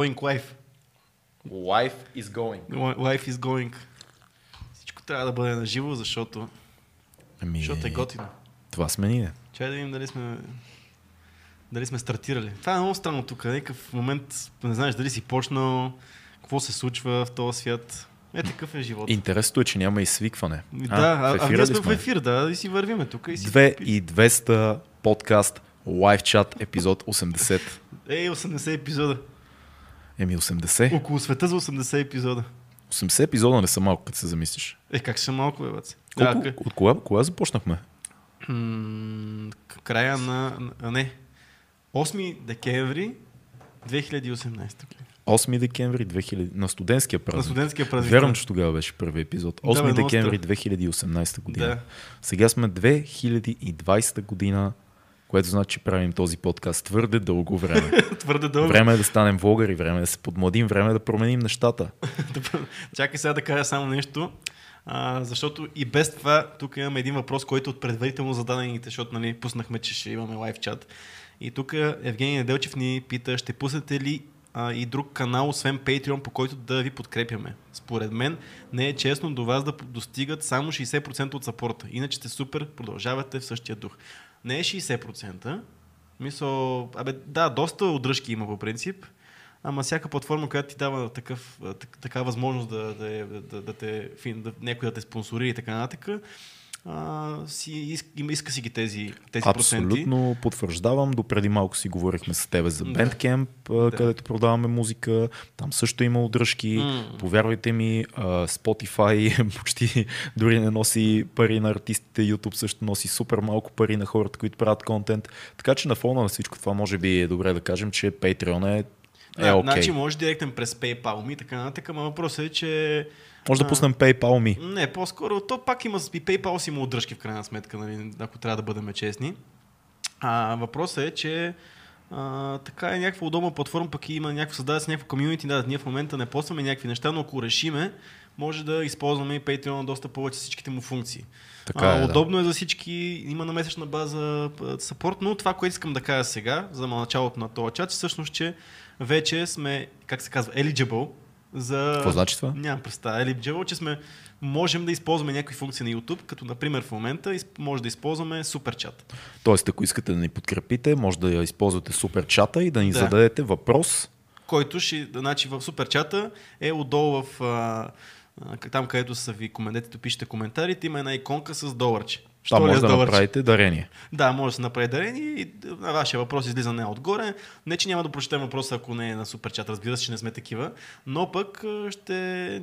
Going life. Life is going. Life is going. Всичко трябва да бъде на живо, защото... Ами... Защото е готино. Това сме ние. Чай да видим дали сме стартирали. Това е много странно тук. Някакъв момент не знаеш дали си почнал, какво се случва в този свят. Е, такъв е живот. Интересното е, че няма и свикване. Да, ние сме в ефир, да, и си вървиме тук. 2200 подкаст, лайв чат, епизод 80. Ей, 80 епизода. Еми 80. Около света за 80 епизода. 80 епизода не са малко, като се замислиш. Е, как са малко, бе, баци? От кога започнахме? Края на... Не. 8 декември 2018. 8 декември 2000... На студентския празник. На студентския празник. Верно, че тогава беше първи епизод. 8 декември 2018 година. Да. Сега сме 2020 година, което значи, че правим този подкаст твърде дълго време. Твърде дълго. Време е да станем влогъри, време е да се подмладим, време е да променим нещата. Чакай сега да кажа само нещо, защото и без това тук имаме един въпрос, който от предварително зададените, защото нали, пуснахме, че ще имаме лайв чат. И тук Евгений Неделчев ни пита, ще пуснете ли и друг канал, освен Patreon, по който да ви подкрепяме. Според мен не е честно до вас да достигат само 60% от сапорта. Иначе сте супер, продължавате в същия дух. Не е 60%. Мисъл, да, доста удръжки има по принцип, ама всяка платформа, която ти дава така възможност да някой да те спонсорира и така нататък, иска си ги тези проценти. Абсолютно потвърждавам. Допреди малко си говорихме с тебе за Bandcamp, където продаваме музика. Там също има удръжки. Повярвайте ми, Spotify почти дори не носи пари на артистите. YouTube също носи супер малко пари на хората, които правят контент. Така че на фона на всичко това може би е добре да кажем, че Patreon е окей. Значи може директен през PayPal ми, така нататък, но въпросът е, че може да пуснем PayPal ми. Не, по-скоро. То пак има и PayPal си има удръжки в крайна сметка, нали, ако трябва да бъдем честни. Въпросът е, че така е някаква удобна платформа, пък и има някакво създава с някакво комьюнити. Да, ние в момента не постваме някакви неща, но ако решиме, може да използваме и Patreon доста повече всичките му функции. Така е, удобно е за всички, има на месечна база сапорт, но това, което искам да кажа сега, за началото на този чат, всъщност, че вече сме, как се казва, eligible. Какво значи това? Нямам представа. Елипджево, че можем да използваме някакви функции на YouTube, като например в момента може да използваме суперчат. Тоест, ако искате да ни подкрепите, може да използвате суперчата и да ни зададете въпрос. Който ще, значи в суперчата е отдолу в там, където са ви коментарите, пишете коментарите, има една иконка с доларче. Там може да направите дарение. Да, може да се направи дарение и вашия въпрос излиза не отгоре. Не, че няма да прочетем въпроса, ако не е на суперчат, разбира се, че не сме такива, но пък ще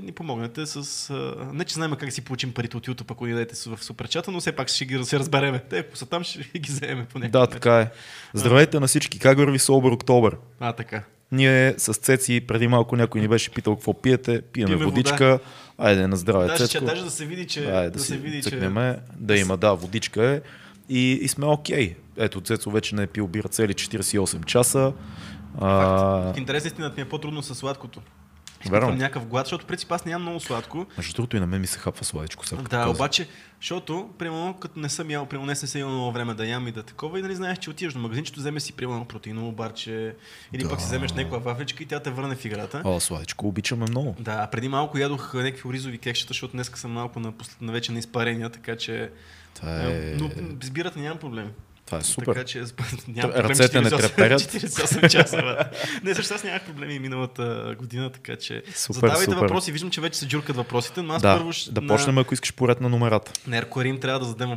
ни помогнете с... Не, че знаем как си получим парите от YouTube, ако ни дадете в суперчата, но все пак ще ги се разбереме. Те, ако са там, ще ги вземем по някакъв. Да, така е. Здравейте на всички. Как върви Собър-Октобър? Така. Ние с Цеци, преди малко някой ни беше питал какво пиете, пиеме водичка. Вода. Айде, на здраве, Цецко. Даже да се види, че... Айде, да се види, цъкнеме, че... Да има, да, водичка е. И сме окей. Ето, Цецо вече не е пил бира цели 48 часа. В интерес истината ми е по-трудно със сладкото. Изпитвам някакъв глад, защото в принцип аз нямам много сладко. Между другото и на мен ми се хапва сладичко. Да, обаче, защото, примерно, като не съм ял, примерно, не съм имал много време да ям и да такова, и нали знаеш, че отиваш на магазинчето, вземе си примерно протеиново барче, или пък си вземеш някаква вафличка и тя те върне в играта. Сладичко обичаме много. Да, преди малко ядох някакви оризови кексчета, защото днес съм малко на вече на изпарения, така че. Но с бирата нямам проблем. Това е супер. Така, че, ръцете не треперят. 48 часа, бе. Не, също аз нямах проблеми миналата година, така че супер, задавайте супер въпроси. Виждам, че вече се джуркат въпросите, но аз първо ще... Да почнем, ако искаш поред на номерата. На Еркорим трябва да зададем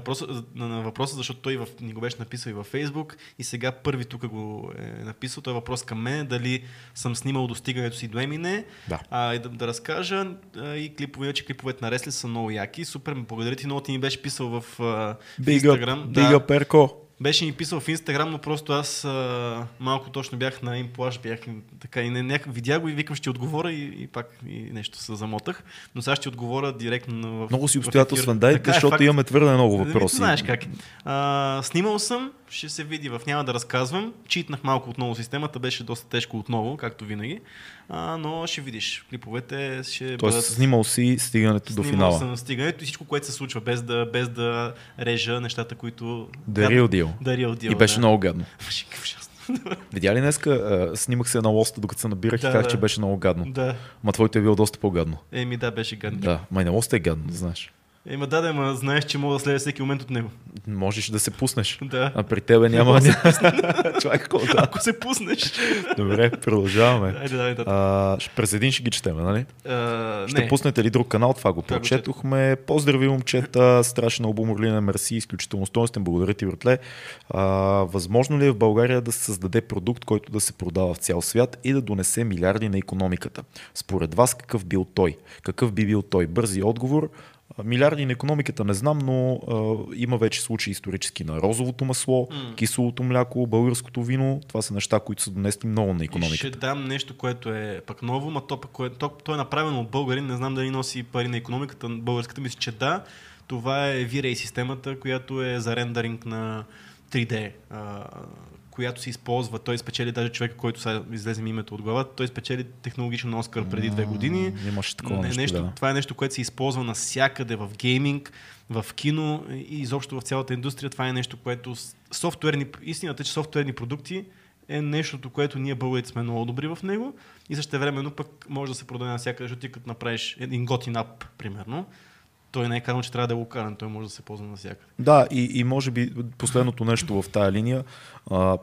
въпроса, защото той ни го беше написал и във Фейсбук и сега първи тук го е написал. Той е въпрос към мен, дали съм снимал достигането си до Емине. Да. И да разкажа и клипове, че клиповете на Ресли са много яки. Супер, благодаря ти, много ти ми беше писал в Instagram. Бига перко. Беше ми писал в Инстаграм, но просто аз малко точно бях на един плаж, бях така и видя го и викам, ще отговоря и пак и нещо се замотах, но сега ще отговоря директно в... Много си обстоятелствен, дайте, защото имаме твърде много въпроси. Знаеш как. Снимал съм, ще се види в няма да разказвам, читнах малко отново системата, беше доста тежко отново, както винаги, но ще видиш, клиповете ще бъдат... Тоест снимал си стигането до финала. Снимал съм стигането и всичко, което се случва, без да режа нещата, които... The real deal. И беше много гадно. Беше ужасно. Видя ли днеска, снимах се една лоста, докато се набирах и казах, че беше много гадно. Да. Ма твоето е било доста по-гадно. Еми да, беше гадно. Да, ма и на лоста е гадно, знаеш. Ема да, ма знаеш, че мога да следя всеки момент от него. Можеш да се пуснеш. Да. А при тебе няма... Човек, да. Ако се пуснеш. Добре, продължаваме. Да. През един ще ги четем, нали? Ще пуснете ли друг канал? Това го прочетохме. Поздрави, момчета. Страшна обуморлина. Мерси. Изключително стойностен. Благодаря ти, братле. Възможно ли е в България да се създаде продукт, който да се продава в цял свят и да донесе милиарди на икономиката? Според вас, какъв бил той? Какъв би бил той? Бързи отговор. Милиарди на икономиката не знам, но има вече случаи исторически на розовото масло, киселото мляко, българското вино. Това са неща, които са донесли много на икономиката. И ще дам нещо, което е пък ново, но то е направено от българин. Не знам дали носи пари на икономиката. Българската мисля, че да. Това е V-Ray системата, която е за рендеринг на 3D, която се използва. Той спечели даже човека, който сега излезе ми името от главата. Той спечели технологичен Оскар преди 2 години. Имаше такова нещо, да. Това е нещо, което се използва навсякъде в гейминг, в кино и изобщо в цялата индустрия. Това е нещо, което... Истината е, че софтуерни продукти е нещото, което ние българите сме много добри в него и същевременно пък може да се продаде навсякъде, защото ти като направиш един готин ап, примерно, той не е казано, че трябва да е локален, той може да се ползва навсякъде. Да, и може би последното нещо в тая линия,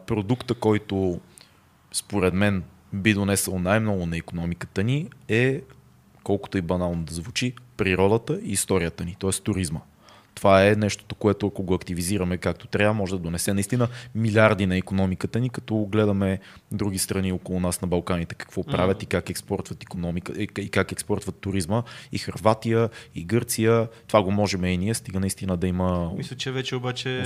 продукта, който според мен би донесъл най-много на икономиката ни е, колкото и банално да звучи, природата и историята ни, т.е. туризма. Това е нещото, което ако го активизираме както трябва, може да донесе наистина милиарди на икономиката ни, като гледаме други страни около нас на Балканите, какво правят и как експортват икономика, и как експортват туризма, и Хърватия, и Гърция. Това го можем и ние, стига наистина да има. Мисля, че вече обаче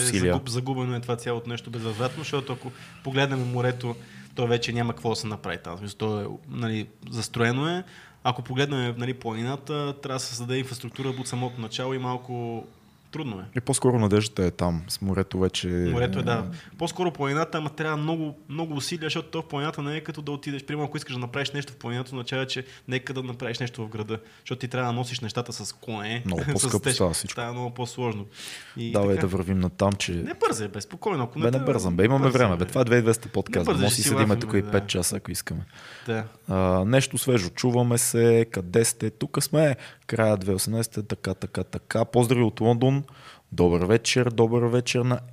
загубено е това цялото нещо безвъзвратно, защото ако погледнем морето, то вече няма какво да се направи там. То е, нали, застроено е. Ако погледнем, нали, планината, трябва да се създаде инфраструктура от самото начало и малко. Трудно е. И по-скоро надеждата е там. С морето вече... Морето е, да. По-скоро планината, ама трябва много усилия, защото то в планината не е като да отидеш. Примерно, ако искаш да направиш нещо в планината, означава, че нека да направиш нещо в града. Защото ти трябва да носиш нещата с коне. Много по-скъпо става всичко. Това е много по-сложно. Давай да вървим на там, че... Не бързай, бе, спокойно. Ако не бързам, бе, имаме време. Бе. Това е 2200 подкаст. Може да седим тук и 5 часа, ако искаме. Да. Нещо свежо. Чуваме се. Къде сте? Тук сме. Края 2018. Така. Поздрави от Лондон. Добър вечер на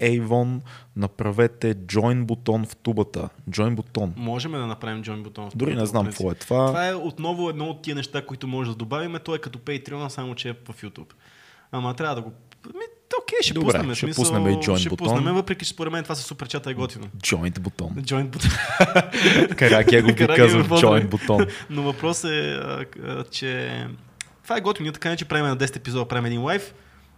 Avon. Направете join бутон в тубата. Join бутон. Можем да направим join бутон в тубата. Дори не знам какво е това. Това е отново едно от тия неща, които може да добавим. То е като Patreon, само че е в YouTube. Ама трябва да го... Окей, ще пуснем. Ще пуснем и join бутон. Въпреки че според мен това са супер чата е готино. Join бутон. Join бутон. Караки го показвам join бутон. Но въпрос е, че това е готино. Ние така не, че правим на 10 епизода, правим един лайв.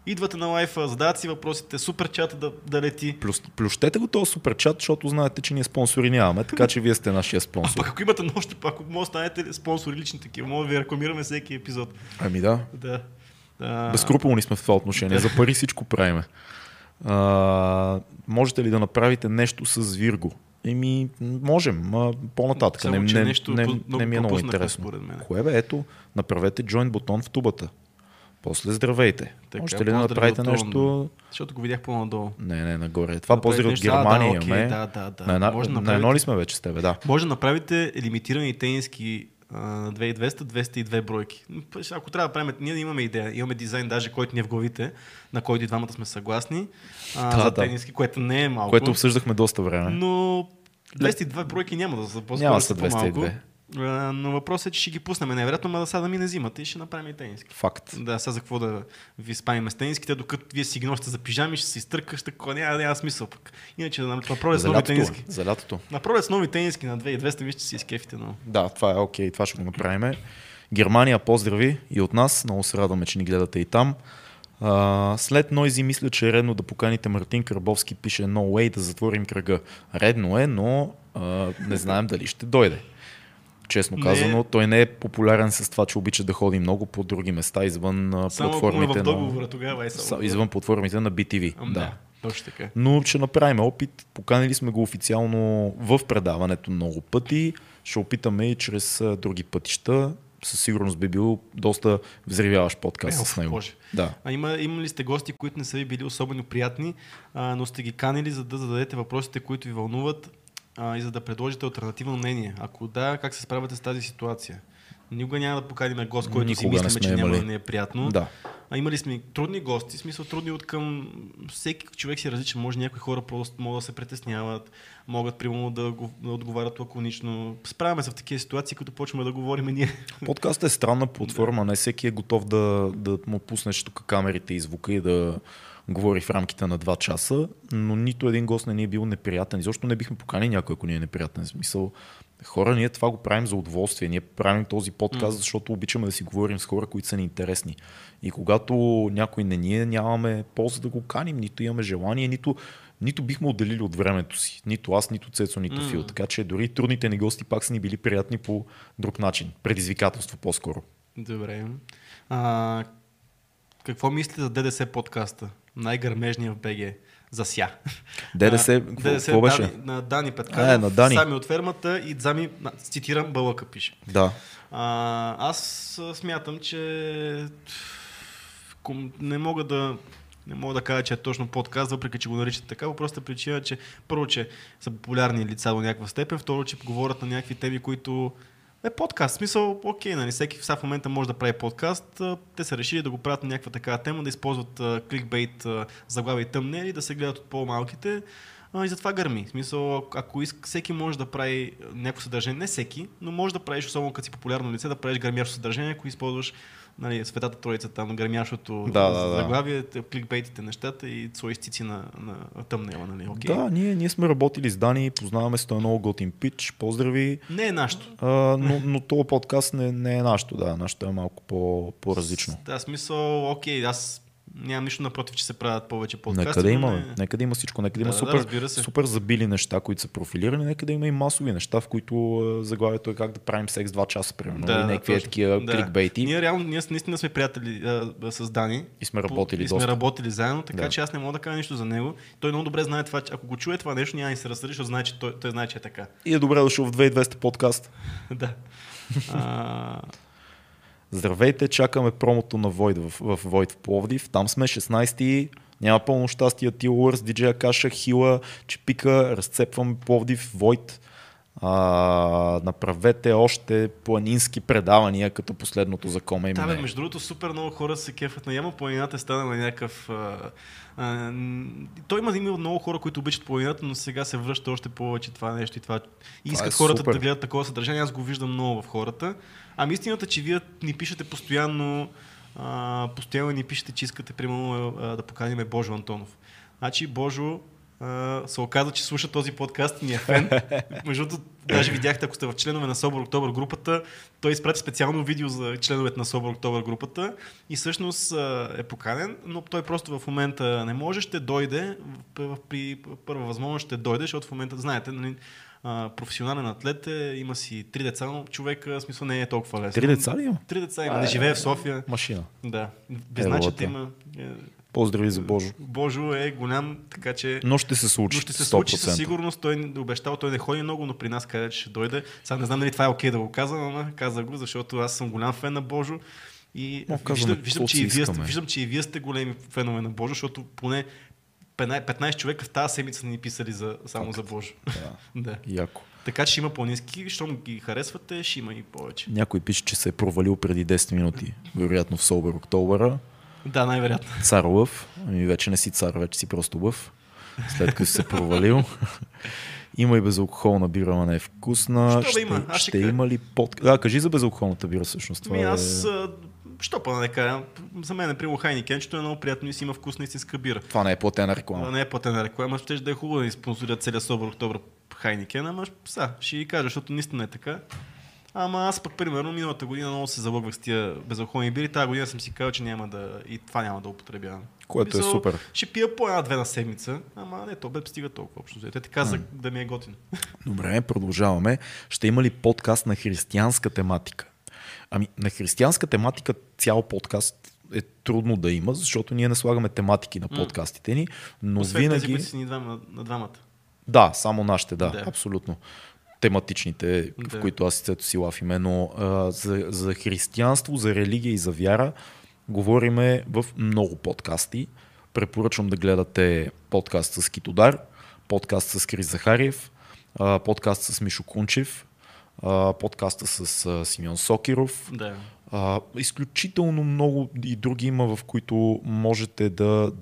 Идвате на лайфа, задават си въпросите, супер чата да лети. Плющете го този супер чат, защото знаете, че ние спонсори нямаме, така че вие сте нашия спонсор. А пък ако имате нощи, ако може станете спонсори лични такива, може да ви рекламираме всеки епизод. Ами да. Безкруполни сме в това отношение, за пари всичко правиме. Можете ли да направите нещо с Вирго? Еми, можем, по-нататък. Не ми е много интересно. Кое бе, ето, направете join бутон в тубата. После здравейте. Можете ли да направите нещо? Защото го видях по-надолу. Не, нагоре. Това поздрави от Германия. На едно ли сме вече с тебе? Да. Може да направите лимитирани тениски на 2200-202 бройки. Ако трябва да правим, ние имаме идея. Имаме дизайн даже, който ни е в главите, на който и двамата сме съгласни. За тениски, което не е малко. Което обсъждахме доста време. Но 202 бройки няма да са по-скоро. Няма са 202. Но въпросът е, че ще ги пуснем невероятно, ма да сега да мине зимата и ще направим и тениски. Факт. Да, сега за какво да ви спаниме с тениските, докато вие си ги носите за пижами, ще се изтъркаш, така няма смисъл пък. Иначе да направя с нови тениски. За лятото. Направя с нови тениски на 2200, вижте си изкефите много. Да, това е окей, това ще го направим. Германия, поздрави и от нас, много се радваме, че ни гледате и там. След Noizy мисля, че е редно да поканите Мартин Карбовски, пише No Way, да затворим кръга. Редно е, но не знаем дали ще дойде. Честно казано, той не е популярен с това, че обича да ходи много по други места, извън платформите на BTV. Да. Точно така. Но ще направим опит, поканили сме го официално в предаването много пъти, ще опитаме и чрез други пътища. Със сигурност би бил доста взривяваш подкаст с него. Да. Има ли сте гости, които не са ви били особено приятни, но сте ги канили, за да зададете въпросите, които ви вълнуват? и за да предложите алтернативно мнение. Ако да, как се справяте с тази ситуация? Никога няма да поканим гост, който никога си мислиме, че няма да не е приятно. Да. А имали сме трудни гости, в смисъл трудни от към всеки човек си различен. Може някои хора просто могат да се притесняват, могат примерно да отговарят лаконично. Справяме се в такива ситуации, като почваме да говорим ние. Подкастът е странна платформа, не всеки е готов да му пуснеш тук камерите и звука и да говори в рамките на 2 часа, но нито един гост не ни е бил неприятен. Изобщо не бихме поканили някой, ако ни е неприятен. В смисъл, хора, ние това го правим за удоволствие. Ние правим този подкаст, защото обичаме да си говорим с хора, които са ни интересни. И когато някой не ни е, нямаме полза да го каним, нито имаме желание, нито бихме отделили от времето си. Нито аз, нито Цецо, нито Фил. Така че дори трудните ни гости пак са ни били приятни по друг начин. Предизвикателство по-скоро. Добре. Какво мислите за ДДС подкаста? Най-гърмежния в БГ. За ся. ДДС, какво беше? На Дани Петканов, Сами от фермата и Дзами, цитирам, бълъка пише. Да. Аз смятам, че не мога да кажа, че е точно подкаст, въпреки че го наричат така, по простата причина, че първо, че са популярни лица до някаква степен, второ, че говорят на някакви теми, които е подкаст. В смисъл, окей, нали, всеки в момента може да прави подкаст. Те са решили да го правят на някаква такава тема, да използват кликбейт, заглавия и тъмнели, да се гледат от по-малките. И затова гърми. В смисъл, ако всеки може да прави някакво съдържание, не всеки, но може да правиш, особено като си популярно лице, да правиш гърмящо съдържание, ако използваш, нали, Светата Троица там, гърмящото заглавие, кликбейтите, нещата и цици на тъмнела. Нали? Okay. Да, ние сме работили с Дани, познаваме се, той е много готин пич, поздрави. Не е нашето. Но този подкаст не е нашето, да, нашето е малко по-различно. Да, смисъл, окей, аз нямам нищо напротив, че се правят повече подкасти. Нека да има всичко, нека да има супер забили неща, които са профилирани, нека да има и масови неща, в които заглавието е как да правим секс 2 часа, примерно, или някакви такива кликбейти. Ние наистина сме приятели с Дани. И сме работили доста. И сме работили заедно, така че аз не мога да кажа нищо за него. Той много добре знае това, че ако го чуе това нещо, няма и се разсъди, защото знае, че той знае, че е така. И е добре дошъл в 2200 подкаст. Да. Здравейте, чакаме промото на Войд в Войд в Пловдив. Там сме 16-ти, няма пълно щастие, Тилърс, Диджея Каша, Хила, Чепика, разцепваме Пловдив, Войд. Направете още планински предавания, като последното за Коме. Да, бе, между другото, супер много хора се кефат на Яма. Планината е станала някакъв... Той има много хора, които обичат планината, но сега се връща още повече това нещо и това. И искат хората супер да гледат такова съдържание. Аз го виждам много в хората. Ами истината, че вие ни пишете постоянно ни пишете, че искате, примерно, да поканим Божо Антонов. Значи, Божо се оказа, че слуша този подкаст и ни е фен. Между другото, даже видяхте, ако сте в членове на Собор Октобър групата, той изпрати специално видео за членовете на Собор Октобър групата и всъщност е поканен, но той просто в момента не може, ще дойде, при първа възможност ще дойде, защото в момента, знаете, професионален атлет е, има си 3 деца, но човек, в смисъл, не е толкова лесно. 3 деца ли има? 3 деца има, да живее в София. Машина. Да. Безначата има... Поздрави за Божо. Божо е голям, така че... Но ще се случи. Ще се случи със сигурност. Той обещал, той не ходи много, но при нас къде ще дойде. Сега не знам дали това е окей да го казвам, но каза го, защото аз съм голям фен на Божо. И виждам, че и вие сте големи фенове на Божо, защото поне 15 човека в тази седмица ни писали за Божо. Да. Яко. Така че ще има по-ниски, щом ги харесвате, ще има и повече. Някой пише, че се е провалил преди 10 минути, вероятно в Собър Октовъра. Да, най-вероятно. Цар Лъв. Ами вече не си цар, вече си просто Лъв. След като си се провалил. Има и безалкохолна бира, но не е вкусна. Ще има ли под... Да, кажи за безалкохолната бира всъщност. Това що па да не кажа? За мен, например, Хайникенчето е много приятно и си има вкусна истинска бира. Това не е платена реклама. Не е платена реклама, ще да е хубаво да ни спонсорят целия Собър Октобър Хайникен, ама ще ги кажа, защото наистина е така. Ама аз пък, примерно, миналата година много се залъгвах с тия безалкохолни бири. Тая година съм си казал, че няма да... и това няма да употребявам. Което е супер. Ще пия по 1-2 на седмица, ама не, то бе стига толкова общо. Те така да ми е готино. Добре, продължаваме. Ще има ли подкаст на християнска тематика? Ами на християнска тематика цял подкаст е трудно да има, защото ние не слагаме тематики на подкастите ни, но освен винаги... тези, които си ни на двамата. Да, само нашите, да, абсолютно. Тематичните, в които аз си лафиме, но за християнство, за религия и за вяра говориме в много подкасти. Препоръчвам да гледате подкаст с Китодар, подкаст с Крис Захариев, подкаста с Мишо Кунчев, подкаста с Симеон Сокиров. Да. Изключително много и други има, в които можете да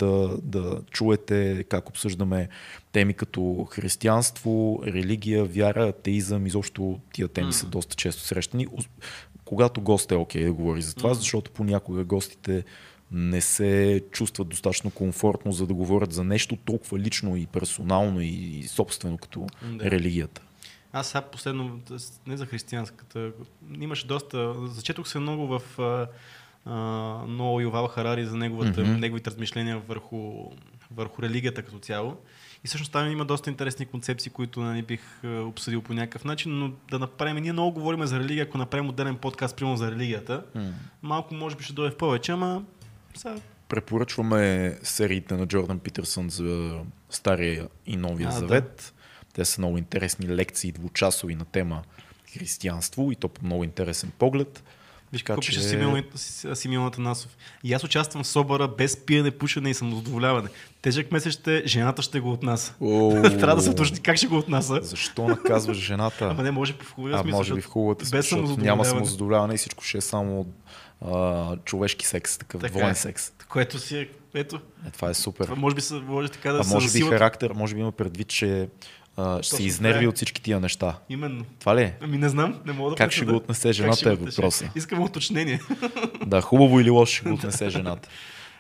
чуете как обсъждаме теми като християнство, религия, вяра, атеизъм. Изобщо тия теми са доста често срещани. Когато гост е окей да говори за това, защото понякога гостите не се чувстват достатъчно комфортно, за да говорят за нещо толкова лично и персонално и собствено като религията. Аз сега последно, не за християнската, имаше доста, зачетох се много в Ноа Ювал Харари за неговите размишления върху религията като цяло. И всъщност там има доста интересни концепции, които не бих обсъдил по някакъв начин, но да направим, ние много говорим за религия, ако направим отделен подкаст, примерно за религията, малко може би ще дойде в повече, ама сега... Препоръчваме сериите на Джордан Питерсън за Стария и Новия Завет. Да. Те са много интересни лекции, двучасови на тема християнство и то по много интересен поглед. Виж какво пише Симеон Атанасов. И аз участвам в собора без пиене, пушене и самозадоволяване. Тежък месец ще, жената ще го отнася. Трябва да се точни как ще го отнася. Защо наказваш жената? Ама не, може по хубавия смисъл. Може би в хубавата смисъл, защото няма самозадоволяване и всичко ще е само човешки секс, такъв двоен секс. Което си е, ето. Това е супер. Това може така да се засилат. Може би характер, може би има предвид, че ще се изнерви от всички тия неща. Именно. Това ли е? Ами не знам, не мога да как ще го отнесе жената е въпроса. Искам уточнение. Да, хубаво или лошо ще го отнесе жената.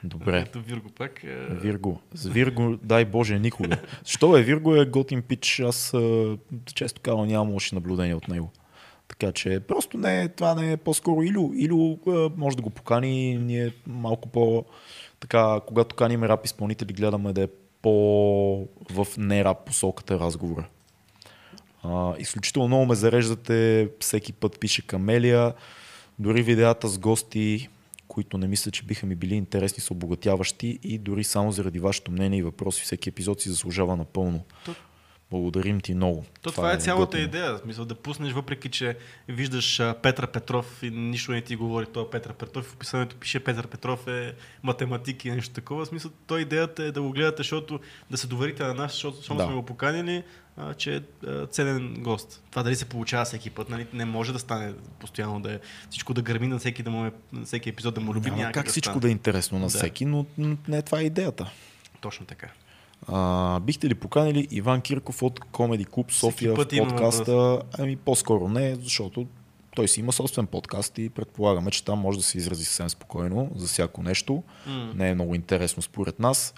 Добре. Ето Вирго пак. Вирго. С Вирго, дай Боже, никога. Защо е Вирго е готин пич, аз често казвам нямам лоши наблюдения от него. Така че просто не, това не е по-скоро Илю може да го покани, ние малко по така, когато каним рап изпълнители, гледаме да е в нерап посоката разговора. Изключително много ме зареждате, всеки път пише Камелия, дори видеята с гости, които не мисля, че биха ми били интересни, са обогатяващи и дори само заради вашето мнение и въпроси всеки епизод си заслужава напълно. Благодарим ти много. Това е цялата идея. Мисля, да пуснеш, въпреки че виждаш Петър Петров и нищо не ти говори това Петър Петров. В описанието пише Петър Петров е математик и нещо такова. В смисъл, то идеята е да го гледате, защото да се доверите на нас, защото сме го поканили, че е ценен гост. Това дали се получава всеки път, нали? Не може да стане постоянно да е всичко да гърми на всеки, на всеки епизод, да му любим някакъв. Как да всичко да е интересно на всеки, но не е това идеята. Точно така. Бихте ли поканили Иван Кирков от Comedy Club София в подкаста? Ами по-скоро не, защото той си има собствен подкаст и предполагаме, че там може да се изрази съвсем спокойно за всяко нещо. Не е много интересно според нас.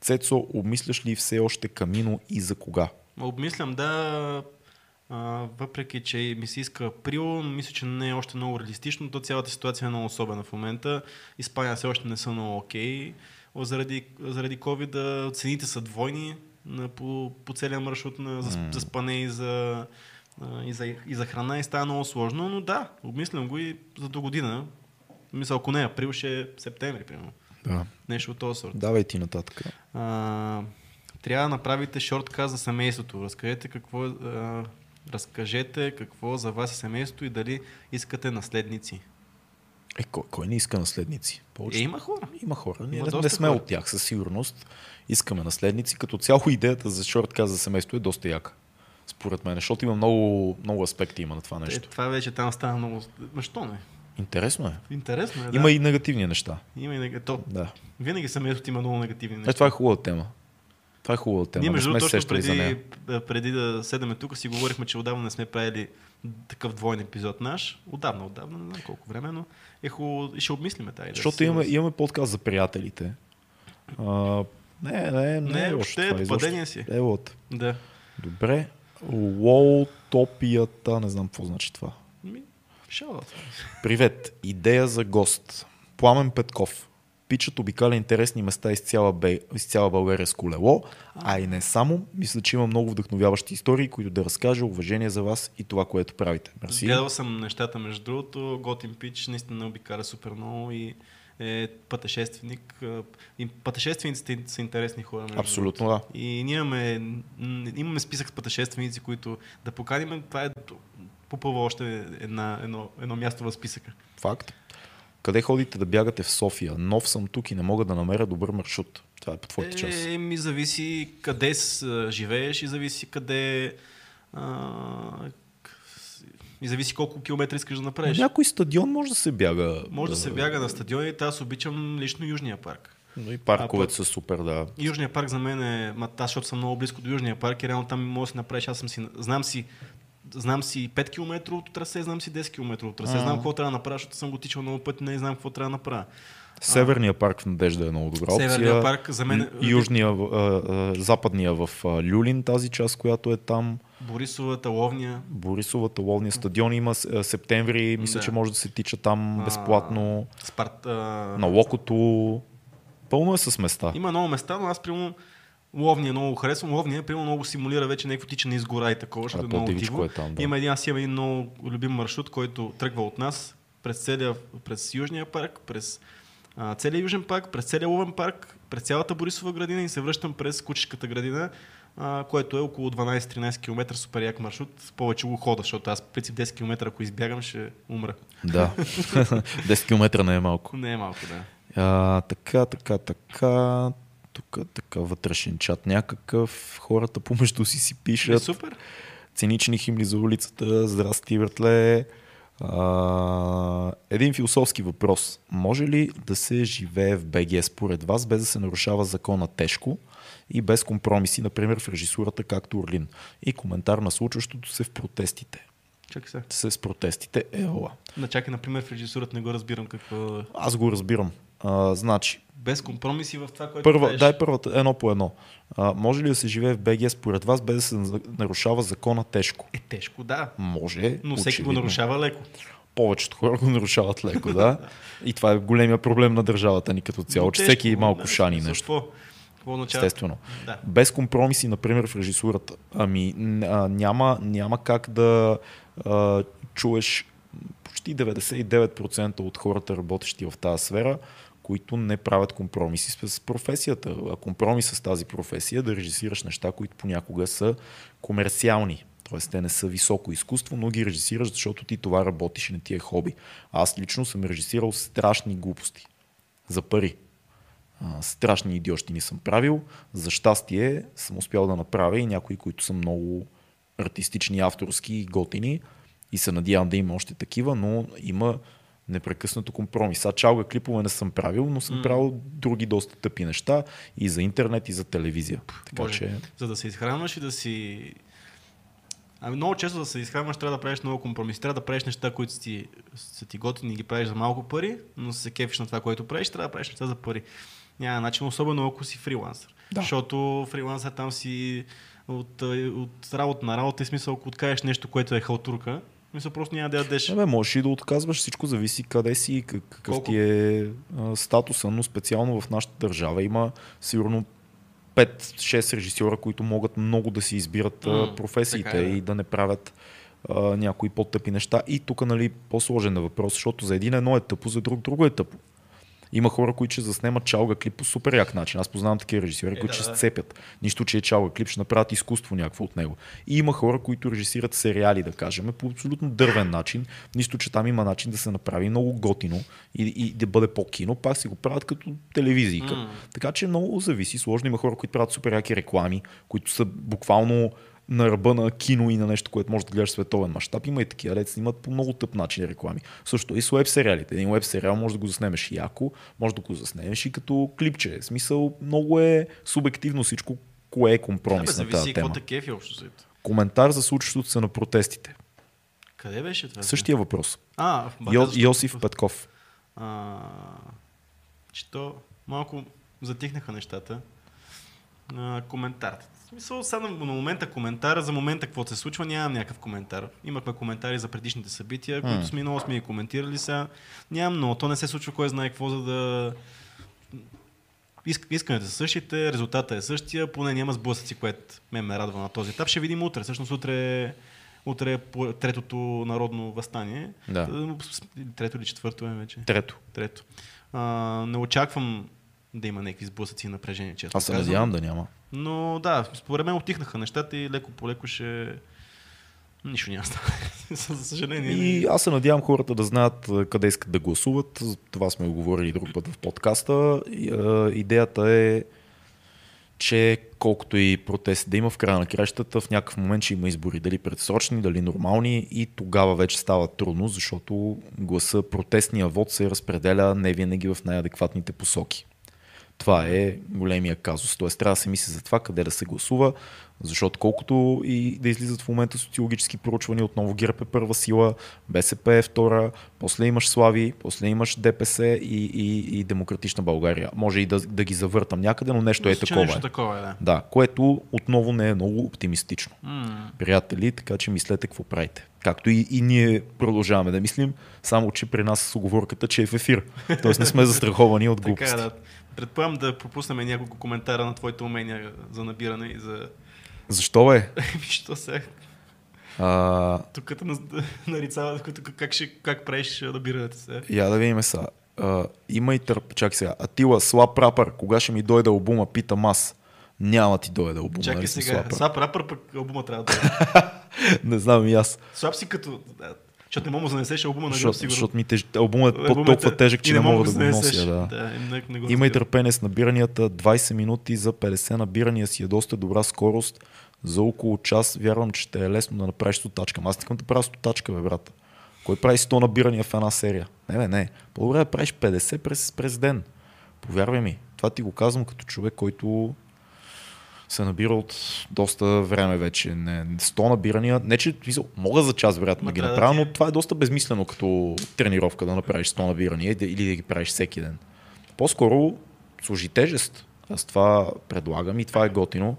Цецо, обмисляш ли все още Камино и за кога? Обмислям, да. Въпреки че ми се иска април, мисля, че не е още много реалистично. То цялата ситуация е много особена в момента. Испания все още не са много окей. Заради COVID цените са двойни по целия маршрут за спане и за храна и става много сложно, но да, обмислям го и за до година. Мисля, ако не април, ще е септември, примерно. Да. Нещо от този сорт. Давай ти нататък. Трябва да направите шорткаст за семейството. Разкажете какво за вас е семейството и дали искате наследници. Кой не иска наследници? Има хора. Има хора. Ние не сме хора от тях, със сигурност. Искаме наследници. Като цяло идеята за шорткаст за семейство е доста яка. Според мен, защото има много аспекти има на това нещо. Това вече там става много... Защо не? Интересно е. Интересно е, да. Има и негативни неща. Има и негативни. Да. Винаги семейството има много негативни неща. Това е хубава тема. Това е хубава тема. Ние между точно преди да седаме тук си говорихме, че отдавна не сме правили такъв двойен епизод наш. Отдавна, не знам колко време, но е хубаво и ще обмислиме тази. Защото имаме подкаст за приятелите. Не, въобще е падение си. Елот. Да. Добре. Лоутопията, не знам какво значи това. Привет. Идея за гост. Пламен Петков. Пичът обикаля интересни места из цяла България с колело, а и не само. Мисля, че има много вдъхновяващи истории, които да разкажа, уважение за вас и това, което правите. Мерси. Гледал съм нещата, между другото. Готин пич наистина обикаля супер много и е пътешественик. И пътешествениците са интересни хора. Абсолютно, да. И ние имаме списък с пътешественици, които да поканим. Това е попълва още едно място в списъка. Факт. Къде ходите да бягате в София? Нов съм тук и не мога да намеря добър маршрут. Това е по твоята част. Зависи къде живееш и зависи къде И зависи колко километра искаш да направиш. На някой стадион може да се бяга. Може да се бяга на стадионите. Аз обичам лично Южния парк. Но и парковете са супер, да. Южния парк за мен е... Аз, защото съм много близко до Южния парк и реално там може да се направиш. Аз съм си... Знам си 5 км от трасе, знам си 10 км от трасе. Знам какво трябва да направя, защото съм го тичал много пъти, не знам какво трябва да направя. Северния парк в Надежда е много добра опция. Северния парк за мен... Южния, западния в Люлин, тази част, която е там. Борисовата ловния стадион има септември. Мисля, че може да се тича там безплатно. На Локото. Пълно е с места. Има много места, но аз прямо... Ловния много харесвам. Ловния, примерно, много симулира вече някакво тичане из гора и такова, защото е много диво. Е там, да. Аз имам един много любим маршрут, който тръгва от нас през Южния парк, през целия Южен парк, през целия Ловен парк, през цялата Борисова градина и се връщам през Кучешката градина, което е около 12-13 км, супер як маршрут. Повече го хода, защото аз в принцип 10 км, ако избягам, ще умра. Да, 10 км не е малко. Не е малко, да. Така. Тук така вътрешен чат някакъв, хората помежду си пишат. Супер. Цинични химни за улицата, здрасти, братле. Един философски въпрос. Може ли да се живее в БГ според вас, без да се нарушава закона тежко и без компромиси, например в режисурата, както Орлин? И коментар на случващото се в протестите. Чакай сега. С протестите, ела. Чакай, например в режисурата не го разбирам какво... Аз го разбирам. Значи... Без компромиси в това, което правиш. Дай първата, едно по едно. Може ли да се живее в БГ според вас, без да се нарушава закона тежко? Тежко, да. Може, но всеки очевидно го нарушава леко. Повечето хора го нарушават леко, да. И това е големия проблем на държавата ни като цяло, че всеки малко шани нещо. Естествено. Да. Без компромиси, например, в режисурата. Няма как да чуеш почти 99% от хората, работещи в тази сфера, които не правят компромиси с професията. А компромис с тази професия е да режисираш неща, които понякога са комерциални. Тоест те не са високо изкуство, но ги режисираш, защото ти това работиш и не ти е хоби. Аз лично съм режисирал страшни глупости. За пари. Страшни идиощини съм правил. За щастие съм успял да направя и някои, които са много артистични, авторски и готини. И се надявам да има още такива, но има непрекъснато компромис. Чалга клипове не съм правил, но съм правил други доста тъпи неща и за интернет, и за телевизия. Така, че... За да се изхранваш и да си... Много често да се изхранваш, трябва да правиш много компромиси. Трябва да правиш неща, които са ти готини и ги правиш за малко пари, но се кефиш на това, което правиш, трябва да правиш неща за пари. Няма начин, особено ако си фрилансър. Да. Защото фрилансър там си от работа на работа и смисъл, ако откажеш нещо, което е халтурка, мисля, просто няма да ядеш. Можеш и да отказваш, всичко зависи къде си и какъв ти е статуса, но специално в нашата държава има сигурно 5-6 режисьора, които могат много да си избират професиите и да не правят някои по-тъпи неща. И тук, нали, по-сложен е въпрос, защото за един едно е тъпо, за друго е тъпо. Има хора, които ще заснемат чалга клип по супер як начин. Аз познавам такива режисьори, които ще сцепят. Нищо, че е чалга клип, ще направят изкуство някакво от него. И има хора, които режисират сериали, да кажем, по абсолютно дървен начин. Нищо, че там има начин да се направи много готино и да бъде по-кино, пак си го правят като телевизийка. Така че много зависи. Сложно, има хора, които правят супер яки реклами, които са буквално на ръба на кино и на нещо, което може да гледаш световен мащаб. Има и такива, дето снимат по много тъп начин реклами. Също и с веб сериалите. Един веб сериал може да го заснемеш яко, може да го заснемеш и като клипче. В смисъл, много е субективно всичко, кое е компромис на тази тема. Коментар за случващото се на протестите. Къде беше това? Същия въпрос. Йосиф Петков. Чето малко затихнаха нещата. Коментарите. Мисля, сега на момента коментара, за момента какво се случва, нямам някакъв коментар. Имахме коментари за предишните събития, които много сме и коментирали сега. Нямам много, то не се случва кой знае какво, за да... Исканията са същите, резултата е същия, поне няма сблъсъци, което ме радва на този етап. Ще видим утре. Всъщност утре е третото народно въстание. Да. Трето или четвърто е вече? Трето. Не очаквам да има някакви сблъсъци и напрежение, честно. Аз се надявам да няма. Но да, според мен отихнаха нещата и леко по леко ще... Нищо няма стане, за съжаление. И аз се надявам хората да знаят къде искат да гласуват. Това сме говорили друг път в подкаста. Идеята е че колкото и протести да има в края на кращата, в някакъв момент ще има избори, дали предсрочни, дали нормални, и тогава вече става трудно, защото гласа, протестния вод се разпределя не винаги в най-адекватните посоки. Това е големия казус. Т.е. трябва да се мисли за това къде да се гласува, защото колкото и да излизат в момента социологически проучвания, отново ГЕРБ е първа сила, БСП е втора, после имаш Слави, после имаш ДПС и Демократична България. Може и да ги завъртам някъде, но нещо е такова. Да, което отново не е много оптимистично. Приятели, така че мислете какво правите. Както и ние продължаваме да мислим, само че при нас с оговорката, че е в ефир. Тоест не сме застраховани от глупости. Така, да. Предполагам да пропуснем няколко коментара на твоите умения за набиране и за... Защо бе? Защо сега? Тук нарицава, как правиш набирането сега? Я да видим сега. Има и търп. Чакай сега. Атила, слаб рапър, кога ще ми дойде албума, питам аз. Няма ти дойде албума. Чакай сега, слаб рапър, пък албума трябва да дойде. Не знам и аз. Слаб си като... Защото не мога да занесеш албума на гръб, сигурно. Защото албумът е толкова тежък, че не мога да го нося. Да. Има и търпение с набиранията. 20 минути за 50 набирания си е доста добра скорост. За около час вярвам, че ще е лесно да направиш 100 тачка. Аз искам да правя 100 тачка, бе, брат. Кой прави 100 набирания в една серия? Не. По-добре да правиш 50 през ден. Повярвай ми. Това ти го казвам като човек, който се набира от доста време вече. 100 набирания. Не, че мога за час, вероятно, да ги направя, но това е доста безмислено като тренировка да направиш 100 набирания или да ги правиш всеки ден. По-скоро служи тежест. Аз това предлагам и това е готино.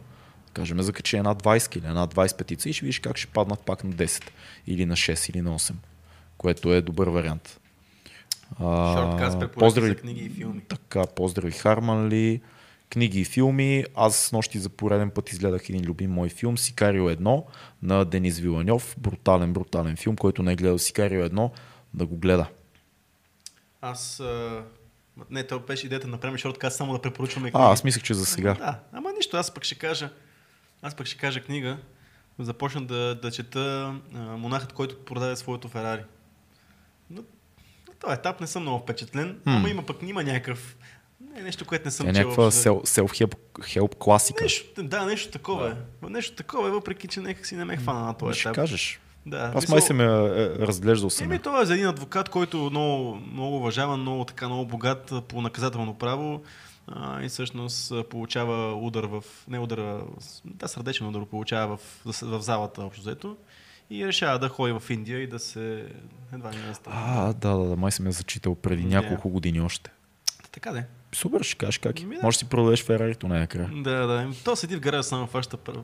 Кажем, закачи една 20 или една 25 и ще видиш как ще паднат пак на 10 или на 6 или на 8, което е добър вариант. Поздрави книги и филми. Така, поздрави Харманли. Книги и филми. Аз с нощи за пореден път изгледах един любим мой филм Сикарио 1 на Денис Виланьов. Брутален филм, който не е гледал Сикарио 1, да го гледа. Не, това беше идеята на премия шорткаст, само да препоръчваме книги. Аз мислех, че за сега. Да, ама нищо, аз пък ще кажа книга. Започна да чета Монахът, който продаде своето Ферари. На този етап не съм много впечатлен, ама има някакъв... нещо, което не съм чел. Някаква self-help класика. Нещо такова е. Нещо такова е, въпреки че някак си не ме хвана на този етап. Ще кажеш. Да, аз май се ме разглеждал съм. Това е за един адвокат, който много уважаван, много богат по наказателно право и всъщност получава сърдечен удар получава в залата общо взето. И решава да ходи в Индия и да се... едва не става. Май съм я зачитал преди няколко години още. Така де. Супер, ще кажеш как. Може да си продадеш Ферарито накрая. Да. То седи в гаража, само фаща първо.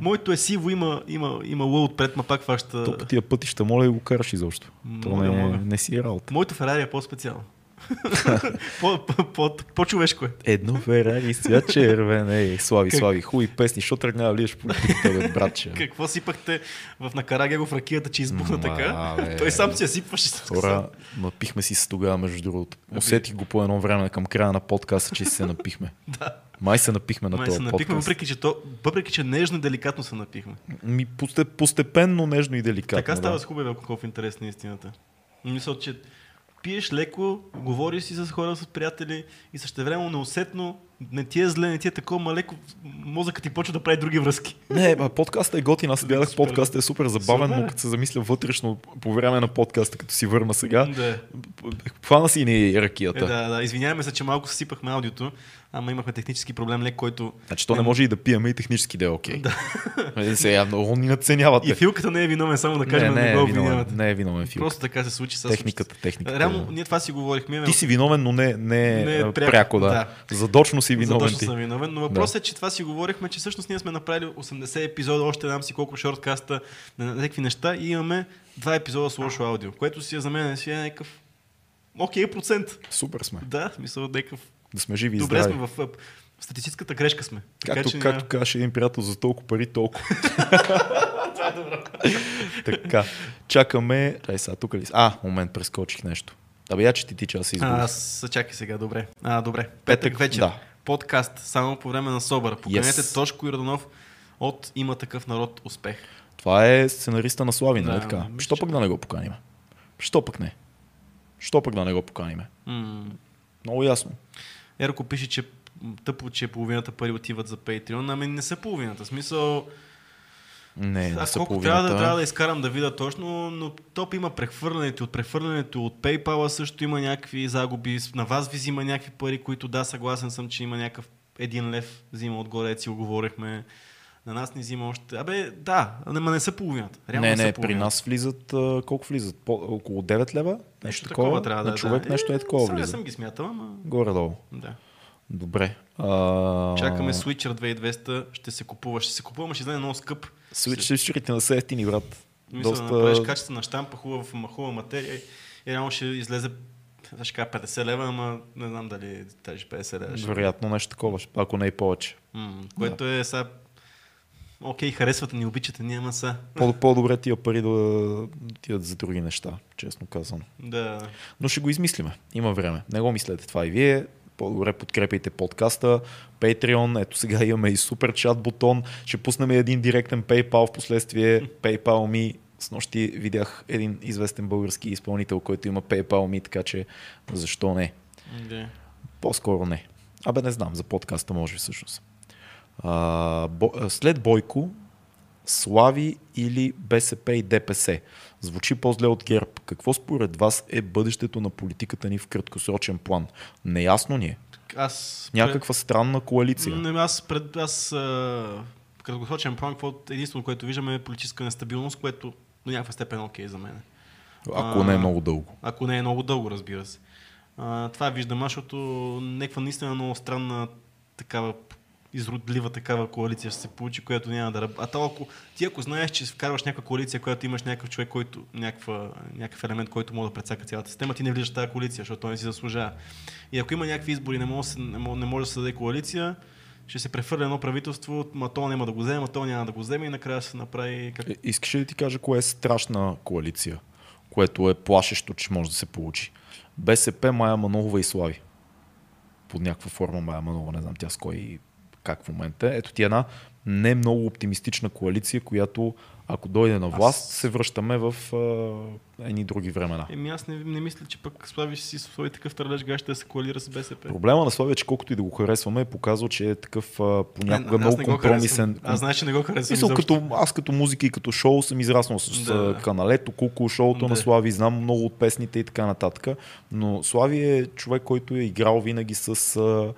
Моето е сиво, има лъл отпред, ма пак фаща. То по тия пътища, моля да го караш изобщо. Не си е работа. Моето Ферари е по-специално. По-човешко е. Едно Ферари, сега червен. Слави, хубави песни, що тръгнава лиеш политиката, братче. Какво сипахте в Накарагево в ракията, че избухна така? Той сам си я сипваше. Хора, напихме си се тогава, между другото. Усетих го по едно време към края на подкаста, че се напихме. Май се напихме на този подкаст. Въпреки, че нежно и деликатно се напихме. Постепенно нежно и деликатно. Така става с хубавия алкохол, в интерес на истината. Мисля, че пиеш леко, говориш си с хора, с приятели и същевременно неусетно, не ти е зле, не ти е такова, ма леко мозъкът ти почва да прави други връзки. Подкастът е готин, аз гледах подкастът е супер забавен, но като се замисля вътрешно по време на подкаста, като си върна сега, хвана си и ракията. Извиняваме се, че малко съсипахме аудиото, ама имахме технически проблем, който... Значи то не може и да пиеме и технически да е окей. Сега много ни надценявате. И филката не е виновен, само да кажем, да не го обвинявате. Не е виновен филката. Просто така се случи с техниката. Реално ние това си говорихме. Ти си виновен, но не пряко, да. Задочно си виновен. Задочно съм виновен, но въпросът е, че това си говорихме, че всъщност ние сме направили 80 епизода, още нам си колко шорткаста на някакви неща и имаме 2 епизода с лошо аудио, което си за мен си е някакъв окей процент. Супер сме. Да, мисля, някакъв. Да сме живи и здрави. Добре сме в статистическата грешка сме. Както каже един приятел, за толкова пари толкова. Това е добро. Така, чакаме... момент, прескочих нещо. Я че ти аз изборих. Чакай сега, добре. Петък вечер. Да. Подкаст, само по време на Собър. Поканете Тошко Йорданов от Има такъв народ успех. Това е сценариста на Слави, нали така? Що пък да не го поканим? Що пък да не го поканим? Много ясно. Ерко пише, че тъпо, че половината пари отиват за Patreon. Ами не са половината. Смисъл... Не, аз колко трябва да изкарам да видя точно, но топ има прехвърлянето. От прехвърлянето от PayPal също има някакви загуби. На вас ви взима някакви пари, които да, съгласен съм, че има някакъв 1 лев взима отгоре, си оговорихме. На нас не взима още... Абе, да, ама не са половината. Реално не, не, при нас влизат... Колко влизат? Около 9 лева? Нещо такова трябва да е. На човек да. Нещо е такова влиза. Сега не съм ги смятал, ама... Горе-долу. Да. Добре. Чакаме Switcher 2200, ще се купувам, ще изгледа много скъп. Switcherите на сети, брат. Мисля, доста... да направиш качествена щампа, хубава материя и реално ще излезе 50 лева, ама не знам дали тази 50 лева. Вероятно нещо такова, ако не и повече. Което да. Е сега... Окей, харесвате, ни обичате, няма са. По-добре тия пари да тият за други неща, честно казано. Да. Но ще го измислиме, има време. Не го мислете това и вие. По-добре подкрепяйте подкаста, Patreon, ето сега имаме и супер чат бутон, ще пуснем един директен PayPal, в последствие PayPal ми, снощи видях един известен български изпълнител, който има PayPal ми, така че защо не? Yeah. По-скоро не. Абе не знам, за подкаста може всъщност. След Бойко, Слави или БСП и ДПС? Звучи по-зле от ГЕРБ. Какво според вас е бъдещето на политиката ни в краткосрочен план? Неясно ни е. Някаква странна коалиция. В краткосрочен план, единствено, което виждаме е политическа нестабилност, което до някаква степен окей за мен. Ако не е много дълго. Ако не е много дълго, разбира се. Това виждам, защото някаква наистина много странна такава изродлива такава коалиция ще се получи, която няма да работи. А то, ако знаеш, че вкарваш някаква коалиция, която имаш някакъв човек, който някакъв елемент, който може да прецака цялата система, ти не влизаш в тази коалиция, защото той не си заслужава. И ако има някакви избори, не може да се даде коалиция, ще се прехвърля едно правителство, ма то няма да го вземе, то няма да го вземе и накрая ще се направи... Искаш ли да ти кажа кое е страшна коалиция, което е плашещо, че може да се получи? БСП, Мая Манолова и Слави. Под някаква форма Мая Манолова, не знам тя с кой как в момента. Ето ти една не много оптимистична коалиция, която ако дойде на власт, се връщаме в едни други времена. Аз не мисля, че пък Славиш си Слави такъв търлеж гащ да се коалира с БСП. Проблема на Слави е, че колкото и да го харесваме, е показал, че е такъв понякога много компромисен. Аз значи не го харесвам. Аз като музика и като шоу съм израснал с каналето, колко шоуто на Слави, знам много от песните и така нататък. Но Слави е човек, който е играл винаги с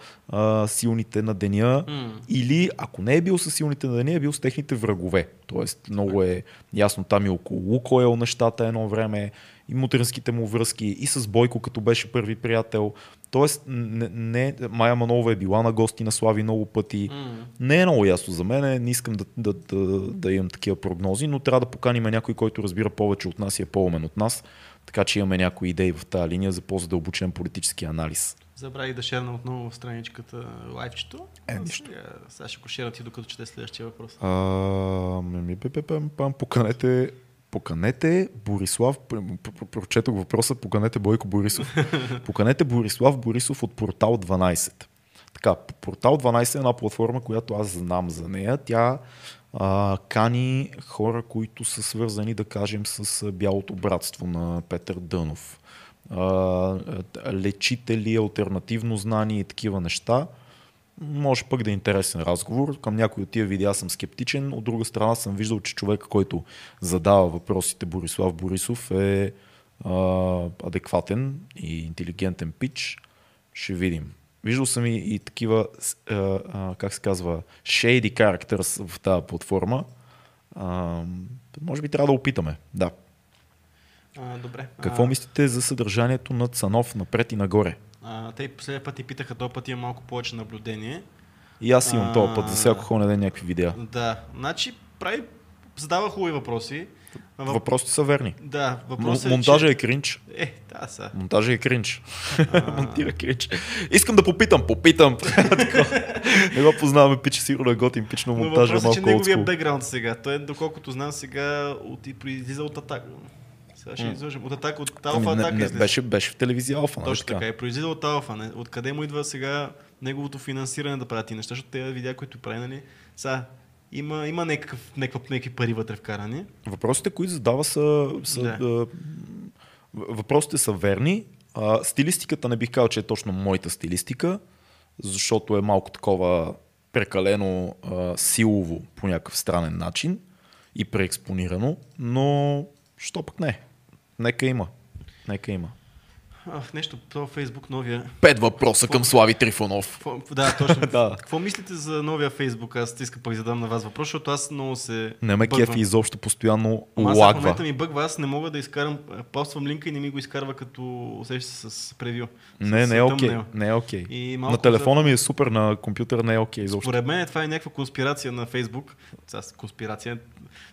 силните на деня. Или ако не е бил с силните на деня, е бил с техните врагове. Тоест много е ясно там и около Лукоел нещата едно време, и мутринските му връзки, и с Бойко като беше първи приятел. Тоест Мая Манолова е била на гости на Слави много пъти. Не е много ясно за мен, не искам да имам такива прогнози, но трябва да поканим някой, който разбира повече от нас и е по-умен от нас. Така че имаме някои идеи в тази линия за по-задълбочен политически анализ. Забравих да шерна отново в страничката лайфчето. Нищо. Сега ще го шерна ти, докато чете следващия въпрос. Поканете Борислав, прочетох въпроса, поканете Бойко Борисов. Поканете Борислав Борисов от Портал 12. Така, Портал 12 е една платформа, която аз знам за нея. Тя кани хора, които са свързани, да кажем, с бялото братство на Петър Дънов. Лечители, алтернативно знание и такива неща. Може пък да е интересен разговор. Към някои от тия видеа съм скептичен. От друга страна съм виждал, че човека, който задава въпросите, Борислав Борисов, е адекватен и интелигентен пич. Ще видим. Виждал съм и такива, как се казва, shady characters в тази платформа. Може би трябва да опитаме. Да. Добре. Какво мислите за съдържанието на Цанов напред и нагоре? Те последния път и питаха, този път има малко повече наблюдение. И аз имам този път, за всяко хора ден някакви видеа. Да, значи задава хубави въпроси. Въпросите са верни. Да, монтажа е кринч. Да, са. Монтажа е кринч. Монтира кринч. Искам да попитам. Не го познаваме, пиче, сигурно е готин пич, но монтажа е малко отскул. Но въпросът е, че неговия бекграунд сега. Той, доколкото знам сега, излиза от Атака. Сега ще излъжим. От Атака, от Алфа Атака излиза. Беше в телевизия Алфа. Точно така, е произлиза от Алфа. Откъде му идва сега неговото финансиране да прави неща, защото тези видеа, които прави, нали, са... Има някакви пари вътре вкарани. Въпросите, които задава въпросите са верни. Стилистиката не бих казал, че е точно моята стилистика. защото е малко такова прекалено силово по някакъв странен начин и преекспонирано, но що пък не. Нека има. Нека има. Нещо по Фейсбук новия. 5 въпроса към Слави Трифонов. Да, точно. Да. Какво мислите за новия Фейсбук? Аз искам пък задам на вас въпрос, защото аз много се. Не ме кефи изобщо, постоянно лагва. В момента ми бъгва, аз не мога да изкарам. Паствам линка и не ми го изкарва като усеща с превю. Не е окей. Не е окей. На телефона ми е супер, на компютъра не е окей изобщо. Според мен това е някаква конспирация на Фейсбук. Конспирация.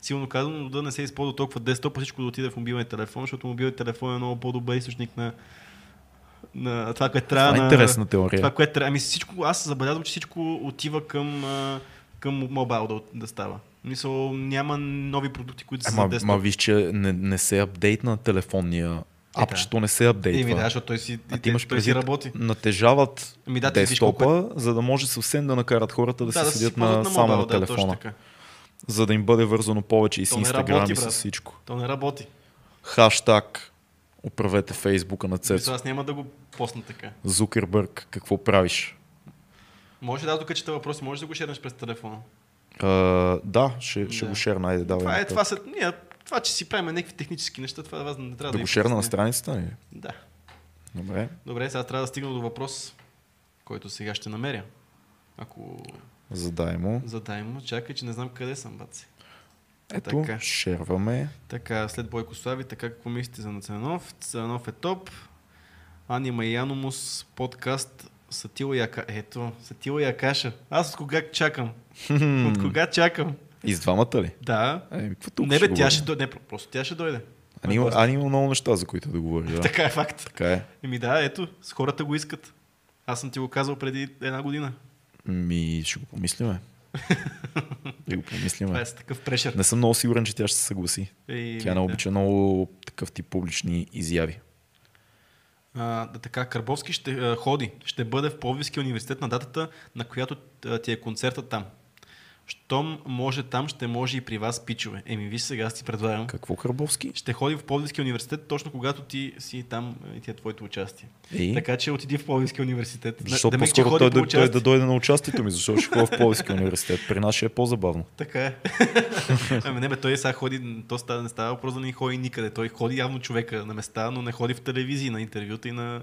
Силно казано, но да не се използва толкова десктоп, всичко да отиде в мобилния телефон, защото мобилният телефон е много по-добър източник на това, което трябва. Това е интересна теория. Това, което трябва. Ами всичко, аз забелязвам, че всичко отива към мобайл да става. Мисъл, няма нови продукти, които са на десктоп. Ама виж, че не се апдейтна на телефонния. Апчето не се апдейтва. Да, защото той си работи. Натежават десктопа, за да може съвсем да накарат хората да се седят на само на телефона. За да им бъде вързано повече и с Instagram и с всичко. То не работи. Хаштаг управете Фейсбука на Цецо. Аз няма да го постна така. Зукербърг, какво правиш? Може да докачите въпроси, може да го шернеш през телефона. Да, ще го шерна. Айде, давай. Това, че си правим някакви технически неща, това вас не трябва да го шерна на страницата ни? Да. Добре, сега трябва да стигна до въпрос, който сега ще намеря. Ако... Задай му. Чакай, че не знам къде съм, баци. Ето, така. Шерваме. Така, след Бойко Слави, така какво мислите за Цанов? Цанов е топ. Анима и Аномус, подкаст Сатила Якаша. Ето, Сатила Якаша. Аз от кога чакам? Из двамата ли? Да. Не бе, тя ще дойде. Не, просто тя ще дойде. Анима много неща, за които да говори. Да. Така е факт. Така е. Ето, с хората го искат. Аз съм ти го казал преди 1 година. Ще го помислиме. Това е такъв прешър. Не съм много сигурен, че тя ще се съгласи. Тя не обича много такъв тип публични изяви. Така, Карбовски ще ходи. Ще бъде в Пловдивския университет на датата, на която ти е концерта там. Щом може там, ще може и при вас, пичове. Виж сега, аз ти предлагам. Какво Карбовски? Ще ходи в Пловдивския университет, точно когато ти си там и ти е твоето участие. Така че отиди в Пловдивския университет. Защото по-скоро той да дойде на участието ми, защото ще ходи в Пловдивския университет. При нас ще е по-забавно. Така е. Той сега ходи, то не става въпрос да не ходи никъде. Той ходи явно човека на места, но не ходи в телевизии, на интервюта и на...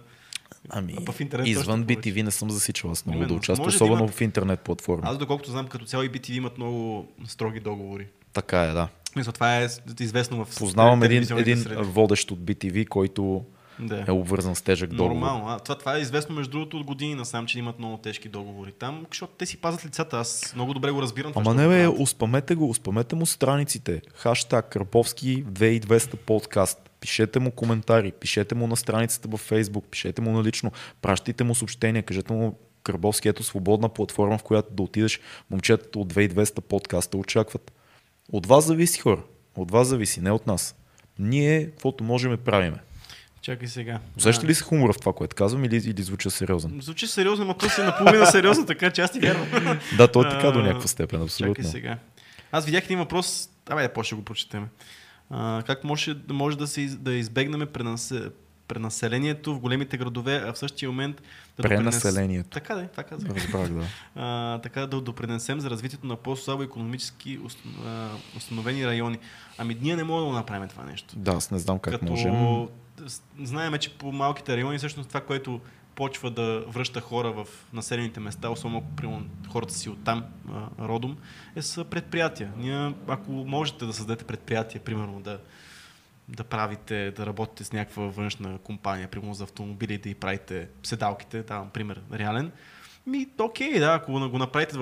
извън BTV не съм засичал аз много да участвам, особено в интернет платформи. Аз доколкото знам, като цяло и BTV имат много строги договори. Така е, да. Това е известно в... Познавам един водещ от BTV, който е обвързан с тежък договор. Нормално. Това е известно между другото от години насам, че имат много тежки договори там, защото те си пазят лицата. Аз много добре го разбирам. Ама не бе, успамете му страниците. Хаштаг Карповски 2200 подкаст. Пишете му коментари, пишете му на страницата във Фейсбук, пишете му на лично, пращайте му съобщения, кажете му Карбовски, ето свободна платформа, в която да отидеш. Момчетата от 2200 подкаста очакват. От вас зависи, хора. От вас зависи, не от нас. Ние, каквото можем, правиме. Чакай сега. Усеща ли се хумора в това, което казвам, или звуча сериозен? Звучи сериозен, ако се наполовина сериозно, така че аз ти вярвам. Да, той е така до някаква степен, абсолютно. Чакай сега. Аз видях един въпрос, ще го прочетем. Как може да избегнем пренаселението в големите градове, а в същия момент да пренаселението. Така да допринесем за развитието на по-слабо икономически установени райони. Ние не можем да направим това нещо. Да, аз не знам как можем. Знаем, че по малките райони всъщност това, което почва да връща хора в населените места, особено ако хората си оттам родом, са предприятия. Ако можете да създадете предприятие, примерно да правите, да работите с някаква външна компания, примерно за автомобили, да и правите седалките, давам пример реален, ако го направите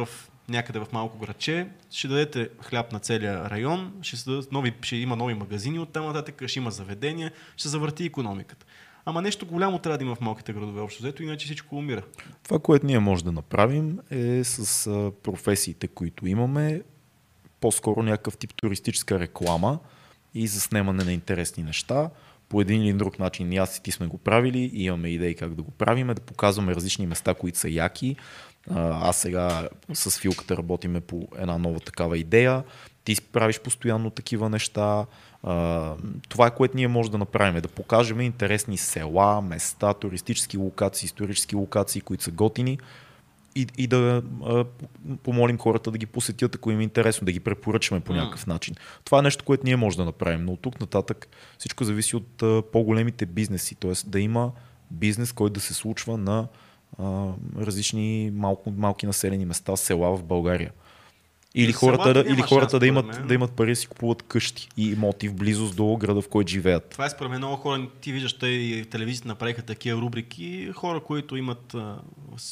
някъде в малко градче, ще дадете хляб на целия район, ще има нови магазини оттам нататък, ще има заведения, ще завърти икономиката. Ама нещо голямо трябва да има в малките градове общо взето, иначе всичко умира. Това, което ние може да направим е с професиите, които имаме, по-скоро някакъв тип туристическа реклама и заснемане на интересни неща. По един или друг начин, аз и ти сме го правили, имаме идеи как да го правим, да показваме различни места, които са яки. Аз сега с Филката работиме по една нова такава идея. Ти правиш постоянно такива неща. Това е, което ние може да направим, да покажем интересни села, места, туристически локации, исторически локации, които са готини и да помолим хората да ги посетят, ако им е интересно, да ги препоръчаме по някакъв начин. Това е нещо, което ние може да направим, но от тук нататък всичко зависи от по-големите бизнеси, т.е. да има бизнес, който да се случва на различни малки населени места, села в България. Или хората да имат пари да си купуват къщи и имоти в близост до града, в който живеят. Това е според мен много хора. Ти виждаш, и в телевизията направиха такива рубрики. Хора, които имат,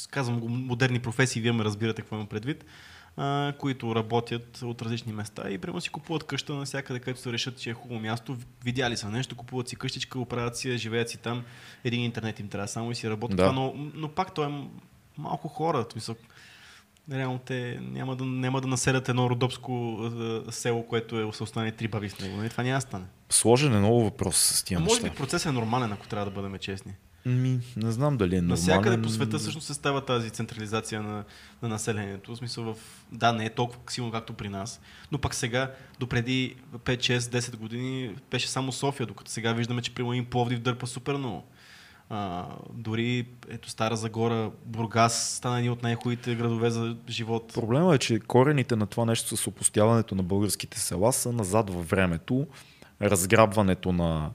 казвам го, модерни професии, вие ме разбирате какво имам предвид, които работят от различни места и прямо си купуват къща навсякъде, където се решат, че е хубаво място. Видяли са нещо, купуват си къщичка, оправят си, живеят си там. Един интернет им трябва само и си работят. Да. Но пак той е малко хора. Реално те няма да населят едно родопско село, което е остане 3 баби с него. Това няма да стане. Сложен е много въпрос с тия неща. Може би процесът е нормален, ако трябва да бъдем честни. Не знам дали е нормален. Навсякъде по света всъщност се става тази централизация на населението. В смисъл, не е толкова силно както при нас. Но пък сега, допреди 5-6-10 години беше само София, докато сега виждаме, че примерно Пловдив дърпа супер много. Дори Стара Загора, Бургас стана един от най-хубавите градове за живот. Проблема е, че корените на това нещо с опустяването на българските села са назад във времето, разграбването на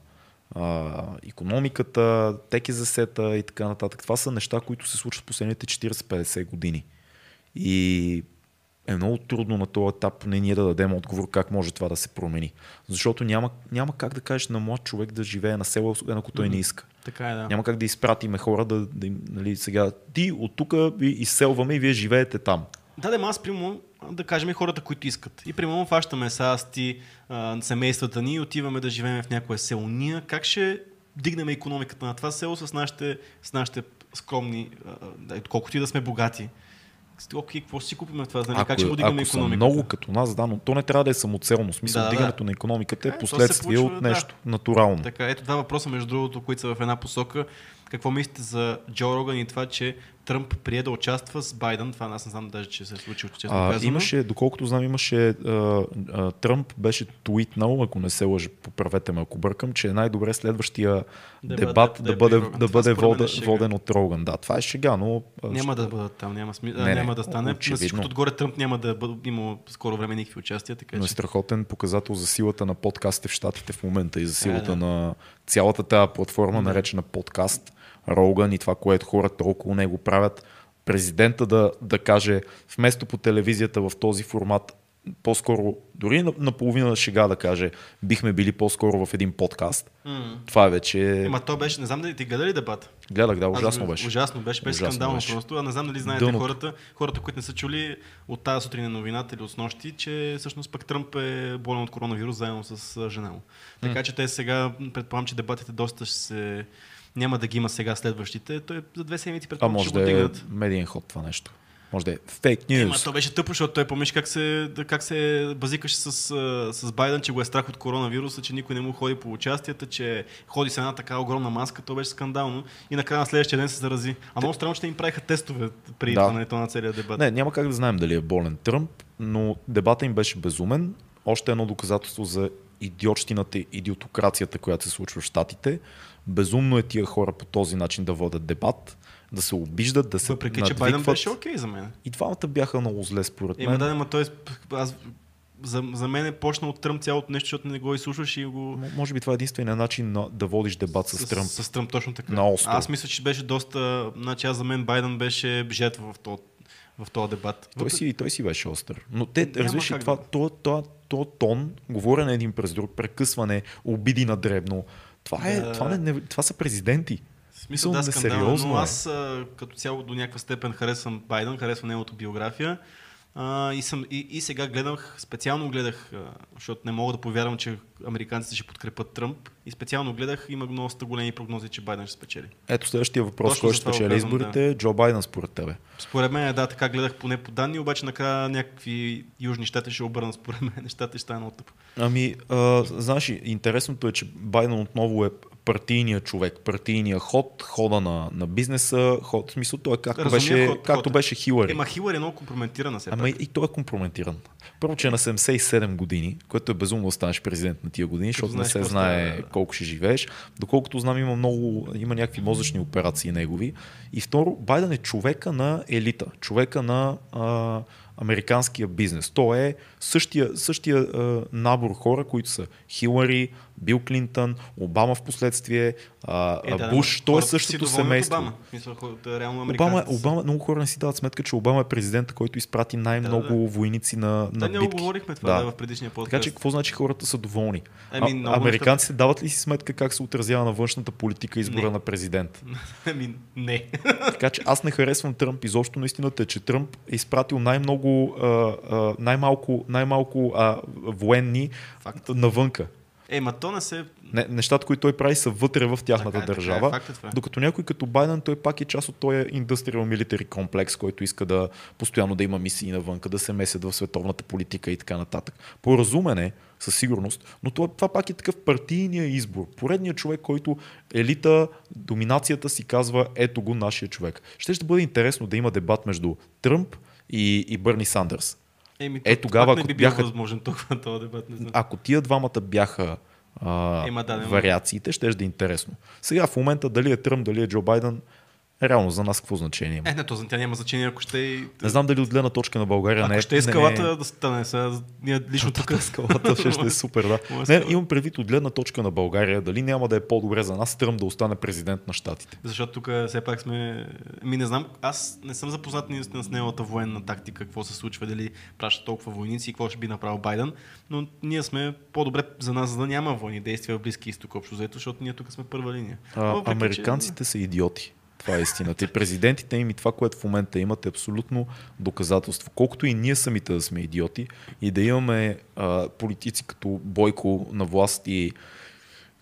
икономиката, текезесета и така нататък. Това са неща, които се случват в последните 40-50 години. И е много трудно на този етап ние да дадем отговор как може това да се промени. Защото няма как да кажеш на млад човек да живее на село, ако той не иска. Така е, да. Няма как да изпратиме хора да нали, сега ти от тук изселваме и вие живеете там. Аз примерно да кажем хората, които искат. И примерно фащаме семействата ни и отиваме да живеем в някое село. Ние как ще дигнем икономиката на това село с нашите скромни, колкото и да сме богати? Окей, какво ще си купим в това? Как ще подигаме икономиката? Ако са много като нас, но то не трябва да е самоцелно. Смисъл, дигането на икономиката е последствие от нещо натурално. Така, ето два въпроса, между другото, които са в една посока. Какво мислите за Джо Роган и това, че Тръмп прие да участва с Байден? Това аз не знам даже, че се е случило, честно казано. Доколкото знам, имаше Тръмп беше твитнал, ако не се лъжа, поправете ме, ако бъркам, че е най-добре следващия дебат да бъде воден от Роган. Да, това е шега, но... Няма да бъдат там, няма да стане. На всичкото отгоре Тръмп няма да има скоро време никакви участия. Така, но е страхотен показател за силата на подкастите в щатите в момента и за силата на цялата тази платформа, наречена подкаст. Роган и това, което хората около него правят, президента да каже вместо по телевизията в този формат, по-скоро, дори наполовина шега да каже, бихме били по-скоро в един подкаст. Това е вече... То беше, не знам дали ти гледали дебата? Гледах, да, ужасно беше. Ужасно беше скандално просто. Не знам дали знаете хората, които не са чули от тази сутрин на новината или от снощи, че всъщност пък Тръмп е болен от коронавирус заедно с жена му. Така че те сега, предполагам, че дебатите доста ще се... Няма да ги има сега следващите. Той за 2 седмици предполагам ще го тегнат. Може да е медиен ход това нещо. Може да е фейк нюз. То беше тъпо, защото той помниш как се базикаше с Байден, че го е страх от коронавируса, че никой не му ходи по участията, че ходи с една така огромна маска. То беше скандално. И накрая на следващия ден се зарази. Много странно, че им правиха тестове при идването на целия дебат. Няма как да знаем дали е болен Тръмп, но дебата им беше безумен. Още едно доказателство за идиотщината и идиотокрацията, която се случва в щатите. Безумно е тия хора по този начин да водят дебат, да се обиждат, да се надвикват. Че Байден беше окей за мен. И двамата бяха много зле според мен. За мен е почнал от Тръмп цялото нещо, защото не го изслушваш и го... Може би това е единственият начин да водиш дебат с Тръмп. С Тръмп, точно така. Аз мисля, че беше доста... за мен Байден беше жертва в този дебат. Той си беше остър. Но те развиши това. То тон, говорене един през друг, прекъсване, обиди на дребно. Това са президенти. Смисъл да, несериозно. Но аз като цяло до някаква степен харесвам Байден, харесвам неговата биография. И сега специално гледах, защото не мога да повярвам, че американците ще подкрепят Тръмп. И специално гледах, има много големи прогнози, че Байден ще спечели. Ето следващия въпрос, който ще спечели изборите, Джо Байден според тебе. Според мен, така гледах поне по данни, обаче накрая някакви южни щати ще обърнат според мен, нещата ще стане оттъп. Знаеш, интересното е, че Байден отново е партийния човек, партийния ход, хода на бизнеса, ход, в смисъл той както беше Хилари. Ема Хилари е много компрометирана сега. Ама и той е компрометиран. Първо, че е на 77 години, което е безумно да станеш президент на тия години, защото не се знае колко ще живееш. Доколкото знам, има някакви мозъчни операции негови. И второ, Байден е човека на елита, човека на американския бизнес. Той е същия набор хора, които са Хилари, Бил Клинтън, Обама в последствие, Буш. Той е същото семейство. Обама. Обама, много хора не си дават сметка, че Обама е президента, който изпрати най-много войници на битки. Да, не оговорихме това в предишния подкаст. Така че какво значи хората са доволни? Американците дават ли си сметка как се отразява на външната политика избора на президент? Не. Така че аз не харесвам Тръмп изобщо, наистина е, че Тръмп е изпратил най-малко военни навънка. Нещата, които той прави, са вътре в тяхната държава. Докато някой като Байден, той пак е част от този индустриал милитари комплекс, който иска да постоянно да има мисии навънка, да се месят в световната политика и така нататък. Поразумен е, със сигурност, но това пак е такъв партийния избор. Поредният човек, който елита, доминацията си казва, ето го нашия човек. Ще бъде интересно да има дебат между Тръмп и Бърни Сандърс. Тогава, ако не би бил възможен толкова този дебат. Не знам. Ако тия двамата бяха вариациите, ще е интересно. Сега в момента дали е Тръмп, дали е Джо Байден, реално за нас какво значение има? Тя няма значение, ако ще и... Не знам дали от гледна точка на България... Ако ще е скалата да стане, сега ние лично тук... Скалата ще е супер, да. Имам предвид от гледна точка на България, дали няма да е по-добре за нас Тръмп да остане президент на щатите. Защото тук все пак сме... не знам, аз не съм запознат наистина с неговата военна тактика, какво се случва, дали праща толкова войници и какво ще би направил Байден, но ние сме по-добре за нас, за да няма войни действия в Близки изток общо взето, защото ние тук сме първа линия. Американците са идиоти. Това е истината. И президентите им и това, което в момента имат, е абсолютно доказателство. Колкото и ние самите да сме идиоти и да имаме политици като Бойко на власт и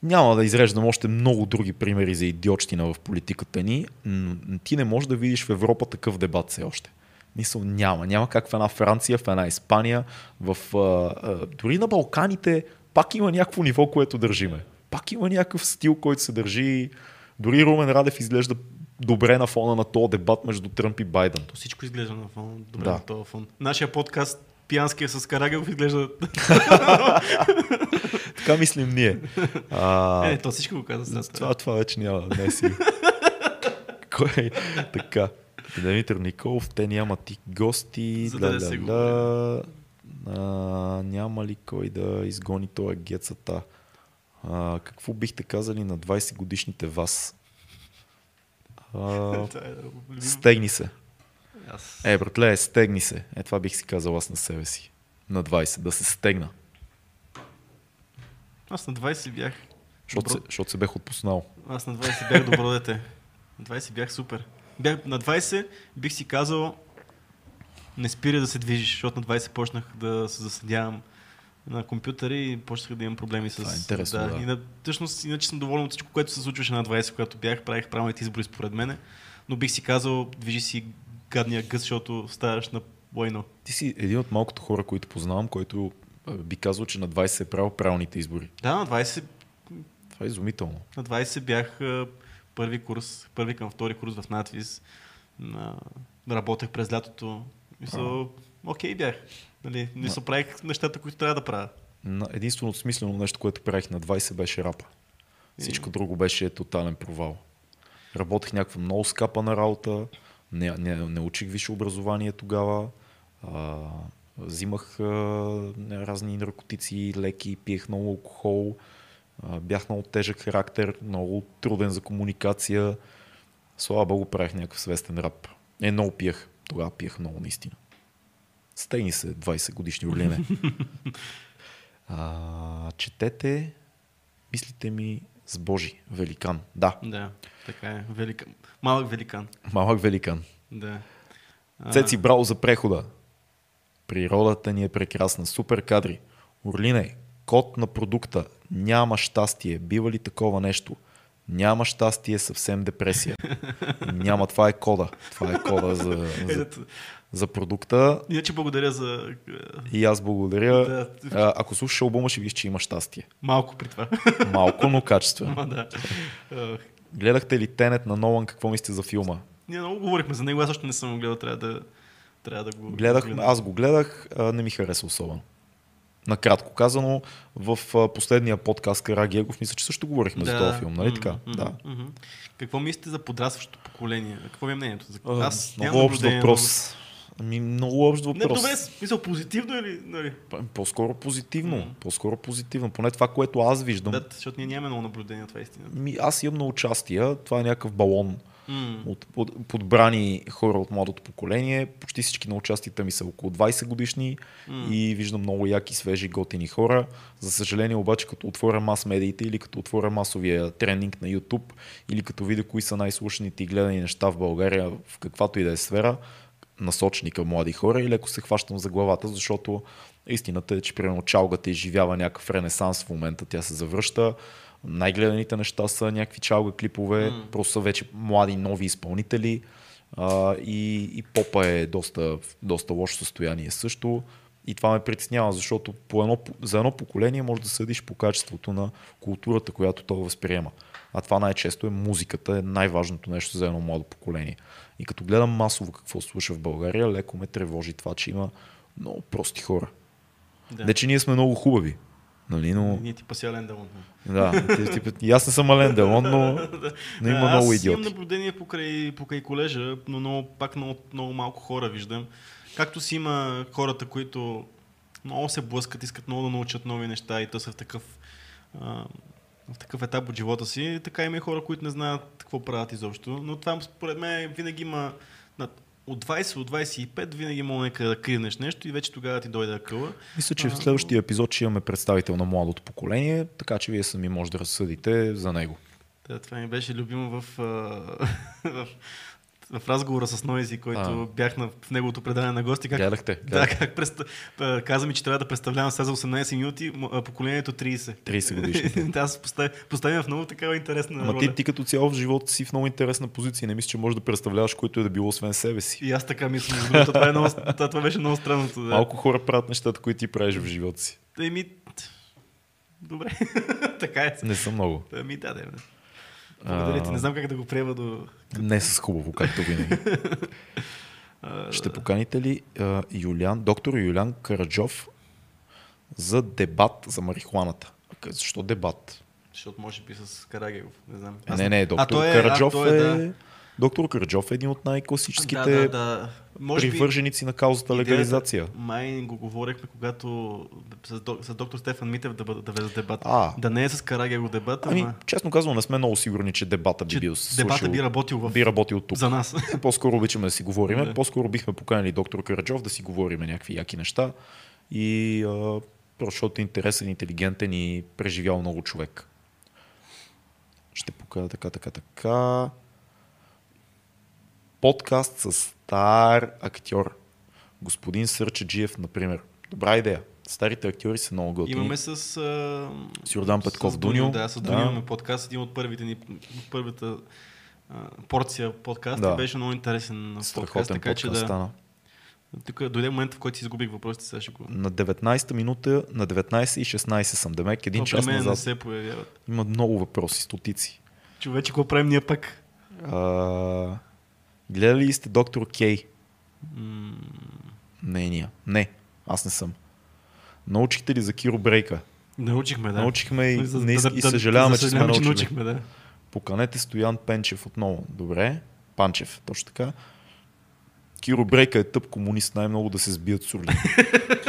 няма да изреждам още много други примери за идиотщина в политиката ни, ти не можеш да видиш в Европа такъв дебат все още. Мисъл, няма как в една Франция, в една Испания, дори на Балканите пак има някакво ниво, което държиме. Пак има някакъв стил, който се държи. Дори Румен Радев изглежда добре на фона на този дебат между Тръмп и Байден. То всичко изглежда на фона добре на този фон. Нашия подкаст Пиянския с Карагелов изглежда... Така мислим ние. То всичко го каза сега. Това вече няма. Не си. Кой? Така. Димитър Николов, те нямат и гости. Няма ли кой да изгони този гецата? Какво бихте казали на 20 годишните вас? Стегни се. Братле, стегни се. Това бих си казал аз на себе си. На 20, да се стегна. Аз на 20 бях. Защото се бях отпуснал. Аз на 20 бях добро дете. На 20 бях супер. На 20 бих си казал не спирай да се движиш, защото на 20 почнах да се заседявам на компютъри и почнах да имам проблеми с... Това е интересно, да. Всъщност, иначе съм доволен от всичко, което се случваше на 20, когато бях, правих правилните избори според мене, но бих си казал, движи си гадния гъс, защото ставаш на войно. Ти си един от малкото хора, които познавам, който би казал, че на 20 е правил правилните избори. Да, на 20... Това е изумително. На 20 бях първи към втори курс в Натвис. Работех през лятото. Окей бях. Правих нещата, които трябва да правя. Единственото смислено нещо, което правих на 20 беше рапа. Всичко друго беше тотален провал. Работех някаква много скапана работа, не учих висше образование тогава, взимах разни наркотици, леки, пиех много алкохол, бях много тежък характер, много труден за комуникация. Слава Богу, правих някакъв свестен рап. Много пиех, тогава пиех много наистина. Стегни се, 20 годишни Орлине. Четете мислите ми с Божи. Великан. Да, така е. Малък великан. Да. Цеци, браво за прехода. Природата ни е прекрасна. Супер кадри. Орлине, код на продукта. Няма щастие. Бива ли такова нещо? Няма щастие, съвсем депресия. Няма, това е кода. Това е кода за за продукта. Иначе благодаря за... И аз благодаря. Да. Ако слушаш албума, ще видиш, че има щастие. Малко при това. Малко, но качествено. Да. Гледахте ли Тенет на Нолан? Какво мислите за филма? Ние много говорихме за него, аз също не съм го гледал, трябва да го гледам. Аз го гледах, не ми хареса особено. Накратко казано, в последния подкаст Кара Гегов, мисля, че също говорихме за този филм, нали така? Да. Какво мислите за подрастващото поколение? Какво ви е мнението за аз? Много общ въпрос. Много общ въпрос. Не, добре, смисъл, позитивно или? Нали? По-скоро позитивно. По-скоро позитивно. Поне това, което аз виждам. Да, защото ние нямаме много наблюдение, това е истина. Аз имам на участие, това е някакъв балон. От подбрани хора от младото поколение. Почти всички на участията ми са около 20 годишни и виждам много яки, свежи, готини хора. За съжаление обаче, като отворя мас-медиите или като отворя масовия тренинг на YouTube или като видя кои са най-слушаните и гледани неща в България в каквато и да е сфера, насочени към млади хора, и леко се хващам за главата, защото истината е, че примерно чалгата изживява някакъв ренесанс в момента, тя се завръща. Най-гледаните неща са някакви чалга клипове, просто са вече млади, нови изпълнители, и попа е доста лошо състояние също, и това ме притеснява, защото за едно поколение може да съдиш по качеството на културата, която то възприема. А това най-често е музиката, е най-важното нещо за едно младо поколение. И като гледам масово какво слуша в България, леко ме тревожи това, че има много прости хора. Да. Не, че ние сме много хубави. Нали, но... Ние типа си Ален Делон. Да, и аз не съм Ален Делон, но има много идиоти. Аз имам наблюдение покрай колежа, но много малко хора виждам. Както си има хората, които много се блъскат, искат много да научат нови неща и те са в такъв етап от живота си, така има и хора, които не знаят какво правят изобщо. Но това според мен винаги има... От 20 до 25 винаги мога да кривнеш нещо и вече тогава ти дойде акъла. Мисля, че в следващия епизод ще имаме представител на младото поколение, така че вие сами може да разсъдите за него. Да, това ми беше любимо в разговора с Noizy, който бях в неговото предаване на гости. Гледахте. Каза ми, че трябва да представлявам сега за 18 минути поколението 30 годишни. Аз поставям в много такава интересна роля. Ти като цяло в живота си в много интересна позиция. Не мисля, че можеш да представляваш който е да било освен себе си. И аз така мисля. Това беше много странното. Да. Малко хора правят нещата, които ти правиш в живота си. Добре. Така е. Не съм много. Благодаря ти. Не знам как да го приема до... Не с хубаво, както винаги. Ще поканите ли доктор Юлиан Караджов за дебат за марихуаната? Защо дебат? Защото може би с Карагелов. Не знам. Не, доктор Караджов е... Доктор Караджов е един от най-класическите привърженици на каузата легализация. Май го говорихме, когато с доктор Стефан Митев да везе дебат. Да не е с Карагелов дебат. Честно казвам, не сме много сигурни, че дебата би бил се случил. Дебата би работил тук. За нас. По-скоро обичаме да си говорим. Да. По-скоро бихме поканили доктор Караджов да си говорим някакви яки неща. И защото е интересен, интелигентен и преживял много човек. Ще покажа така. Подкаст с стар актьор. Господин Сърчеджиев, например. Добра идея. Старите актьори са много готини. Имаме с Йордан Петков Дунил. Да, с Дунил имаме подкаст. Един от първата порция подкаст и беше много интересен подкаст. Така че да. Тук дойде момент, в който си изгубих въпросите. Сега ще го... На 19-та минута, на 19 и 16 съм. Демек, един час назад. Не се появяват. Има много въпроси, стотици. Човече, какво правим ние пък? Гледали ли сте доктор Кей? Не, аз не съм. Научихте ли за Киро Брейка? Научихме, да. Научихме и съжаляваме, че сме научихме. Да. Поканете Стоян Пенчев отново. Добре, Панчев, точно така. Киро Брейка е тъп комунист, най-много да се сбият с урли.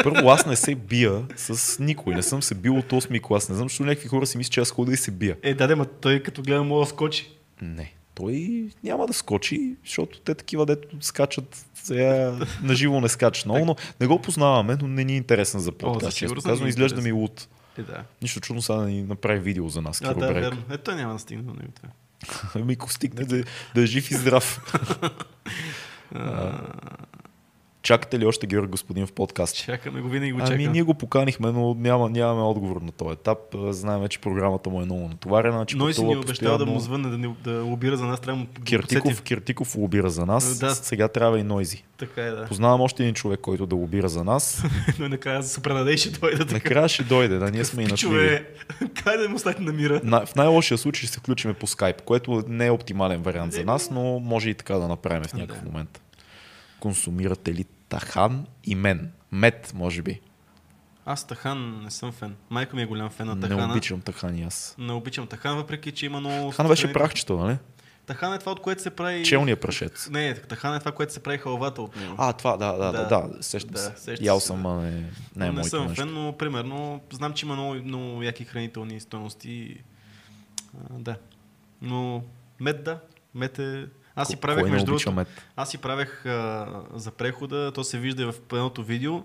Първо, аз не се бия с никой. Не съм се бил от 8-ми клас. Не знам, защото някакви хора си мислят, че аз хода и се бия. Да, той като гледа мога да скочи. Не. Той няма да скочи, защото те такива, дето скачат, сега наживо не скачат много, но не го познаваме, но не ни е интересен за подкаст. Честно казвам, изглежда ми луд. Нищо чудно сега да ни направи видео за нас. Да, верно. Той няма да стигне до него. Мико стигне да е жив и здрав. Чакате ли още Георги Господин в подкаст? Чакаме го, винаги го чакаме. Ами ние го поканихме, но нямаме отговор на този етап. Знаем, че програмата му е много натоварена. Noizy ни обещава да му звънне, да лобира за нас. Киртиков лобира за нас. Да. Сега трябва и Noizy. Така е, да. Познавам още един човек, който да лобира за нас. Но накрая се предаде, ще дойде. Накрая ще дойде, да, ние сме и начали. Кай да му стане на мира. В най-лошия случай ще се включиме по Skype, което не е оптимален вариант за нас, но може и така да направим в някакъв момент. Консумирате ли тахан и мен? Мед, може би. Аз тахан не съм фен. Майка ми е голям фен на тахана. Не обичам тахан и аз. Не обичам тахан, въпреки че има много... Тахан беше прахчето, нали? Тахан е това, от което се прави... Челния прашец. Не, тахан е това, което се прави халвата от него. А, това, да. Сещам се. Ял съм, да. Не е моето нещо. Не съм фен, но примерно знам, че има много яки хранителни стойности. Да. Но мед, да. Мед е... Аз си правех, между другото, за прехода, то се вижда и в едното видео,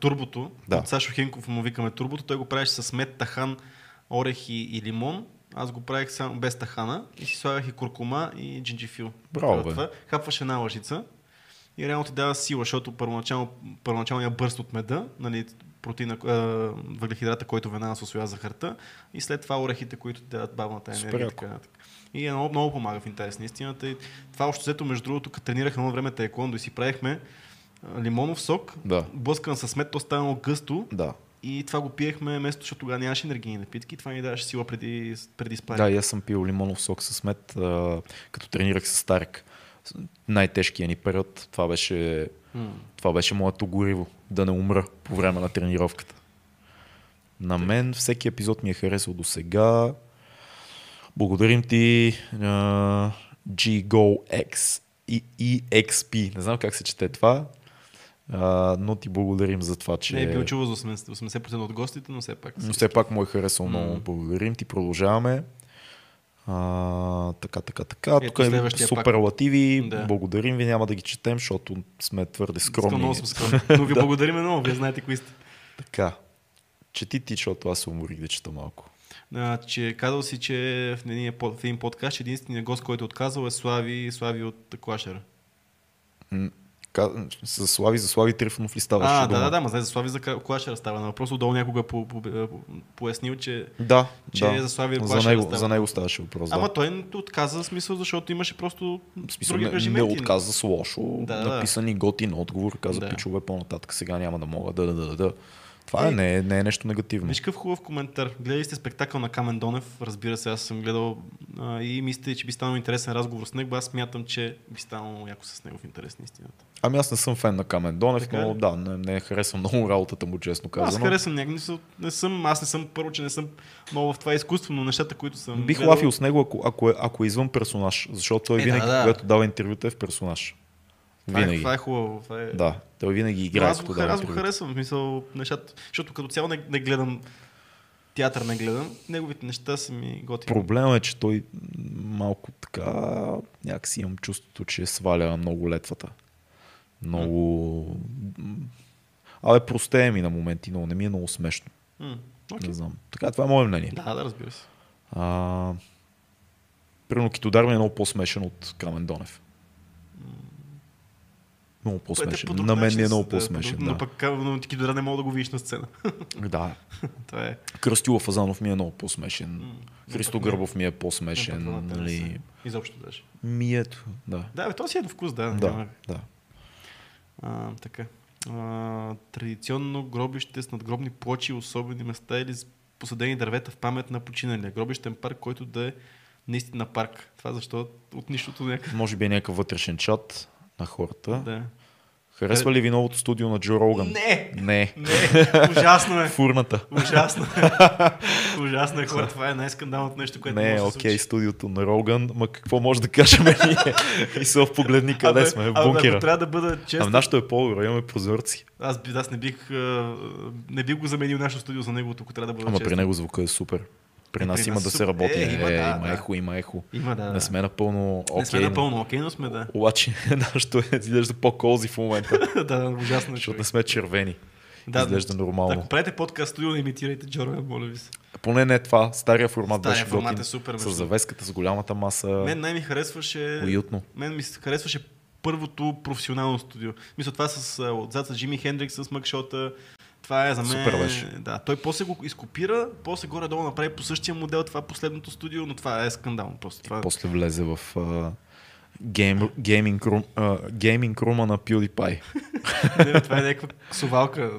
турбото, да. От Сашо Хинков му викаме турбото, той го правеше с мед, тахан, орех и лимон, аз го правих само без тахана и си слагах и куркума и джинджифил. Браво, хапваш една лъжица и реално ти дава сила, защото първоначалният бърст от меда, нали, протеина, въглехидрата, който веднага се усвоява захарта, и след това орехите, които ти дават бавната енергия. И много помага в интерес на истината. И това общо взето, между другото, като тренирах едно време таеквондо и си правихме лимонов сок, да. Блъскан със мед, то става гъсто. Да. И това го пиехме вместо, защото тогава нямаше енергийни напитки. Това ни даваше сила преди спаринг. Да, и аз съм пил лимонов сок със мед, като тренирах със Старек. Най-тежкият ни период, това беше моето гориво, да не умра по време на тренировката. На мен всеки епизод ми е харесал до сега. Благодарим ти, GGoX и EXP. Не знам как се чете това, но ти благодарим за това, че... Не е бил чувал за 80% от гостите, но все пак... Но все пак му е харесал много. Благодарим ти, продължаваме. Така. Тук е суперлативи. Да. Благодарим ви, няма да ги четем, защото сме твърде скромни. Но ви благодарим много, вие знаете кои сте. Така, чети ти, защото аз се уморих да чета малко. Че казал си, че в един подкаст единственият гост, който отказал е Слави от Клашера. За Слави Трифонов ли ставаше? Да, ма за Слави за Клашера става на въпрос. Отдолу някога пояснил, че е за Слави от Клашера става. За него ставаше въпрос, да. Ама той отказа смисъл, защото имаше просто други ангажименти. Не отказа с лошо, написани готин отговор, каза пичове по-нататък, сега няма да мога, Това не е нещо негативно. Виж какъв хубав коментар. Гледали сте спектакъл на Камен Донев, разбира се, аз съм гледал и мисля, че би станал интересен разговор с него, аз смятам, че би станало яко с него в интерес на истината. Ами аз не съм фен на Камен Донев, така, но не харесвам много работата му, честно казано. Аз харесвам аз не съм, първо, че не съм много в това изкуство, но нещата, които съм бих лафил с него, ако е извън персонаж, защото той винаги, когато дава интервюта, е в персонаж. Това е хубаво. Да, той винаги играе. Аз го харесвам, мисъл, нещата, защото като цяло не гледам театър, неговите неща са ми готини. Проблемът е, че той малко така, някакси имам чувството, че сваля много летвата. Много... простее ми на моменти, но не ми е много смешно. Не знам. Така, това е мое мнение. Да, разбира се. Примерно Китодар ми е много по-смешен от Камен Донев. Много по-смешен. На мен е много по-смешен. Да. Но ти дори не мога да го видиш на сцена. Да. Кръстила Фазанов ми е много по-смешен. Христо Гърбов ми е по-смешен. Изобщо даже. Мието, да. Да, то си е до вкус, да. Така. Традиционно гробище с надгробни плочи, особени места или посадени дървета в памет на починалия. Гробищен парк, който да е наистина парк. Това защо от нищото някакъв. Може би е някакъв вътрешен чат на хората. Да. Харесва ли ви новото студио на Джо Роган? Не. Ужасно е. Фурната. Ужасно е, хора. Това е най-скандалното нещо, което може да се случи. Студиото на Роган. Ма какво може да кажем ние? И се погледни къде сме, в бункера. Трябва да бъда честен. Нашето е по-добро, имаме прозорци. Аз не бих го заменил нашето студио за неговото, ако трябва да бъда честен. Ама при него звука е супер. При нас има да се работи. Има ехо. Не сме напълно окей. Не сме напълно окей, но сме да. Обаче нашето изглежда по-кози в момента. Ужасно. Защото не сме червени. Изглежда нормално. Ако правите подкаст студио, не имитирайте Джо Роган, моля ви се. Поне не това. Стария формат беше готин. С завеската, с голямата маса. Мен най-ми харесваше... Уютно. Мен ми харесваше първото професионално студио. Мисля, това с отзад с Джими Хендрикс, с Мъкшота. Това е за мен. Супер лъж. Да, той после го изкопира, после горе-долу направи по същия модел, това е последното студио, но това е скандално. Просто. Това... После влезе в гейминг рума на PewDiePie. Не, това е някаква совалка.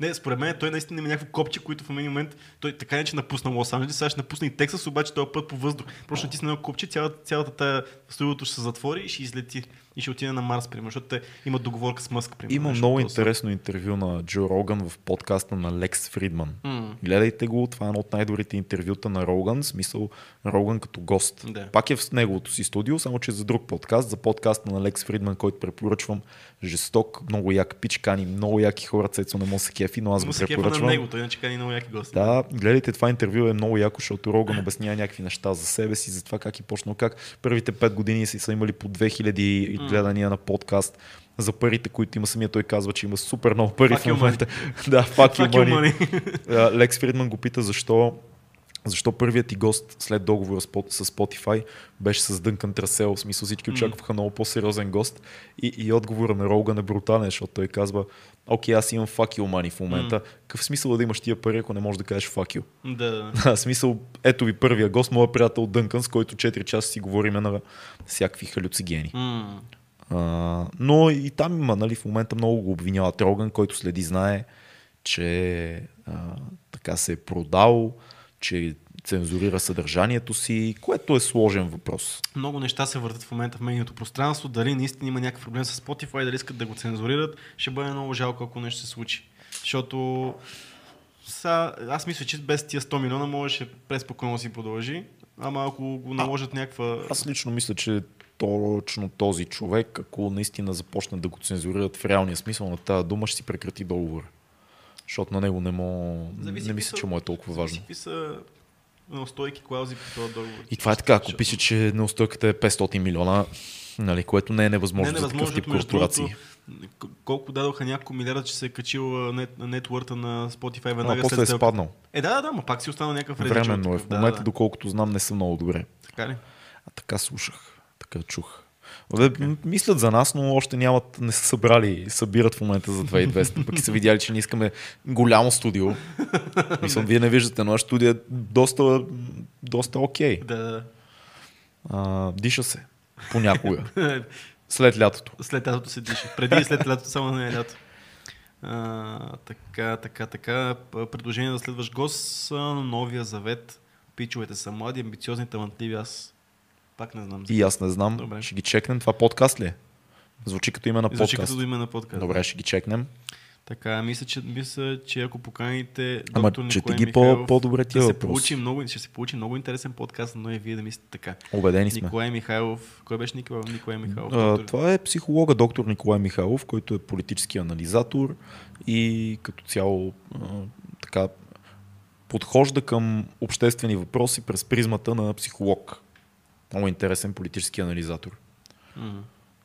Не, според мен той наистина има някакво копче, което в един момент той така не че напусна Лос-Анджелес, сега ще напусне и Тексас, обаче този път по въздух. Просто натисне едно копче, цялата тая студиото ще се затвори и ще излети. И ще отиде на Марс, примерно, защото те имат договорка с Мъск. Примерно, има много интересно интервю на Джо Роган в подкаста на Лекс Фридман. Гледайте го, това е едно от най-добрите интервюта на Роган, в смисъл Роган като гост. Да. Пак е в неговото си студио, само че за друг подкаст, за подкаста на Лекс Фридман, който препоръчвам, жесток, много як пич, кани много яки хора, Цецо не може се кефи, но аз го препоръчвам. Него, той иначе кани много яки гости. Да, гледайте, това интервю е много яко, защото Роган обяснява някакви неща за себе си, за това как е почнал, как първите 5 години са имали по 2000 гледания на подкаст, за парите, които има самия. Той казва, че има супер много пари в момента. Да, fuck you money. Лекс Фридман го пита защо първият ти гост след договора с Spotify беше с Дънкан Трасел. В смисъл всички очакваха много по-сериозен гост и отговора на Роган е брутален, защото той казва: окей, аз имам fuck you money в момента. Какъв смисъл да имаш тия пари, ако не можеш да кажеш fuck you? Да. Смисъл, ето ви първия гост, моя приятел Дънкан, с който 4 часа си говориме на всякакви халюцигени. Но и там има, нали, в момента много го обвиняват Роган, който следи, знае, че така се е продал, че цензурира съдържанието си, което е сложен въпрос. Много неща се въртат в момента в медийното пространство. Дали наистина има някакъв проблем с Spotify, дали искат да го цензурират, ще бъде много жалко, ако нещо се случи. Защото аз мисля, че без тия 100 милиона можеше преспокойно да си продължи, ама ако го наложат някаква... Аз лично мисля, че точно този човек, ако наистина започне да го цензурират в реалния смисъл на тази дума, ще си прекрати договора. Защото на него не мисля, че му е толкова важно. Зависи какви са неустойки, клаузи по този договор. И това е така, ако пише, че неустойката е 500 милиона, нали, което не е невъзможно за такъв тип корпорации. Колко дадоха няколко милиарда, че се е качил нетворта на Spotify веднага след... После е спаднал. Да, но пак си останал някакъв редичок. Временно е. В момента, доколкото знам, не съм много добре. Така ли? Така слушах. Чух. Мислят за нас, но още не са събрали, събират в момента за 2200, пък и са видяли, че не искаме голямо студио. Мислям, вие не виждате, но студио е доста окей. Да. Диша се. Понякога. След лятото. След лятото се диша. Преди и след лятото, само не е лято. Така. Предложение да следваш гост на Новия завет. Пичовете са млади, амбициозни, талантливи. Аз пак не знам. И аз не знам. Добре. Ще ги чекнем. Това подкаст ли е? Звучи като име на подкаст. Добре, ще ги чекнем. Така, мисля, че ако поканите доктор Николай Михайлов, ще се получи много интересен подкаст, но и вие да мислите така. Убедени сме. Николай Михайлов. Кой беше Николай Михайлов? Това е психолога доктор Николай Михайлов, който е политически анализатор и като цяло така подхожда към обществени въпроси през призмата на психолог. Много интересен политически анализатор.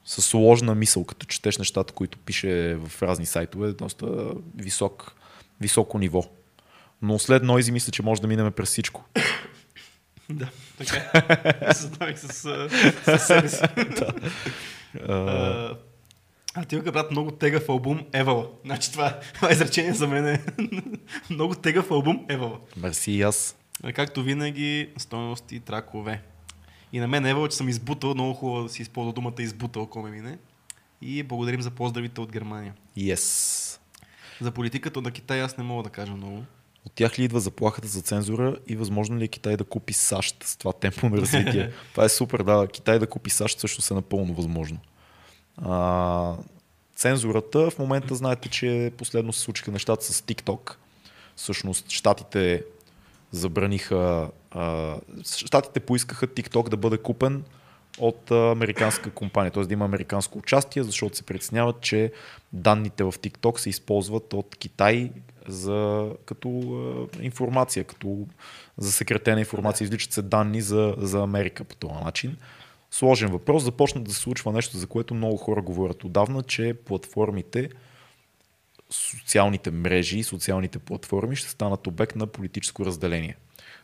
Със сложна мисъл, като четеш нещата, които пише в разни сайтове, доста високо ниво. Но след Noizy мисля, че може да минем през всичко. Да, така. Съзнавих със себе си. Тилка, брат, много тегав албум Евала. Значи това изречение за мен е много тегав албум Евала. Мерси и аз. Както винаги, стойности и тракове. И на мен Евала, че съм избутал, много хубаво да си използва думата избутал, ако ме мине. И благодарим за поздравите от Германия. Yes. За политиката на Китай аз не мога да кажа много. От тях ли идва заплахата за цензура и възможно ли е Китай да купи САЩ с това темпо на развитие? Това е супер, да. Китай да купи САЩ също се напълно възможно. Цензурата в момента знаете, че последно се случиха нещата с TikTok. Всъщност щатите забраниха. Щатите поискаха TikTok да бъде купен от американска компания, т.е. да има американско участие, защото се притесняват, че данните в TikTok се използват от Китай като информация, като засекретена информация, изличат се данни за Америка по този начин. Сложен въпрос, започна да се случва нещо, за което много хора говорят отдавна, че платформите, социалните мрежи, социалните платформи ще станат обект на политическо разделение.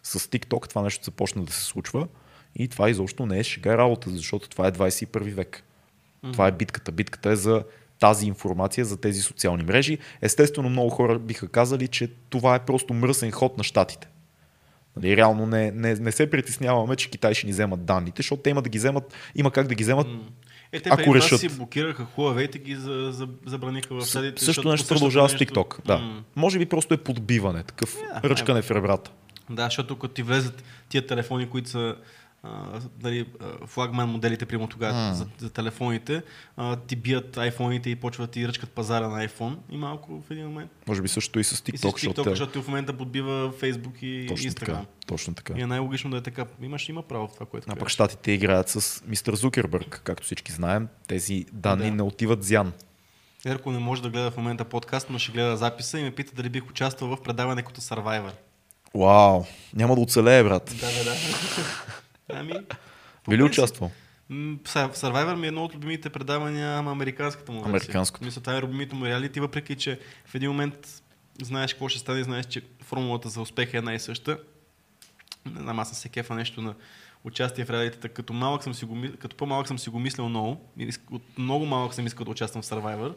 С TikTok това нещо започна да се случва и това изобщо не е шега работа, защото това е 21 век. Това е битката. Битката е за тази информация, за тези социални мрежи. Естествено, много хора биха казали, че това е просто мръсен ход на щатите. Нали, реално не се притесняваме, че Китай ще ни вземат данните, защото те има да ги вземат, има как да ги вземат. Те ако решат. Си блокираха хубавете, ги забраниха в следите. Също нещо продължава с TikTok. Да. Може би просто е подбиване, такъв ръчкане в ребрата. Да, защото като ти влезат тия телефони, които са флагман моделите, примерно тогава за телефоните, ти бият айфоните и почват и ръчкат пазара на айфон и малко в един момент. Може би също и с TikTok, защото в момента подбива Facebook и Instagram. Точно така. И е най-логично да е така. Има право в това, което казваш. А пък щатите играят с мистер Зукербърг, както всички знаем. Тези данни не отиват зян. Ерко не може да гледа в момента подкаст, но ще гледа записа и ме пита дали бих участвал в предаване като Survivor. Вау, няма да оцелее, брат. Да. Ами, били участвал? Survivor ми е едно от любимите предавания, ама американската му версия. Мисля, това е любимите му реалити, въпреки че в един момент знаеш какво ще стане, знаеш, че формулата за успех е една и съща. Не знам, аз се кефа нещо на участие в реалитета. Като по-малък съм си го мислял много. От много малък съм искал да участвам в Survivor.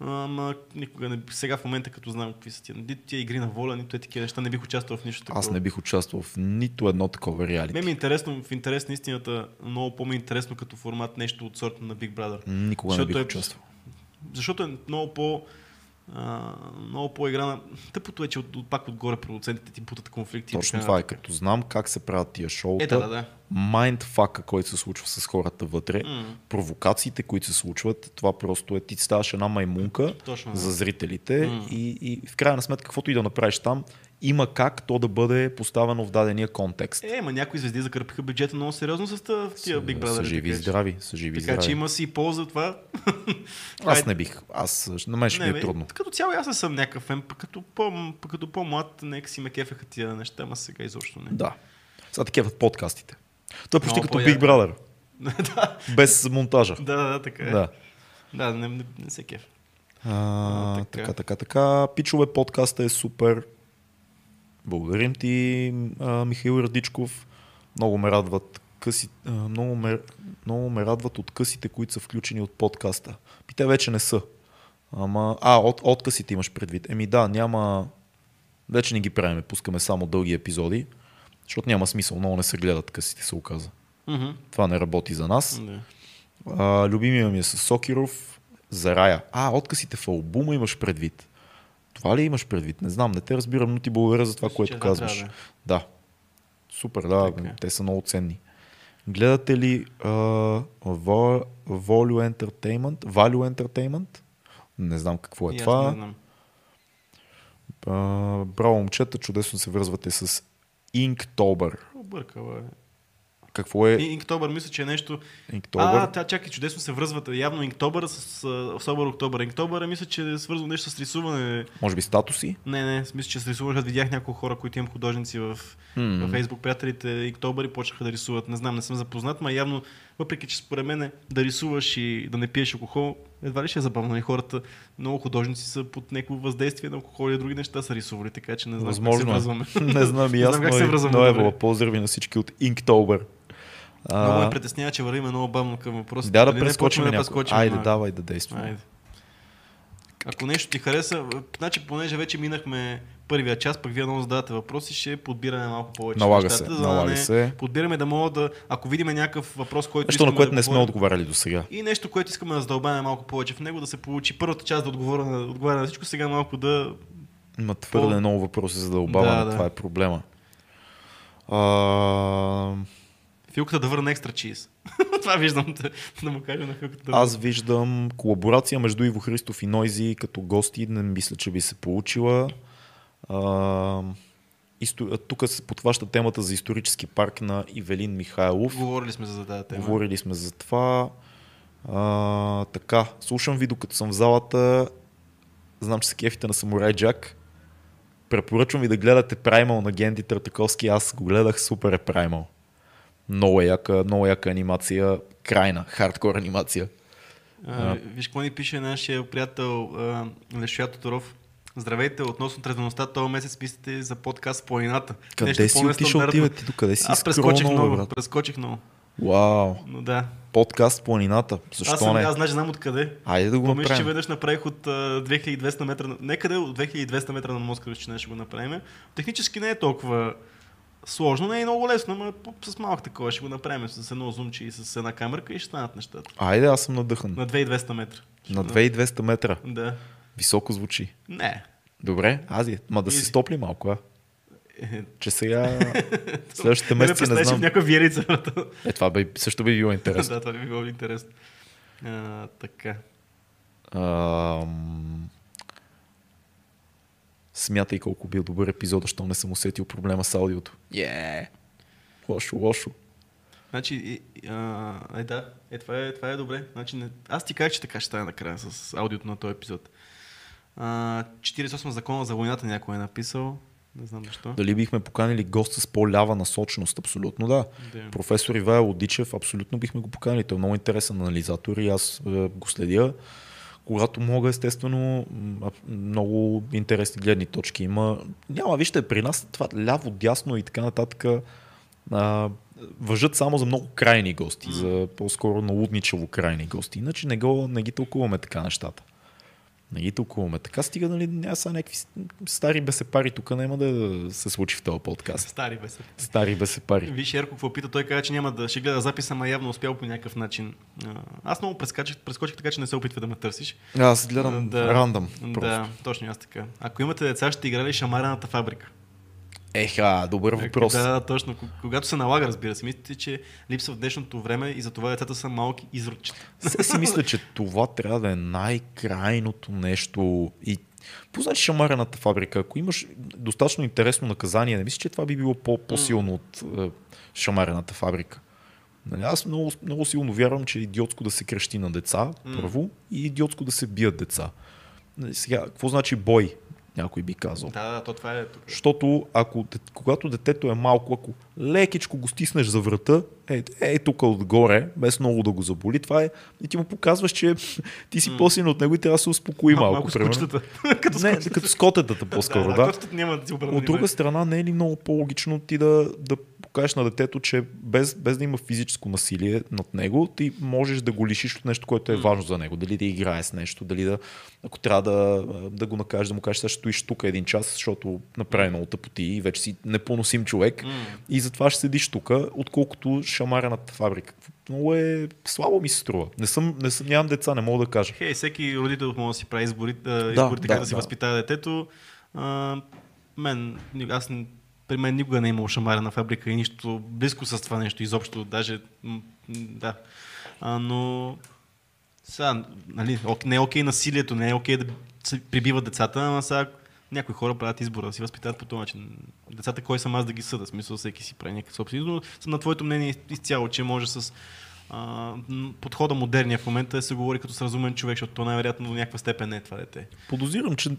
Ама никога не. Сега в момента, като знам какви са тия игри на воля, нито е такива неща, не бих участвал в нищо такова. Аз не бих участвал в нито едно такова реалити. Ме ми е интересно, в интерес на истината, много по-ми интересно като формат нещо от сорта на Big Brother. Никога не бих участвал. Защото е много по-играна. Тъпото е, че пак отгоре продуцентите ти бутат конфликти. Точно това е, като знам как се правят тия шоута, майндфака, който се случва с хората вътре, провокациите, които се случват, това просто е, ти ставаш една маймунка за зрителите и в крайна сметка, каквото и да направиш там, има как то да бъде поставено в дадения контекст. Ма някои звезди закърпиха бюджета много сериозно с тия Big Brother. Са живи и здрави. Така че има си и полза това. Аз не бих. На мен ще ми е трудно. Като цяло аз не съм някакъв фен, като по-млад, нека си ме кефеха тия неща, ама сега изобщо не. Да. Сега те кефат подкастите. Това е почти като Big Brother. Без монтажа. Да, така е. Да, не се кеф. Така. Пичове, подкаста е супер. Благодарим ти, Михаил Радичков. Много ме радват откъсите, които са включени от подкаста. Те вече не са. Откъсите имаш предвид. Няма. Вече не ги правиме. Пускаме само дълги епизоди, защото няма смисъл. Много не се гледат късите, се оказа. Това не работи за нас. Любимия ми е с Сокиров за Рая. Откъсите в албума имаш предвид. Това ли имаш предвид? Не знам, не те разбирам, но ти благодаря за това, което казваш. Да. Супер, да, така. Те са много ценни. Гледате ли Value Entertainment? Не знам какво е това. Браво, момчета, чудесно се връзвате с Inktober. Объркава е. Какво е? Inktober, мисля, че е нещо... чакай, чудесно се връзват. Явно Inktober с Sober-October. Inktober, мисля, че е свързано нещо с рисуване. Може би статуси? Не, мисля, че с рисуване. Видях няколко хора, които имам художници в Facebook. Приятелите Inktober и почнаха да рисуват. Не знам, не съм запознат, но явно, въпреки че според мен да рисуваш и да не пиеш алкохол, едва ли ще е забавно. И хората, много художници са под някакво въздействие на алкохол и други неща са рисували, така че не знам как се връзваме. Не знам и аз, но поздрави на всички от Inktober. Много ме притеснява, че вървим много бавно към въпросите. Да, прескочим. Айде, давай да действаме. Ако нещо ти хареса, значи понеже вече минахме първия час, пък вие много задавате въпроси, ще подбираме малко повече. Налага се. Подбираме да мога да, ако видим някакъв въпрос, който искаме на което да не сме отговаряли до сега. И нещо, което искаме да задълбаваме малко повече в него, да се получи първата част да отговаря на всичко, сега малко да... Има твърде много въпроси за дълбаване, това е проблема. Филката да върне екстра чиз. Това виждам да му кажа на Филката да върне. Аз виждам колаборация между Иво Христов и Noizy като гости. Не мисля, че би се получила. Тук се подхваща темата за исторически парк на Ивелин Михайлов. Говорили сме за тази тема. Говорили сме за това. Слушам ви, докато съм в залата. Знам, че се кефите на Самурай Джак. Препоръчвам ви да гледате Primal на Генди Тартаковски. Аз го гледах, супер е Primal. Много яка анимация, крайна, хардкор анимация. Виж какво ни пише нашия приятел Лешоя Тодоров. Здравейте, относно трезвеността, този месец мислите за подкаст Планината. Къде си отишъл ти, докъде си скронал? Аз прескочих много. Вау, подкаст планината. Защо аз съм, не? Аз знам откъде. Айде да го направим. Помниш, че веднъж направих от 2200 метра... Некъде от 2200 метра на Москва, че не ще го направим. Технически не е толкова сложно, не е много лесно, но с малко такова ще го направим. С едно зумче и с една камерка и ще станат нещата. Айде, аз съм надъхан. На 2200 метра. На 2200 метра? Да. Високо звучи. Не. Добре, ази, ма да се стопли малко, а? Че сега следващите месеци не знам. Представиш в някаква виерица. Е, това също би било интересно. Да, това би било интересно. Така. Смятай колко бил добър епизод, защото не съм усетил проблема с аудиото. Лошо, лошо. Значи, да, това е добре. Значи, аз ти казах, че така ще стане накрая с аудиото на този епизод. 48 закона за войната някой е написал. Не знам защо. Дали бихме поканили гост с по-лява насоченост? Абсолютно да. Yeah. Професор Ивайло Дичев, абсолютно бихме го поканили. Той е много интересен анализатор и аз го следя. Когато мога, естествено, много интересни гледни точки има. Няма, вижте, при нас това ляво, дясно и така нататък въжат само за много крайни гости, за по-скоро налудничево крайни гости. Иначе не ги тълкуваме така нещата. Не ги толкова. Така стига, нали, няма са някакви стари бесепари. Тук няма да се случи в този подкаст. Стари бесепари. Виж, Ерко, какво пита, той каза, че няма да ще гледа записа, ама явно успял по някакъв начин. Аз много прескочих, така че не се опитва да ме търсиш. Аз гледам рандъм. Да, точно аз така. Ако имате деца, ще играли Шамарената фабрика. Еха, добър въпрос. Да, точно. Когато се налага, разбира се, мислите, че липсва в днешното време и затова децата са малки изручета. Се си мисля, че това трябва да е най-крайното нещо. И познати Шамарената фабрика, ако имаш достатъчно интересно наказание, не мисля, че това би било по-силно от Шамарената фабрика. Нали, аз много, много силно вярвам, че е идиотско да се крещи на деца, първо, и идиотско да се бият деца. Сега, какво значи бой? Някой би казал. Да, то това е. Защото когато детето е малко, ако лекичко го стиснеш за врата, тук отгоре, без много да го заболи, това е. И ти му показваш, че ти си по-силен от него и трябва да се успокои малко. Като с котетата по-скоро, да. От друга страна, не е ли много по-логично ти да покажеш на детето, че без да има физическо насилие над него, ти можеш да го лишиш от нещо, което е важно за него. Дали да играе с нещо, дали да, ако трябва да го накажеш, да му кажеш, сега ще стоиш тук един час, защото направи много тъпоти и вече си непоносим човек и затова ще седиш тук, отколкото Шамарената фабрика. Много е слабо ми се струва. Нямам деца, не мога да кажа. Всеки родител може да си прави избори, си възпитава детето. При мен никога не е имал Шамарена фабрика и нищо близко с това нещо изобщо, даже да. Но сега, нали, не е окей насилието, не е окей да се прибиват децата, но сега някои хора правят избора, да си възпитават по този начин. Децата, кой съм аз да ги съда, смисъл всеки си прави някакъв собствен избор. Съм на твоето мнение изцяло, че може с подхода модерния в момента да се говори като с разумен човек, защото то най-вероятно до някаква степен не е това дете. Подозирам, че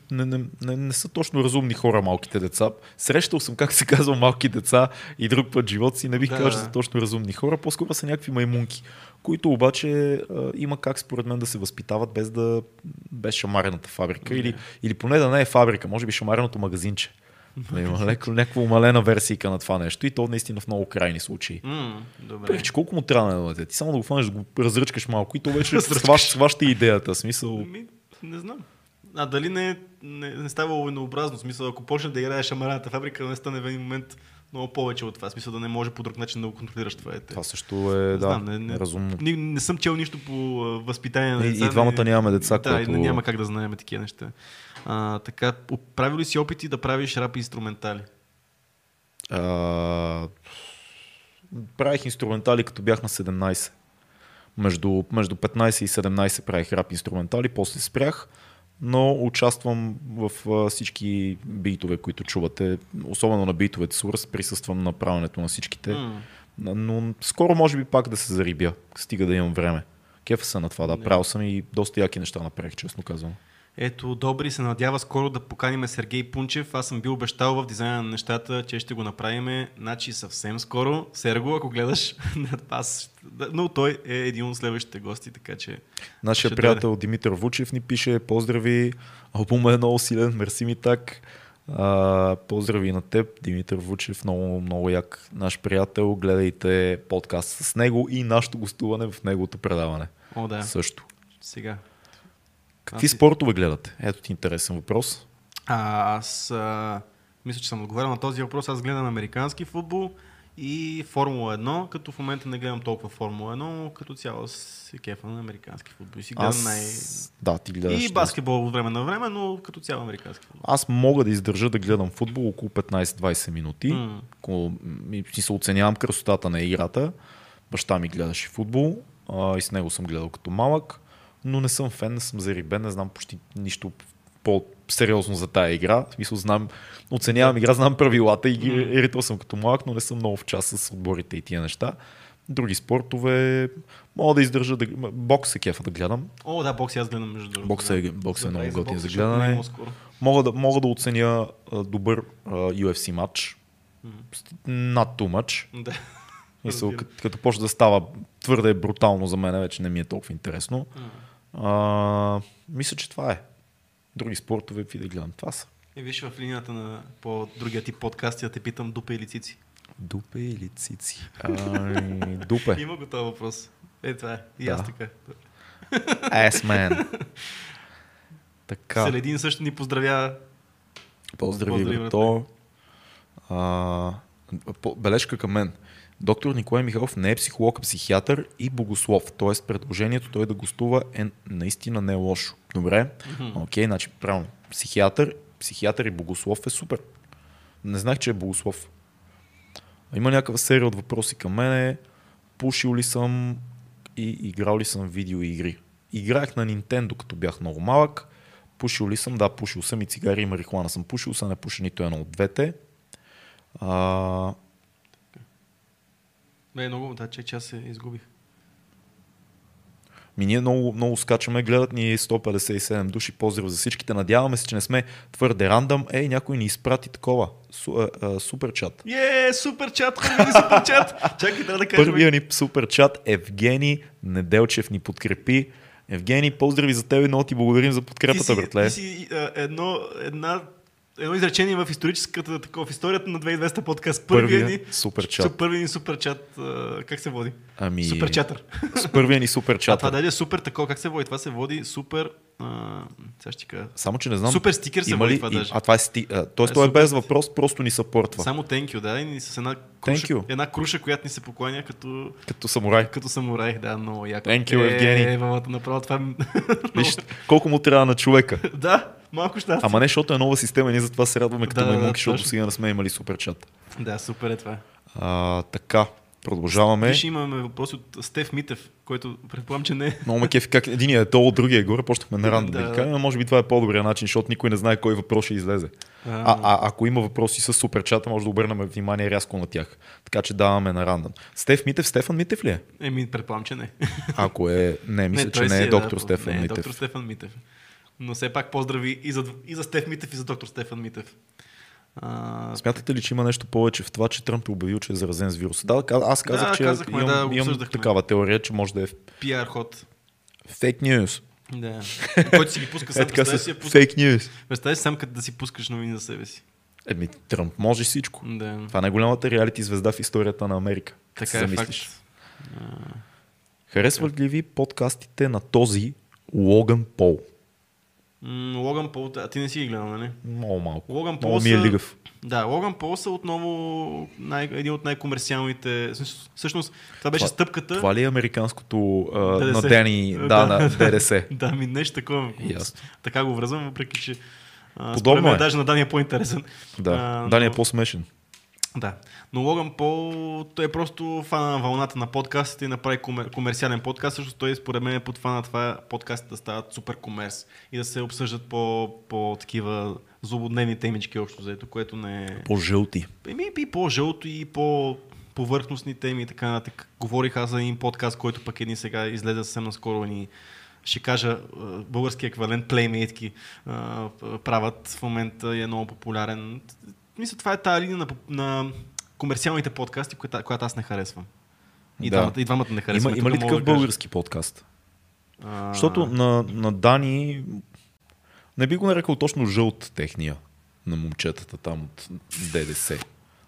не са точно разумни хора малките деца. Срещал съм, как се казва, малки деца и друг път живот си, не бих казал, че са точно разумни хора, по-скоро са някакви маймунки, които обаче има как според мен да се възпитават без Шамарената фабрика или поне да не е фабрика, може би Шамареното магазинче. Има някаква умалена версийка на това нещо и то наистина в много крайни случаи. Причи, колко му трябва на дете? Ти само да го фанеш, да го разръчкаш малко и то вече сваща идеята. Смисъл... Не знам. А дали не става овенообразно? Смисъл, ако почне да играеш Шамарената фабрика, не стане в един момент много повече от това. Смисъл да не може по друг начин да го контролираш това дете. Това също е разумно. Не съм чел нищо по възпитание на деца. И двамата нямаме деца, което... няма как да знаем такива неща. Така, правил ли си опити да правиш рап инструментали? Правих инструментали като бях на 17. Между 15 и 17 правих рап инструментали, после спрях, но участвам в всички битове, които чувате. Особено на битовете Сурс, присъствам на правенето на всичките. Но скоро може би пак да се зарибя, стига да имам време. Кефа се на това, да. Правил съм и доста яки неща направих, честно казвам. Ето, Добри се надява скоро да поканим Сергей Пунчев. Аз съм бил обещал в дизайна на нещата, че ще го направим. Значи съвсем скоро. Серго, ако гледаш, но той е един от следващите гости, така че... Нашия приятел Димитър Вучев ни пише, поздрави, албумът е много силен, мерси ми так. Поздрави на теб, Димитър Вучев, много, много як наш приятел. Гледайте подкаст с него и нашето гостуване в неговото предаване. О, да. Също. Сега. Какви спортове гледате? Ето ти интересен въпрос. Аз мисля, че съм отговарял на този въпрос. Аз гледам американски футбол и Формула 1, като в момента не гледам толкова Формула 1, но като цяло се кефа на американски футбол. Ти гледаш. И баскетбол от време на време, но като цяло американски футбол. Аз мога да издържа да гледам футбол около 15-20 минути. Си се оценявам красотата на играта. Баща ми гледаше футбол и с него съм гледал като малък, но не съм фен, не съм зарибен, не знам почти нищо по-сериозно за тая игра. В смисъл, оценявам игра, знам правилата и ги ритъл съм като малък, но не съм много в час с отборите и тия неща. Други спортове мога да издържа. Бокс е кефа да гледам. О, да, бокс аз гледам между другото. Бокс е много готин за гледане. Мога да оценя добър UFC матч. Not too much. Да. Мисъл, като почне да става твърде брутално за мен, вече не ми е толкова интересно. Мисля, че това е. Други спортове, какви да гледам, това са. Виж в линията на по-другия тип подкаст, я те питам дупе или цици. Дупе или цици? Дупе. Има го този въпрос. Това е. И аз така. Yes, man. Така. Селедин също ни поздравява. Поздрави, брато. Бележка към мен. Доктор Николай Михайлов не е психолог, а психиатър и богослов. Тоест предложението той да гостува е наистина не е лошо. Добре? Окей, значи правилно. Психиатър и богослов е супер. Не знах, че е богослов. Има някаква серия от въпроси към мене. Пушил ли съм и играл ли съм видеоигри? Играх на Nintendo, като бях много малък. Пушил ли съм? Да, пушил съм и цигари и марихуана съм пушил. Не пуша нито едно от двете. Много, да, че аз се изгубих. Ние много, много скачаме, гледат ни 157 души, поздрав за всичките. Надяваме се, че не сме твърде рандъм. Някой ни изпрати такова. Суперчат. Суперчат, хубави суперчат. Чакай, трябва да кажем. Първият ни суперчат, Евгений Неделчев ни подкрепи. Евгений, поздрави за теб и много ти благодарим за подкрепата, братле. Ти си едно изречение в историческата, в историята на 2200 подкаст. Първият ни суперчат. Как се води? Суперчатър. Първият ни суперчатър. Това даде супер такова. Как се води? Това се води супер... Само, че не знам. Супер стикер се води това даже. Тоест той е без въпрос, просто ни съпортва. Само thank you, да. И с една круша, която ни се покланя като... Като самурай. Като самурай, да. Много яко. Thank you, Евгений. Мамата направо това... Виж, колко му трябва на човека. Да. Малко щастие. Ама не, защото е нова система, ние затова се радваме като маймунки, защото сега не сме имали суперчат. Да, супер е това. Така, продължаваме. Виж, имаме въпрос от Стеф Митев, който предполагам, че не е. Много ме кефи как единият е долу, другия е горе, почнахме на рандом. Но може би това е по-добрият начин, защото никой не знае кой въпрос ще излезе. Ако има въпроси с суперчата, може да обърнем внимание рязко на тях. Така че даваме на рандом. Стеф Митев, Стефан Митев ли е? Предполагам, че не. Ако е. Не, мисля, че не е доктор Стефан Митев. Доктор Стефан Митев. Но все пак поздрави и за Стеф Митев, и за доктор Стефан Митев. Смятате ли, че има нещо повече в това, че Тръмп е обявил, че е заразен с вируса? Да, аз казах, имам такава теория, че може да е PR ход. Фейк нюз. Да. Който си ги пуска сам, фейк нюз. Представи си сам като да си пускаш новини за себе си. Тръмп може всичко. Да. Това е най-голямата реалити звезда в историята на Америка. Така е факт. Харесват ли ви подкастите на този Логан Пол? Логан Пол, а ти не си ги гледал, нали? Много малко. Логан Пол ми е лигав. Да, Логан Пол са отново един от най-комерциалните. Всъщност, това беше стъпката. Това ли е американското на Дени, на ДДС? Да, ми нещо такова. Така го връзвам, въпреки че според мен даже на Дани е по-интересен. Да, Дани е по-смешен. Да, но Логан Пол, той е просто фана на вълната на подкастите и направи комерциален подкаст, защото той според мен е под фана на това подкастите да стават супер комерс и да се обсъждат по такива злободневни темички общо заето, което не е... По-жълти. И по-жълто, и по-повърхностни теми и така нататък. Говорих аз за един подкаст, който пък един сега излезе съвсем наскоро ни... Ще кажа, български еквивалент плеймейтки правят в момента и е много популярен... Мисля, това е тази линия на комерциалните подкасти, която аз не харесвам. И двамата не харесвам. Има ли такъв български подкаст? Защото на Дани не би го нарекал точно жълт техния. на момчетата там от ДДС.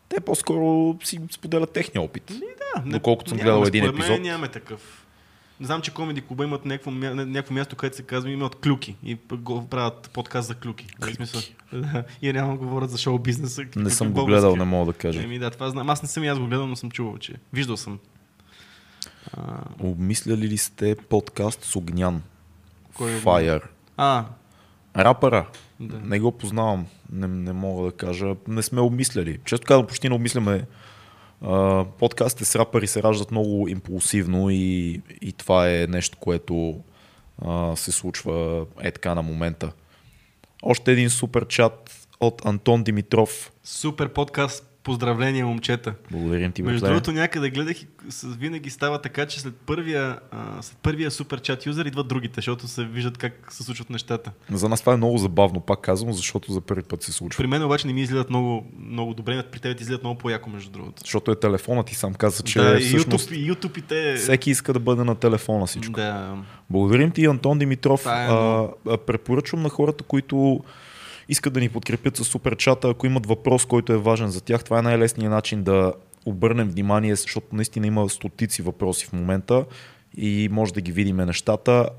Те по-скоро си споделят техния опит. Да, доколкото съм гледал един епизод. Според мен нямаме такъв. Знам, че Комеди Клуба имат някакво място, където се казва, имат клюки и правят подкаст за клюки. И реално говорят за шоу бизнеса. Не съм го гледал, не мога да кажа. Еми, да, това знам. Аз не съм и аз го гледал, но съм чувал, че виждал съм. Обмисляли ли сте подкаст с Огнян? Fire. Рапъра. Да. Не го познавам. Не мога да кажа. Не сме обмисляли. Често казвам, почти не обмисляме. Подкастите с рапъри се раждат много импулсивно и това е нещо, което се случва е така на момента. Още един супер чат от Антон Димитров. Супер подкаст. Поздравления, момчета. Благодарим ти. Между другото, някъде гледах, винаги става така, че след първия супер чат юзер идват другите, защото се виждат как се случват нещата. За нас това е много забавно, пак казвам, защото за първи път се случва. При мен обаче не ми изгледат много, много добре, при теб ти изгледат много по-яко, между другото. Защото е телефонът и сам каза, че да, всъщност YouTube. Всеки иска да бъде на телефона всичко. Да. Благодарим ти, Антон Димитров. Препоръчвам на хората, които искат да ни подкрепят с суперчата, ако имат въпрос, който е важен за тях. Това е най-лесният начин да обърнем внимание, защото наистина има стотици въпроси в момента и може да ги видим нещата.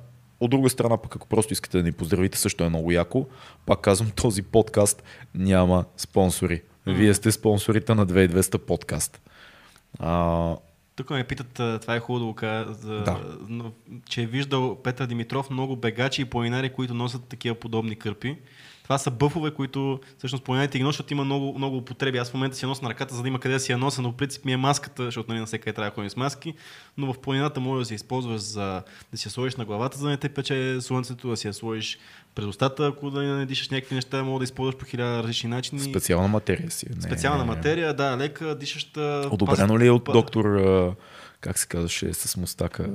От друга страна, пък ако просто искате да ни поздравите, също е много яко. Пак казвам, този подкаст няма спонсори. Вие сте спонсорите на 2200 подкаст. Тук ме питат, това е хубаво, че е виждал Петър Димитров много бегачи и планинари, които носят такива подобни кърпи. Това са бъфове, които всъщност планинари ги носят, защото има много, много употреби. Аз в момента си я нося на ръката, за да има къде да си я нося, но в принцип ми е маската, защото на всеки трябва да ходим с маски, но в планината може да се използваш за да си я сложиш на главата, за да не те пече слънцето, да си я сложиш през устата, ако да не дишаш някакви неща, може да използваш по 1000 различни начини. Специална материя си. Материя, да, лека, дишаща. Одобрено ли е от доктор, как се казваше, с мустака?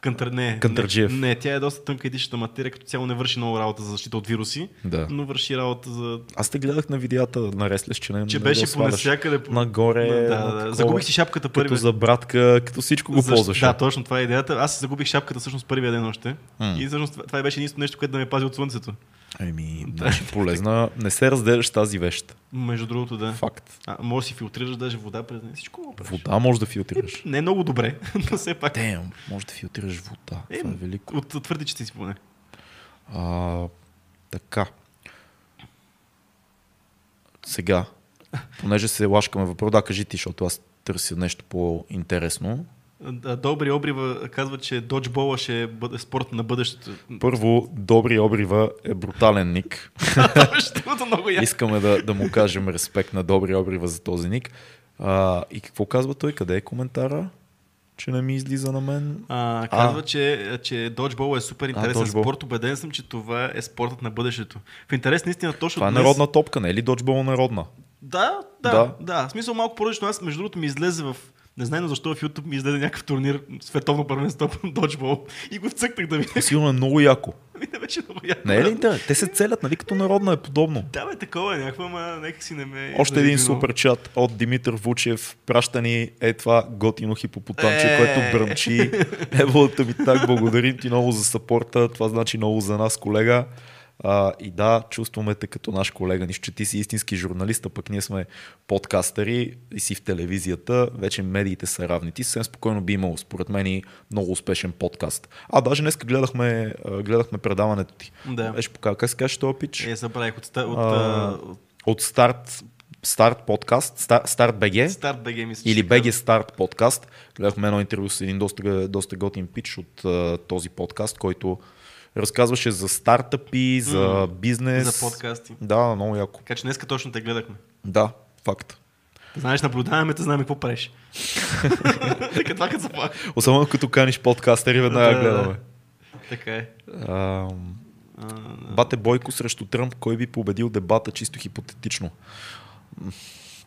Кантърджиев. Не, тя е доста тънка и дишаща материя, като цяло не върши много работа за защита от вируси, да, но върши работа за... Аз те гледах на видеята на Реслеш, че беше понесякъде... Нагоре... Да. Загубих си шапката първия. Като за братка, като всичко го ползваше. Да, точно, това е идеята. Аз си загубих шапката всъщност първия ден още. И всъщност това беше единствено нещо, което да ме пази от слънцето. Еми, беше полезна. Не се разделяш тази вещ. Между другото, да. Факт. Може да си филтрираш даже вода през нея. Всичко. Вода може да филтрираш. Не е много добре, но все пак. Може да филтрираш вода. Това е велико. От твърдичите си поне. Така. Сега, понеже се лашкаме въпрос, да, кажи ти, защото аз търся нещо по-интересно. Добри Обрива казва, че доджбола ще е спорт на бъдещето. Първо, Добри Обрива е брутален ник. Искаме да му кажем респект на Добри Обрива за този ник. И какво казва той? Къде е коментара? Че не ми излиза на мен. Казва, че доджбол е супер интересен спорт. Убеден съм, че това е спортът на бъдещето. В интерес наистина точно това е днес... народна топка, не е ли доджбол народна? Да. В смисъл малко поръчно. Аз между другото ми излезе в... Не знам защо в YouTube ми излезе някакъв турнир, световно първенство на доджбол и го цъкнах да видя. Сигурно е много яко. Не беше много яко. Не е ли интерес? Те се целят, нали, като народна е подобно. Да, бе, такова е някаква, ама нека си не ме... Още един супер чат от Димитър Вучев. Праща ни е това готино хипопотамче, което бръмчи. Еблата ми так, благодарим ти много за сапорта. Това значи много за нас, колега. И да, чувстваме те като наш колега, нищо, че ти си истински журналист, а пък ние сме подкастъри и си в телевизията, вече медиите са равни. Ти съвсем спокойно би имал, според мен, и много успешен подкаст. Даже днес гледахме предаването ти. Да. Беше показва, как се каже този пич? Забравих от старт подкаст, старт БГ. Старт БГ, мисля. Или БГ старт подкаст. Гледахме едно интервю с един доста готин пич от този подкаст, който разказваше за стартъпи, за бизнес. За подкасти. Да, много яко. Така че днеска точно те гледахме. Да, факт. Знаеш, наблюдаваме, те знаем какво правиш. Това като заплаха. Особено като каниш подкастери, веднага гледаме. Така е. Бате Бойко срещу Тръмп, кой би победил дебата, чисто хипотетично?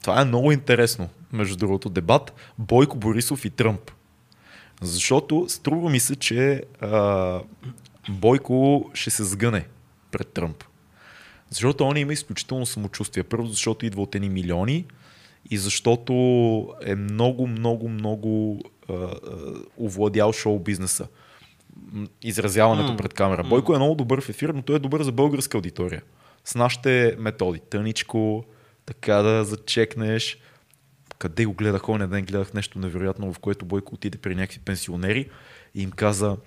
Това е много интересно, между другото. Дебат Бойко Борисов и Тръмп. Защото струва ми се, че Бойко ще се сгъне пред Тръмп. Защото он има изключително самочувствие. Първо, защото идва от едни милиони и защото е много, много, много овладял шоу бизнеса. Изразяването пред камера. Бойко е много добър в ефир, но той е добър за българска аудитория. с нашите методи. Тъничко, така да зачекнеш. Къде го гледах? Оня ден гледах нещо невероятно, в което Бойко отиде при някакви пенсионери и им каза: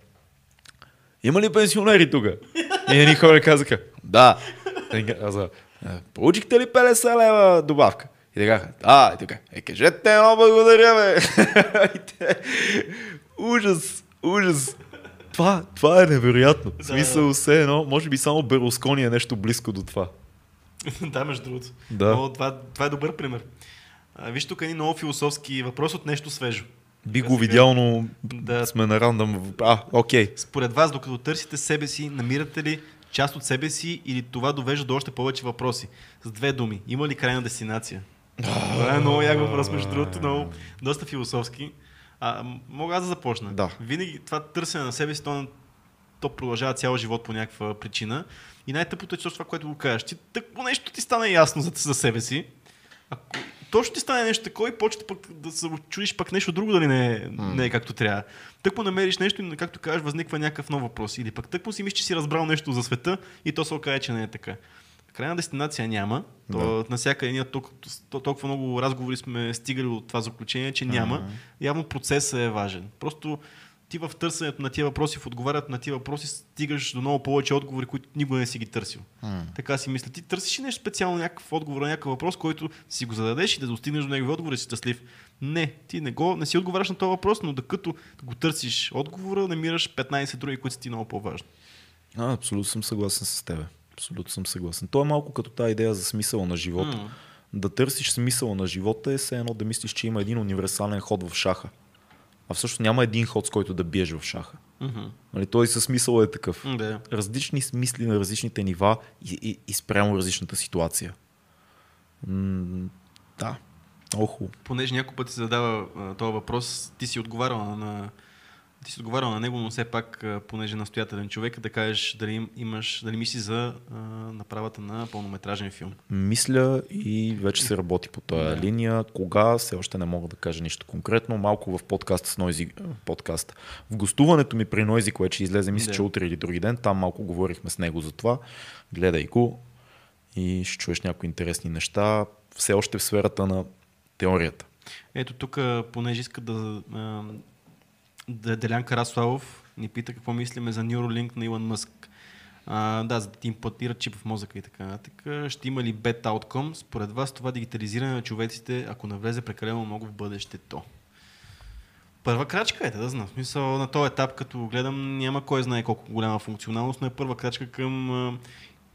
има ли пенсионери тук? И едни хора казаха: да. И каза: получихте ли 50 лева добавка? И така: да. И така: кажете едно благодаря, бе. Ужас, ужас. Това е невероятно. В смисъл, все едно, може би само Берлускони е нещо близко до това. Да, между другото. Да. Но това е добър пример. Виж тук един много философски въпрос от нещо свежо. Би го видял, но да сме на рандъм. Окей. Според вас, докато търсите себе си, намирате ли част от себе си или това довежда до още повече въпроси? С две думи, има ли крайна дестинация? Това е много як въпрос, между другото, много доста философски. Мога аз да започна. Да. Винаги това търсене на себе си, то продължава цял живот по някаква причина. И най-тъпото е това, което го кажеш. Ти такво нещо ти стане ясно за себе си. Ако точно ти стане нещо такова и почне пък да се чудиш пък нещо друго, дали не е както трябва. Тъкмо намериш нещо и, както кажеш, възниква някакъв нов въпрос. Или пък тъкмо си мислиш, че си разбрал нещо за света и то се окаже, че не е така. Крайна дестинация няма. То, да. Насяка едния толкова много разговори сме стигали от това заключение, че няма. Явно процесът е важен. Просто ти в търсенето на тия въпроси, в отговарянето на тия въпроси стигаш до много повече отговори, които никога не си ги търсил. Така си мисля. Ти търсиш ли нещо специално, някакъв отговор на някакъв въпрос, който си го зададеш и да достигнеш до негови отговори, си щастлив? Не, ти не си отговаряш на този въпрос, но докато го търсиш отговора, намираш 15 други, които са ти много по-важни. Абсолютно съм съгласен с тебе. Абсолютно съм съгласен. То е малко като тази идея за смисъл на живота. Да търсиш смисъл на живота е все едно да мислиш, че има един универсален ход в шаха. А всъщност няма един ход, с който да биеш в шаха. Нали, той със смисъл е такъв. Различни смисли на различните нива и спрямо различната ситуация. Да. Оху. Понеже някой път се задава този въпрос, ти си отговарял на него, но все пак, понеже настоятелен човек, да кажеш дали мисли за направата на пълнометражен филм. Мисля и вече се работи по тази линия. Кога, все още не мога да кажа нищо конкретно. Малко в подкаста с Noizy. В гостуването ми при Noizy, което ще излезе, мисля, че утре или други ден, там малко говорихме с него за това. Гледай го и ще чуеш някои интересни неща. Все още в сферата на теорията. Ето тук, понеже иска Делян Караславов ни пита какво мислиме за Neuralink на Илън Мъск. За да ти имплантира чип в мозъка и така. Ще има ли bad outcome? Според вас това дигитализиране на човеците, ако навлезе прекалено много в бъдещето? Първа крачка е, да знам. В смисъл, на този етап, като гледам, няма кой знае колко голяма функционалност, но е първа крачка към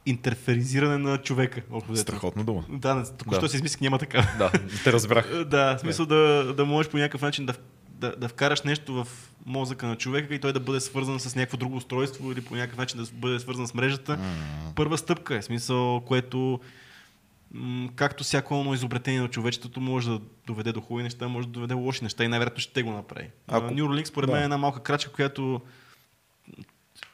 интерферизиране на човека. Страхотна дума. Да, току-що си измислих, няма така. Да, те разбрах. Да, в смисъл да можеш по някакъв начин да вкараш нещо в мозъка на човека и той да бъде свързан с някакво друго устройство или по някакъв начин да бъде свързан с мрежата. Първа стъпка е, смисъл, което както всяко едно изобретение на човечеството може да доведе до хубави неща, може да доведе до лоши неща и най-вероятно ще те го направи. Neuralink според мен е една малка крачка, която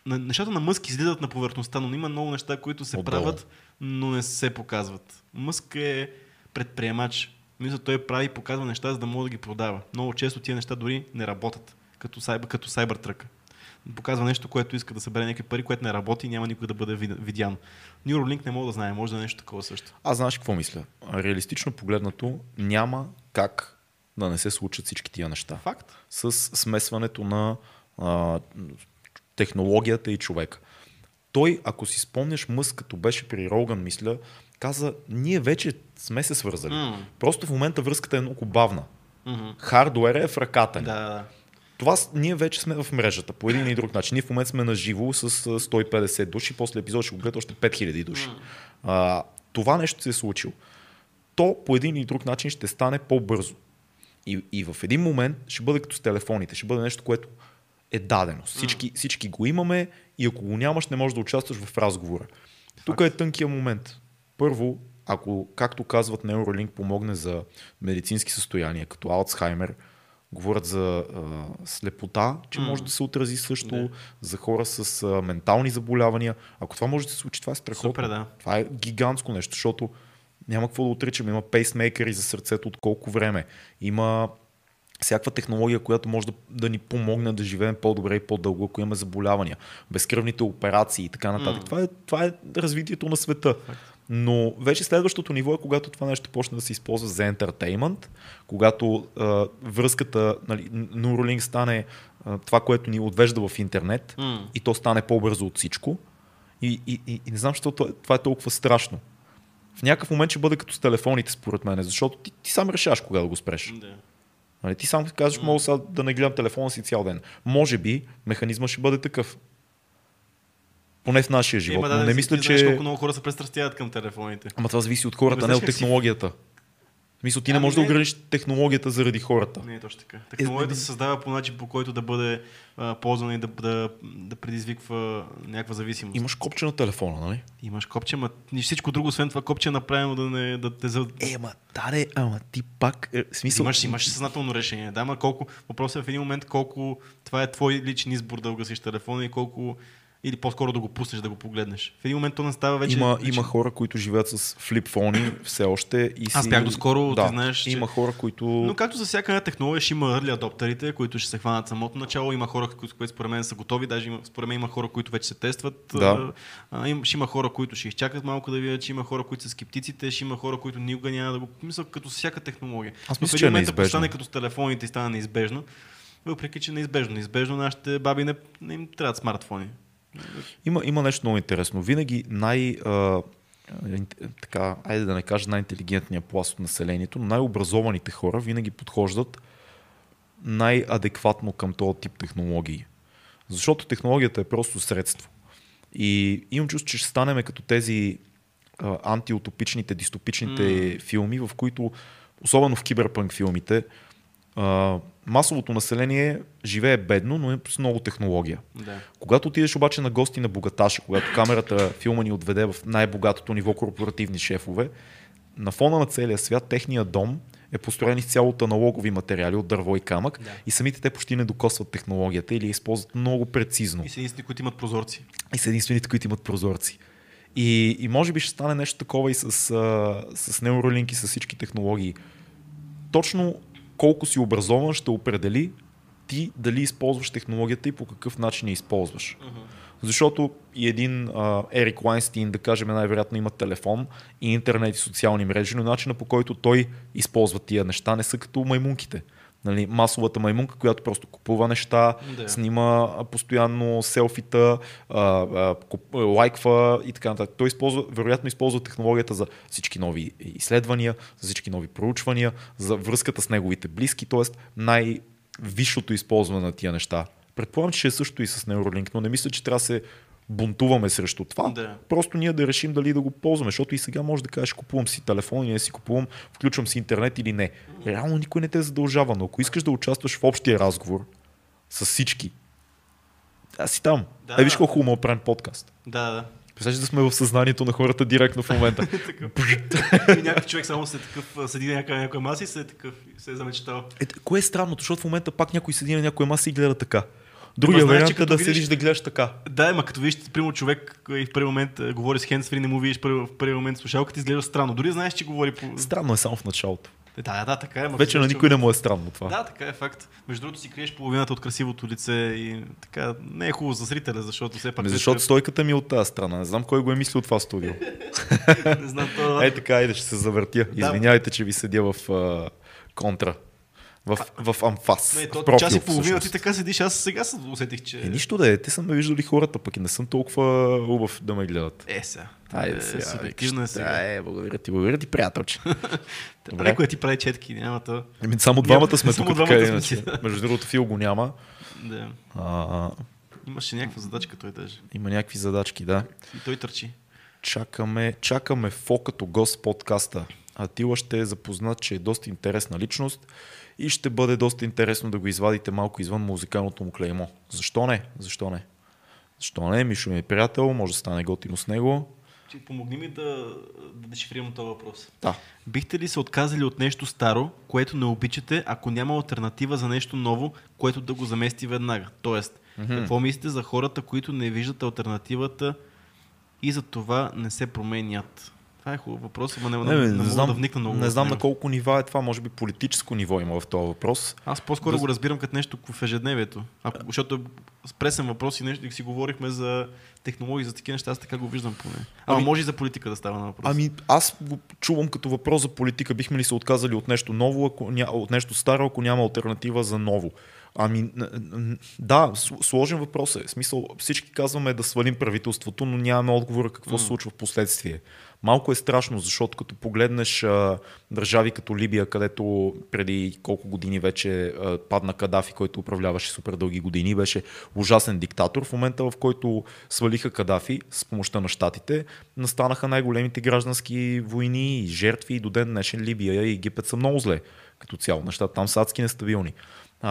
нещата на Мъск излизат на повърхността, но има много неща, които се правят, но не се показват. Мъск е предприемач. Мисля, той прави и показва неща, за да може да ги продава. Много често тия неща дори не работят, като Cybertruck. Показва нещо, което иска да събере някакви пари, което не работи и няма никога да бъде видян. Neuralink не мога да знае, може да е нещо такова също. Знаеш какво мисля? Реалистично погледнато няма как да не се случат всички тия неща. Факт. С смесването на технологията и човека. Той, ако си спомняш, Мъск, като беше при Роган, мисля, каза: ние вече сме се свързали. Просто в момента връзката е много бавна. Хардуера е в ръката ни. Това ние вече сме в мрежата по един и друг начин. Ние в момента сме на живо с 150 души, после епизод ще го гледат още 5000 души. Това нещо се е случило. То по един и друг начин ще стане по-бързо. И в един момент ще бъде като с телефоните. Ще бъде нещо, което е дадено. Всички го имаме и ако го нямаш, не можеш да участваш в разговора. Тук е тънкият момент. Първо, ако, както казват, Neuralink помогне за медицински състояния, като Алцхаймер, говорят за слепота, че може да се отрази също, за хора с ментални заболявания. Ако това може да се случи, това е страхотно. Супер, да. Това е гигантско нещо, защото няма какво да отричаме. Има пейсмейкери за сърцето от колко време. Има всякаква технология, която може да ни помогне да живеем по-добре и по-дълго, ако имаме заболявания, безкръвните операции и така нататък. Това е развитието на света. Но вече следващото ниво е, когато това нещо почне да се използва за ентертеймент, когато връзката, нали, Neuralink стане това, което ни отвежда в интернет, и то стане по-бързо от всичко. И не знам, защо това е толкова страшно. В някакъв момент ще бъде като с телефоните, според мен, защото ти сам решаваш кога да го спреш. Да. Нали, ти сам казваш, мога сега да не гледам телефона си цял ден. Може би механизма ще бъде такъв. Поне в нашия живот. Има, да, но не мисля, че... колко много хора се престрастяват към телефоните. Ама това зависи от хората, не от технологията. В смисъл, ти не можеш да ограничиш технологията заради хората. Не, точно така. Технологията се създава по начин, по който да бъде ползвана и да предизвиква някаква зависимост. Имаш копче на телефона, нали? Имаш копче, ама всичко друго, освен това копче е направено да те зад... Ама ти пак... Смисъл... Имаш съзнателно решение. Да, ама колко... Въпросът е в един момент колко това е твой личен избор да гасиш телефона и колко... Или по-скоро да го пуснеш, да го погледнеш. В един момент то не става вече... Има хора, които живеят с флипфони все още. И си... Аз бях доскоро, да, ти знаеш, че... Има хора, които... Но както за всяка една технология ще има early адоптерите, които ще се хванат самото начало. Има хора, които според мен са готови. Даже според мен има хора, които вече се тестват. Да. Ще има хора, които ще изчакат малко да видят, че има хора, които са скептиците, ще има хора, които никога няма да го... Мисля, като всяка технология. Аз мисля, че е неизбежно. В един момент стане като с телефоните и стане неизбежно. Въпреки че неизбежно. Неизбежно нашите баби не им трябват смартфони. Има нещо много интересно. Винаги айде да не кажа най-интелигентния пласт от населението, но най-образованите хора винаги подхождат най-адекватно към този тип технологии. Защото технологията е просто средство. И имам чувство, че ще станем като тези антиутопичните, дистопичните филми, в които, особено в киберпанк филмите, масовото население живее бедно, но е с много технология. Да. Когато отидеш обаче на гости на богаташи, когато камерата филма ни отведе в най-богатото ниво корпоративни шефове, на фона на целия свят техният дом е построен изцяло от аналогови материали, от дърво и камък, да, и самите те почти не докосват технологията или я използват много прецизно. И са единствените, които имат прозорци. И може би ще стане нещо такова и с Neuralink, с всички технологии. Точно колко си образован ще определи ти дали използваш технологията и по какъв начин я използваш. Защото и един Ерик Лайнстин, да кажем, най-вероятно има телефон и интернет и социални мрежи, но начина, по който той използва тия неща, не са като маймунките. Нали, масовата маймунка, която просто купува неща, да, снима постоянно селфита, лайква и така нататък. Той вероятно използва технологията за всички нови изследвания, за всички нови проучвания, за връзката с неговите близки, т.е. най-висшото използване на тия неща. Предполагам, че е също и с Neuralink, но не мисля, че трябва да се бунтуваме срещу това. Да. Просто ние да решим дали да го ползваме, защото и сега може да кажеш, купувам си телефон или не си купувам, включвам си интернет или не. Реално никой не те задължава, но ако искаш да участваш в общия разговор с всички, аз си там. Да, виж колко хубаво да правим подкаст. Да. Представиш да сме в съзнанието на хората директно в момента. Някакъв човек само седи на някоя маса и се е замечтал. Кое е странното, защото в момента пак някой седи на някоя маса и гледа така. Другия вариант е да седиш да гледаш така. Да, ама като видиш, примерно, човек и в първи момент говори с хендсфри, не му видиш в първи момент слушалката, изглежда странно. Дори знаеш, че говори по... Странно е само в началото. Да, така е. Вече на никой не му е странно това. Да, така е факт. Между другото си криеш половината от красивото лице и така не е хубаво за зрителя, защото все пак... Защото стойката ми е от тази страна. Не знам кой го е мислил това студио. Не знам това. Ей така, айде, ще се завъртя. Извинявайте, че ви седя в контра. В амфас. Не, то, в профил, час и половина ти така седиш, аз сега се усетих, че... Нищо да е, те са ме виждали хората, пък и не съм толкова убав да ме гледат. Айде сега. Субективно е сега. Благодаря ти, приятелче. Добре, кое ти прави четки, няма това. Само двамата сме тук, така иначе. Между другото, Фил го няма. Да. Имаше някаква задачка той даже. Има някакви задачки, да. И той търчи. Чакаме Фо като гост подкаста. Атила ще е запознат, че е доста интересна личност и ще бъде доста интересно да го извадите малко извън музикалното му клеймо. Защо не? Защо не? Мишо ми е приятел, може да стане готино с него. Помогни ми да дешифрирам този въпрос. Да. Бихте ли се отказали от нещо старо, което не обичате, ако няма алтернатива за нещо ново, което да го замести веднага? Тоест, какво мислите за хората, които не виждат алтернативата и за това не се променят? Това е хубав въпрос, ама не знам, да вникна много. Не знам на колко нива е това, може би политическо ниво има в този въпрос. Аз по-скоро го разбирам като нещо в ежедневието. Защото е спресен въпрос и нещо, си говорихме за технологии, за такива неща, аз така го виждам поне. Ама може и за политика да става на въпрос. Ами аз го чувам като въпрос за политика. Бихме ли се отказали от нещо ново, от нещо старо, ако няма алтернатива за ново? Ами, да, сложен въпрос е. В смисъл, всички казваме да свалим правителството, но нямаме отговора какво се случва в последствие. Малко е страшно, защото като погледнеш държави като Либия, където преди колко години вече падна Кадафи, който управляваше супер дълги години, беше ужасен диктатор. В момента, в който свалиха Кадафи с помощта на щатите, настанаха най-големите граждански войни и жертви, и до ден днешен Либия и Египет са много зле като цяло. Нещата там са адски нестабилни.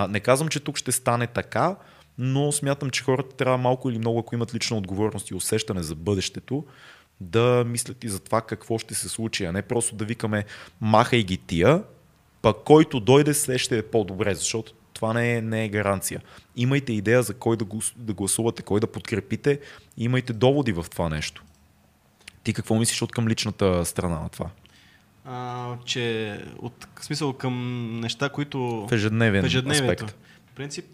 Не казвам, че тук ще стане така, но смятам, че хората трябва малко или много, ако имат лична отговорност и усещане за бъдещето, да мислят и за това какво ще се случи, а не просто да викаме махай ги тия, пък който дойде след ще е по-добре, защото това не е гаранция. Имайте идея за кой да гласувате, кой да подкрепите, имайте доводи в това нещо. Ти какво мислиш от към личната страна на това? Че от смисъл към неща, които в ежедневието. В принцип,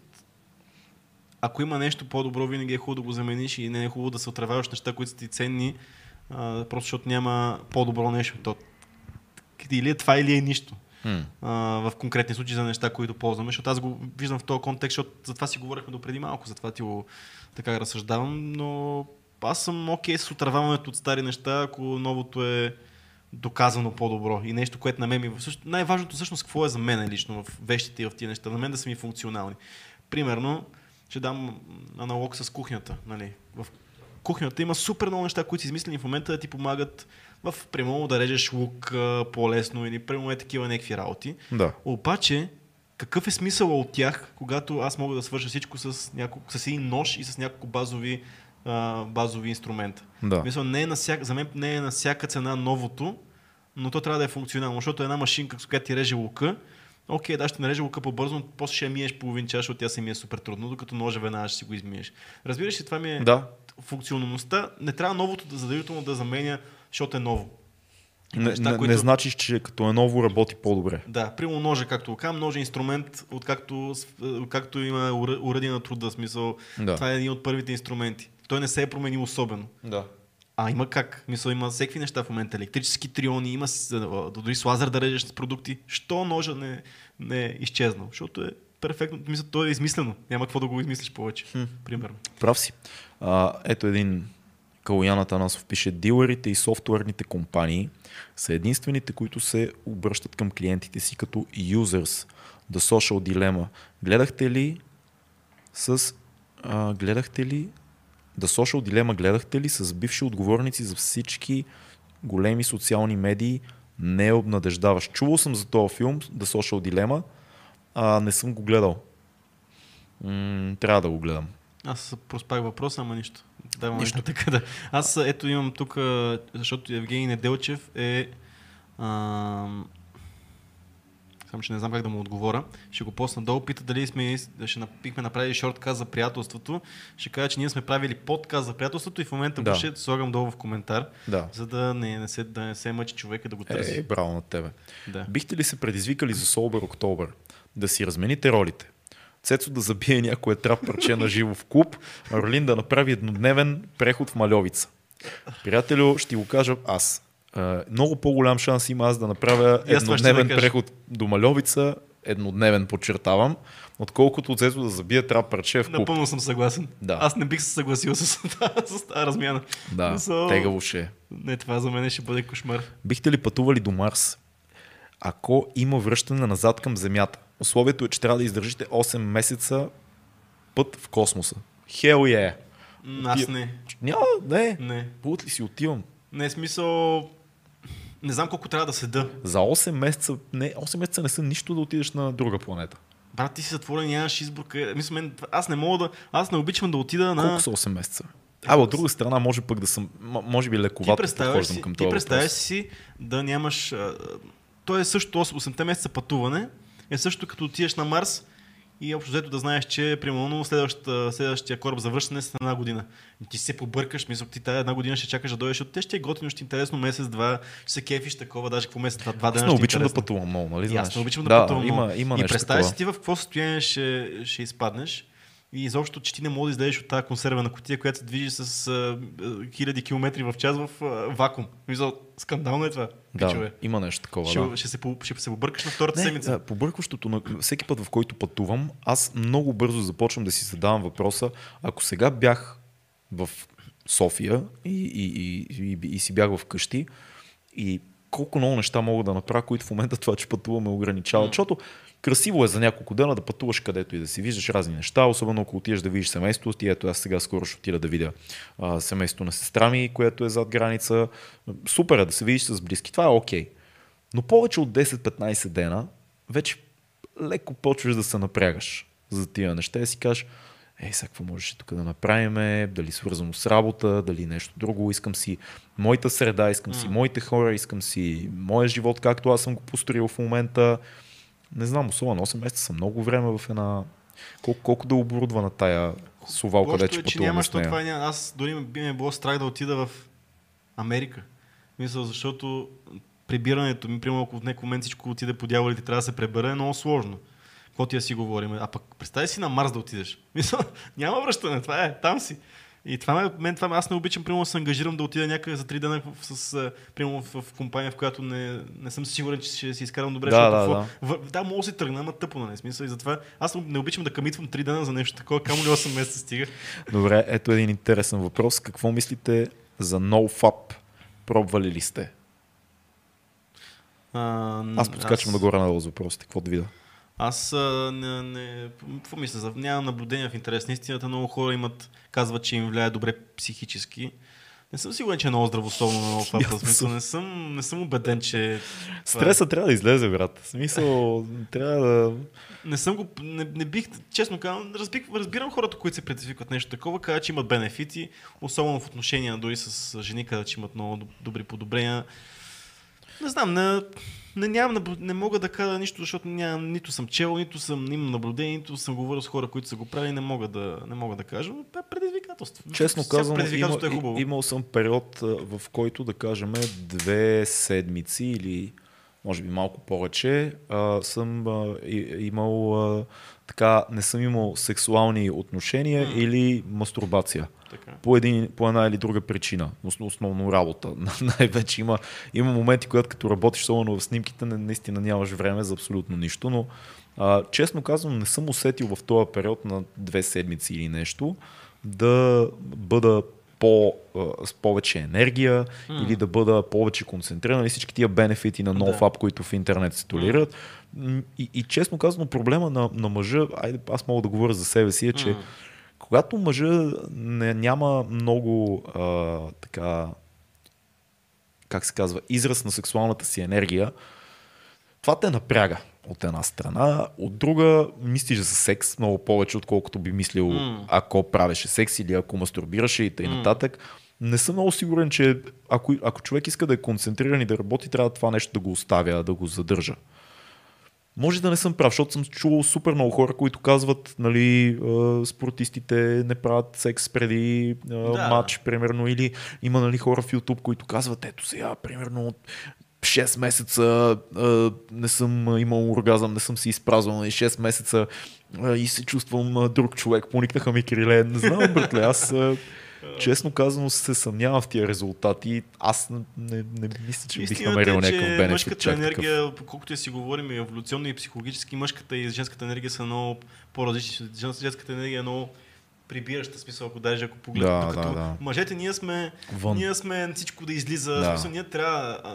ако има нещо по-добро, винаги е хубаво да го замениш и не е хубаво да се отравяваш неща, които са ти ценни, просто защото няма по-добро нещо. То, или е това, или е нищо. В конкретни случаи за неща, които ползваме, защото аз го виждам в този контекст, защото за това си говорихме допреди малко, затова ти го така разсъждавам, но аз съм окей с отравяването от стари неща, ако новото е доказано по-добро и нещо, което на мен ми... Най-важното всъщност какво е за мен лично в вещите и в тия неща, на мен да са ми функционални. Примерно, ще дам аналог с кухнята. Нали? В кухнята има супер много неща, които са измислени в момента да ти помагат в прямо да режеш лук по-лесно или прямо е такива някакви работи. Да. Обаче, какъв е смисъл от тях, когато аз мога да свърша всичко с един нож и с няколко базови инструмента. Да. Мисля, за мен не е на всяка цена новото, но то трябва да е функционално, защото една машинка, с която ти реже лука, окей, да, ще нареже лука по-бързо, но после ще я миеш половин чаш, защото тя се мие супер трудно, докато ножа веднага ще си го измиеш. Разбираш ли, това ми е функционалността. Не трябва новото да задължително да заменя, защото е ново. Не значи, че като е ново работи по-добре. Да, примерно ножа, както го казвам, ножа е инструмент, откакто има уръдие на труда, смисъл. Да. Това е един от първите инструменти. Той не се е променил особено. Да. А има как? Мисъл, има всеки неща в момента. Електрически триони, има дори с лазер да режеш с продукти. Що ножа не е изчезнал? Защото е перфектно. Мисъл, то е измислено. Няма какво да го измислиш повече. Примерно. Прав си. Ето един... Калоян Атанасов пише: дилерите и софтуерните компании са единствените, които се обръщат към клиентите си като users. The Social Dilemma. Гледахте ли The Social Dilemma гледахте ли с бивши отговорници за всички големи социални медии? Не е обнадеждаващ. Чувал съм за този филм The Social Dilemma, а не съм го гледал. Трябва да го гледам. Аз проспах въпроса, ама нищо. Нищо. Така, да. Аз ето имам тук, защото Евгений Неделчев е... само че не знам как да му отговоря. Ще го посна долу. Пита дали бихме направили шорткаст за приятелството. Ще кажа, че ние сме правили подкаст за приятелството и в момента ще слагам долу в коментар, за да не се мъчи човека да го търси. Браво на тебе. Да. Бихте ли се предизвикали за Sober October? Да си размените ролите? Цецо да забие някое трапърче на живо в клуб, а Орлин да направи еднодневен преход в Мальовица. Приятелю, ще го кажа аз. Много по-голям шанс има аз да направя еднодневен преход до Мальовица, еднодневен подчертавам, отколкото Цецо да забие трапърче в клуб. Напълно съм съгласен. Да. Аз не бих се съгласил с тази размяна. Да, тегаво ще е. Не, това за мен ще бъде кошмар. Бихте ли пътували до Марс? Ако има връщане назад към Земята, условието е, че трябва да издържите 8 месеца път в космоса. Hell yeah! Аз не. Няма, не. Пълът ли си, отивам? Не, смисъл... Не знам колко трябва да седа. За 8 месеца... Не, 8 месеца не са нищо да отидеш на друга планета. Брат, ти си затворен, нямаш избор. Аз не мога да... Аз не обичам да отида на... Колко са 8 месеца? От друга страна, може пък да съм... Може би лековато подхождам към това въпрос. Ти представяш си да нямаш... То е също 8 месеца пътуване. Е също като отидеш на Марс и общо взето да знаеш, че примерно следващия кораб за връщане след една година. И ти се побъркаш, мисля, ти тази една година ще чакаш да дойдеш, от те ще е готино, ще е интересно месец-два, ще се кефиш такова, даже какво месец, два дена. Аз не обичам да пътувам много, нали? Аз не обичам да пътувам много. И представяш си ти в какво състояние ще изпаднеш. И изобщо, че ти не можеш да излезеш от тази консервена кутия, която се движи с хиляди километри в час в вакуум. Мисля, скандално е това. Да, пичове. Има нещо такова. Ще се побъркаш на втората седмица. Побъркващото на всеки път, в който пътувам, аз много бързо започвам да си задавам въпроса. Ако сега бях в София и си бях в къщи и колко много неща мога да направя, които в момента това, че пътуваме, ограничава. Защото красиво е за няколко дена да пътуваш където и да си виждаш разни неща, особено ако отидеш да видиш семейството ти. Ето аз сега скоро ще отида да видя семейството на сестра ми, което е зад граница. Супер е да се видиш с близки, това е окей. Но повече от 10-15 дена вече леко почваш да се напрягаш за тия неща и си кажеш: ей, сега какво можеш тук да направим, дали свързано с работа, дали нещо друго, искам си моята среда, искам си моите хора, искам си моя живот, както аз съм го построил в момента. Не знам, особено 8 месеца са много време в една... Колко да оборудвана тая сувалка, Божто вече пътуваме с нея. Това е, аз дори би ме било страх да отида в Америка. Мисля, защото прибирането ми, примерно, ако в някой момент всичко отиде по дяволите, трябва да се пребера, е много сложно. Какво ти да си говорим? А пък представи си на Марс да отидеш. Мисля, няма връщане, това е, там си. И това мен, аз не обичам, примерно, да се ангажирам да отида някъде за 3 дена в компания, в която не съм сигурен, че ще си изкарам добре. Да, мога да си тръгна, ама тъпо на не смисъл. И затова аз не обичам да къмитвам 3 дена за нещо такова, камо ли 8 месеца стига. Добре, ето един интересен въпрос. Какво мислите за NoFap? Пробвали ли сте? Аз подскачам нагоре-надолу с въпросите. Какво да видя? Аз какво мисля? Нямам наблюдения в интерес на истината. Много хора казват, че им влияе добре психически. Не съм сигурен, че е много здравословно на много факта. Не съм убеден, че... Стресът трябва да излезе, брат. В смисъл, трябва да... Не бих... Честно казвам, разбирам хората, които се предизвикват нещо такова, казват, че имат бенефити, особено в отношения дори с жени, казват, че имат много добри подобрения. Не знам, не мога да кажа нищо, защото нито съм чел, нито имам наблюдение, нито съм говорил с хора, които са го правили, не мога да кажа, но предизвикателство. Честно казвам, имал съм период, в който, да кажем, 2 седмици или може би малко повече, съм имал така, не съм имал сексуални отношения или мастурбация. По една или друга причина. Основно работа. Най-вече има моменти, когато като работиш само в снимките, наистина нямаш време за абсолютно нищо, но честно казвам, не съм усетил в този период на 2 седмици или нещо да бъда с повече енергия или да бъда повече концентриран и всички тия бенефити на NoFap, които в интернет се толерират. И честно казано, проблема на мъжа, аз мога да говоря за себе си, е, че когато мъжа няма много така, как се казва, израз на сексуалната си енергия, това те напряга от една страна, от друга мислиш за секс много повече, отколкото би мислил ако правеше секс или ако мастурбираше и т.н. Не съм много сигурен, че ако човек иска да е концентриран и да работи, трябва това нещо да го оставя, да го задържа. Може да не съм прав, защото съм чувал супер много хора, които казват, нали, спортистите не правят секс преди матч, примерно, или има, нали, хора в YouTube, които казват, ето сега, примерно 6 месеца не съм имал оргазъм, не съм се изпразвал, и 6 месеца и се чувствам друг човек, поникнаха ми криле, не знам, братле, аз... Честно казано, се съмнявам в тия резултати. Аз не мисля, че бих намерил някакъв бенефит. Мъжката енергия, колкото я си говорим, еволюционно и психологически, мъжката и женската енергия са много по-различни. Женската енергия е много прибираща, смисъл, ако даже ако погледнем. Мъжете, ние сме всичко да излиза. Смисъл,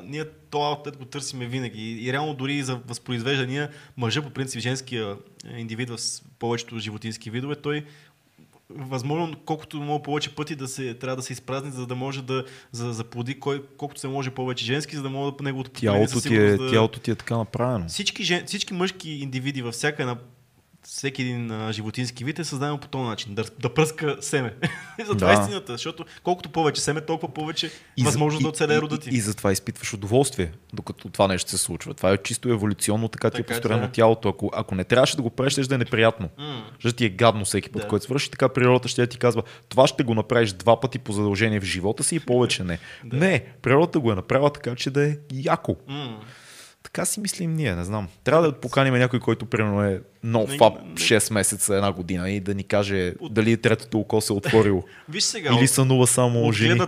ние този аутлет го търсиме винаги. И реално дори за възпроизвеждания, мъжа, по принцип, женския индивид в повечето животински видове, той възможно колкото много повече пъти трябва да се изпразни, за да може да заплоди колкото се може повече женски, за да може да неговото потребление със сигурност да... Тялото ти е така направено. Всички мъжки индивиди във всяка една всеки един животински вид е създаден по този начин. Да пръска семе. Затова е истината, защото колкото повече семе, толкова повече възможност да оцелее рода ти. И затова изпитваш удоволствие, докато това нещо се случва. Това е чисто еволюционно, така ти е построено тялото. Ако не трябваше да го прещеш, да е неприятно. Защото ти е гадно всеки път, който свърши, така природата ще ти казва, това ще го направиш два пъти по задължение в живота си и повече не. Не, природата го е направила така, че да е яко. Така си мислим ние, не знам. Трябва да поканим някой, който примерно е нофап 6 месеца, една година и да ни каже дали третото око се е отворило. Виж сега, или сънува само жени.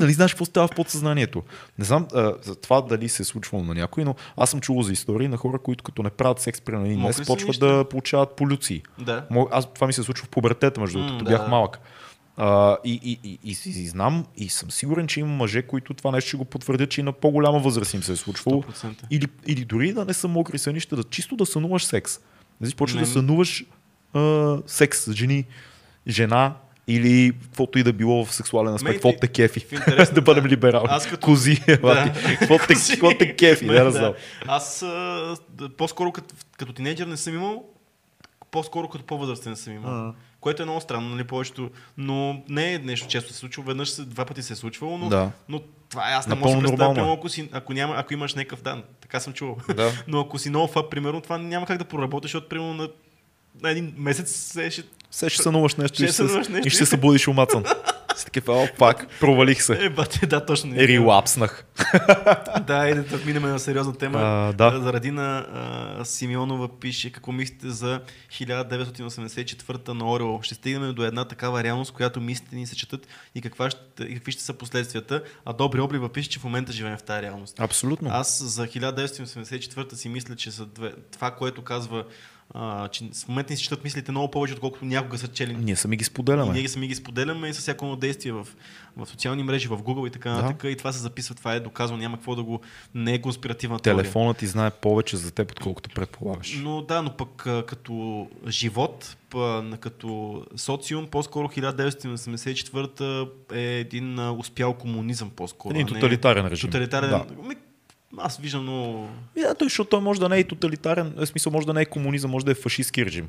Нали знаеш какво става в подсъзнанието? Не знам за това дали се е случвало на някой, но аз съм чувал за истории на хора, които като не правят секс при един днес, почват да получават полюции. Да. Аз това ми се случва в пубертета, между другото, като бях малък. И знам и съм сигурен, че има мъже, които това нещо ще го потвърдят, че и на по-голяма възраст им се е случвало. Или дори да не са мокри сънища, да чисто да сънуваш секс. Значи почва да сънуваш секс с жена или каквото и да било в сексуален аспект. Какво те кефи? Да бъдем либерални. Кози. Какво те кефи? Аз по-скоро като тинейджър не съм имал, по-скоро като по-възрастен не съм имал. Което е много странно, нали, повечето, но не е нещо често се случва, веднъж два пъти се е случвало, но това е, аз не мога да представя, примерно, ако имаш някакъв дан, така съм чувал, но ако си нофап, примерно, това няма как да проработиш, защото примерно на един месец ще сънуваш нещо и ще се събудиш умацан. Такива, пак, провалих се. Да, точно. Релапснах. Да, и да минем на сериозна тема. Заради на Симеонова пише, какво мислите за 1984 на Орел. Ще стигнем до една такава реалност, която мислите ни се четат и какви ще са последствията. А Добри Облива пише, че в момента живеем в тази реалност. Абсолютно. Аз за 1984 си мисля, че това, което казва, че в момента ни се четат мислите много повече, отколкото някога са чели. Ние сами ги споделяме. Ние сами ги споделяме и със всяко едно действие в социални мрежи, в Google и така нататък. И това се записва, това е доказано, няма какво да го не е конспиративна теория. Телефонът ти знае повече за теб, отколкото предполагаш. Но пък като живот, като социум, по-скоро 1984 е един успял комунизъм по-скоро. Един тоталитарен режим. Аз виждам много... защото той може да не е тоталитарен, в смисъл може да не е комунизъм, може да е фашистски режим.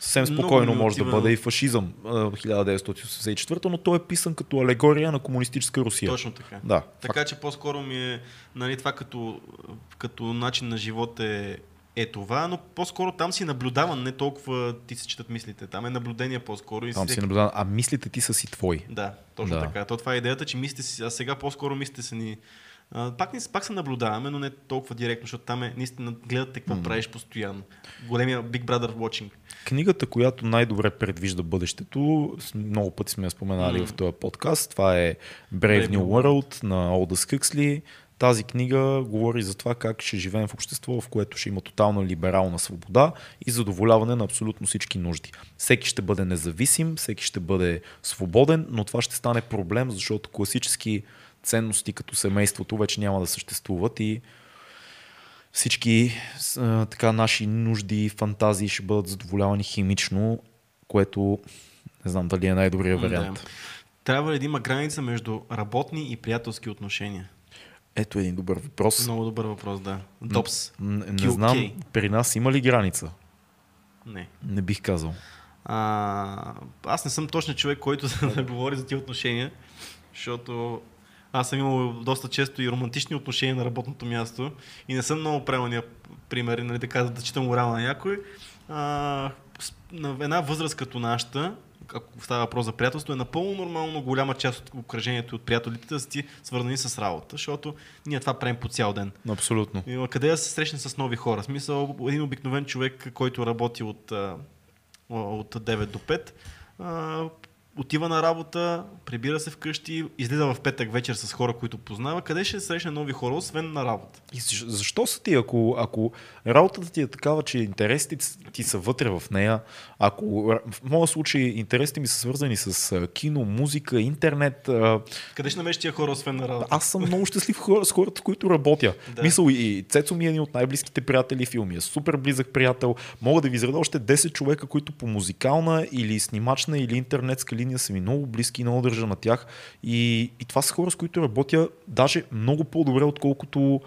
Съвсем спокойно може да бъде и фашизъм 1984, но той е писан като алегория на комунистическа Русия. Точно така. Да, така че по-скоро ми е това като начин на живот е това, но по-скоро там си наблюдаван, не толкова ти се четат мислите. Там е наблюдение по-скоро. И там си наблюдаван, а мислите ти са си твои. Да, точно така. Това е идеята, че мислите си, а сега по-скоро мислите са ни... Пак се наблюдаваме, но не толкова директно, защото там наистина гледате какво правиш постоянно. Големия Big Brother Watching. Книгата, която най-добре предвижда бъдещето, много пъти сме я споменали в този подкаст, това е Brave New World на Олдъс Хъксли. Тази книга говори за това как ще живеем в общество, в което ще има тотална либерална свобода и задоволяване на абсолютно всички нужди. Всеки ще бъде независим, всеки ще бъде свободен, но това ще стане проблем, защото класически ценности като семейството вече няма да съществуват и всички наши нужди и фантазии ще бъдат задоволявани химично, което не знам дали е най-добрият вариант. Трябва ли да има граница между работни и приятелски отношения? Ето един добър въпрос. Много добър въпрос, да. Добс. Не знам, при нас има ли граница? Не. Не бих казал. Аз не съм точно човек, който да говори за тия отношения, защото аз съм имал доста често и романтични отношения на работното място и не съм много правилния пример, нали, да казвам да читам орала на някой. На една възраст като нашата, ако става въпрос за приятелство, е напълно нормално голяма част от окръжението от приятелите да си свързани с работа, защото ние това правим по цял ден. Абсолютно. И къде да се срещне с нови хора? В смисъл, един обикновен човек, който работи от 9 до 5, отива на работа, прибира се вкъщи, излиза в петък вечер с хора, които познава. Къде ще срещне нови хора, освен на работа? И защо са ти, ако работата ти е такава, че интересите ти са вътре в нея, ако в моя случай интересите ми са свързани с кино, музика, интернет... Къде ще намериш тия хора, освен на работа? Аз съм много щастлив с хората, в които работя. Да. Мисъл, и Цецо ми е един от най-близките приятели, Филми е супер близък приятел. Мога да ви изреда още 10 човека, които по музикална или снимачна или интернетска са ми много близки и много държа на тях. И това са хора, с които работя даже много по-добре, отколкото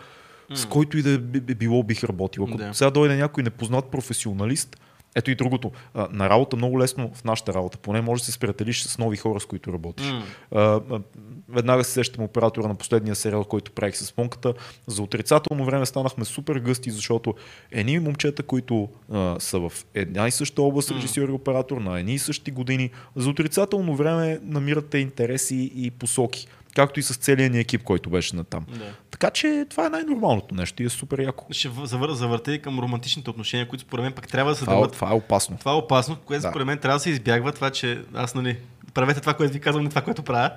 с който и да било бих работил. Ако сега дойде някой непознат професионалист, Ето и другото. На работа много лесно, в нашата работа поне, може да се сприятелиш с нови хора, с които работиш. Веднага се сещам оператора на последния сериал, който правих с Монката. За отрицателно време станахме супер гъсти, защото едни момчета, които са в една и съща област, режисьор и оператор, на едни и същи години, за отрицателно време намирате интереси и посоки. Както и с целия ни екип, който беше натам. Да. Така че това е най-нормалното нещо и е супер яко. Ще завърта и към романтичните отношения, които според мен пък трябва да се дадат. Това е опасно. Това е опасно, което според мен трябва да се избягва това, че аз, нали, правете това, което ви казвам, не това, което правя.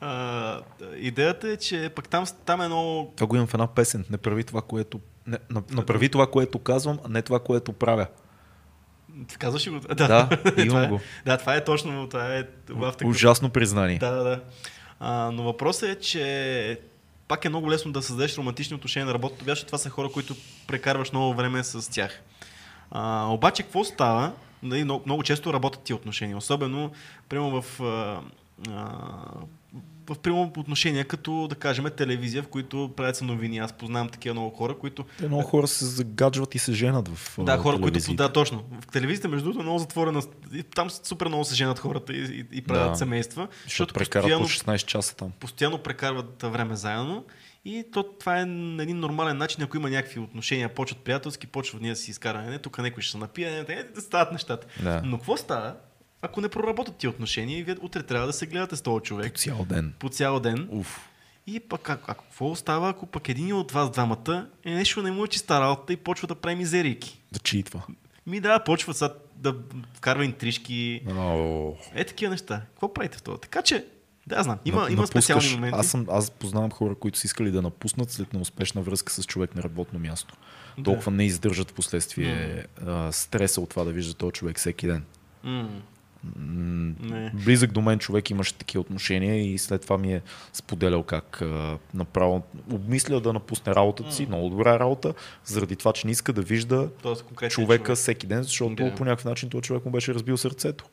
Да. Идеята е, че пък там е много... Това го имам в една песен. Не прави това, което... Направи това, което казвам, а не това, което правя. Казваш ли го? Да, имам го. Да, това е точно. Това е ужасно признание. Да. Но въпросът е, че пак е много лесно да създадеш романтични отношения на работата, защото това са хора, които прекарваш много време с тях. Обаче, какво става? Много често работят тия отношения. Особено, прямо в отношения, като да кажем телевизия, в които правят са новини. Аз познавам такива много хора, които... Те много хора се загаджват и се женат в телевизията. Да, хора, които... Да, точно. В телевизията, между другото, е много затворена. И там супер много се женат хората и правят семейства. Защото прекарват по 16 часа там. Постоянно прекарват време заедно. И това е един нормален начин, ако има някакви отношения, почват приятелски, почват ние да си изкарваме. Тук някой ще се напие, да стават нещата. Да. Но какво става? Ако не проработят тия отношения, вие утре трябва да се гледате с този човек. По цял ден. Уф. И пък ако какво остава, ако пък един от вас двамата е нещо не му е чиста работа и почва да прави мизерийки. Да читва. Почва сега да вкарва интрижки. Такива неща. Какво правите в това? Така че, да, знам. Има специални моменти. Аз познавам хора, които са искали да напуснат след неуспешна връзка с човек на работно място. Да. Толкова не издържат последствие стреса от това да вижда този човек всеки ден. Близък до мен човек имаше такива отношения и след това ми е споделял как направо обмисля да напусне работата си, много добра работа, заради това, че не иска да вижда човека всеки ден, защото по някакъв начин този човек му беше разбил сърцето.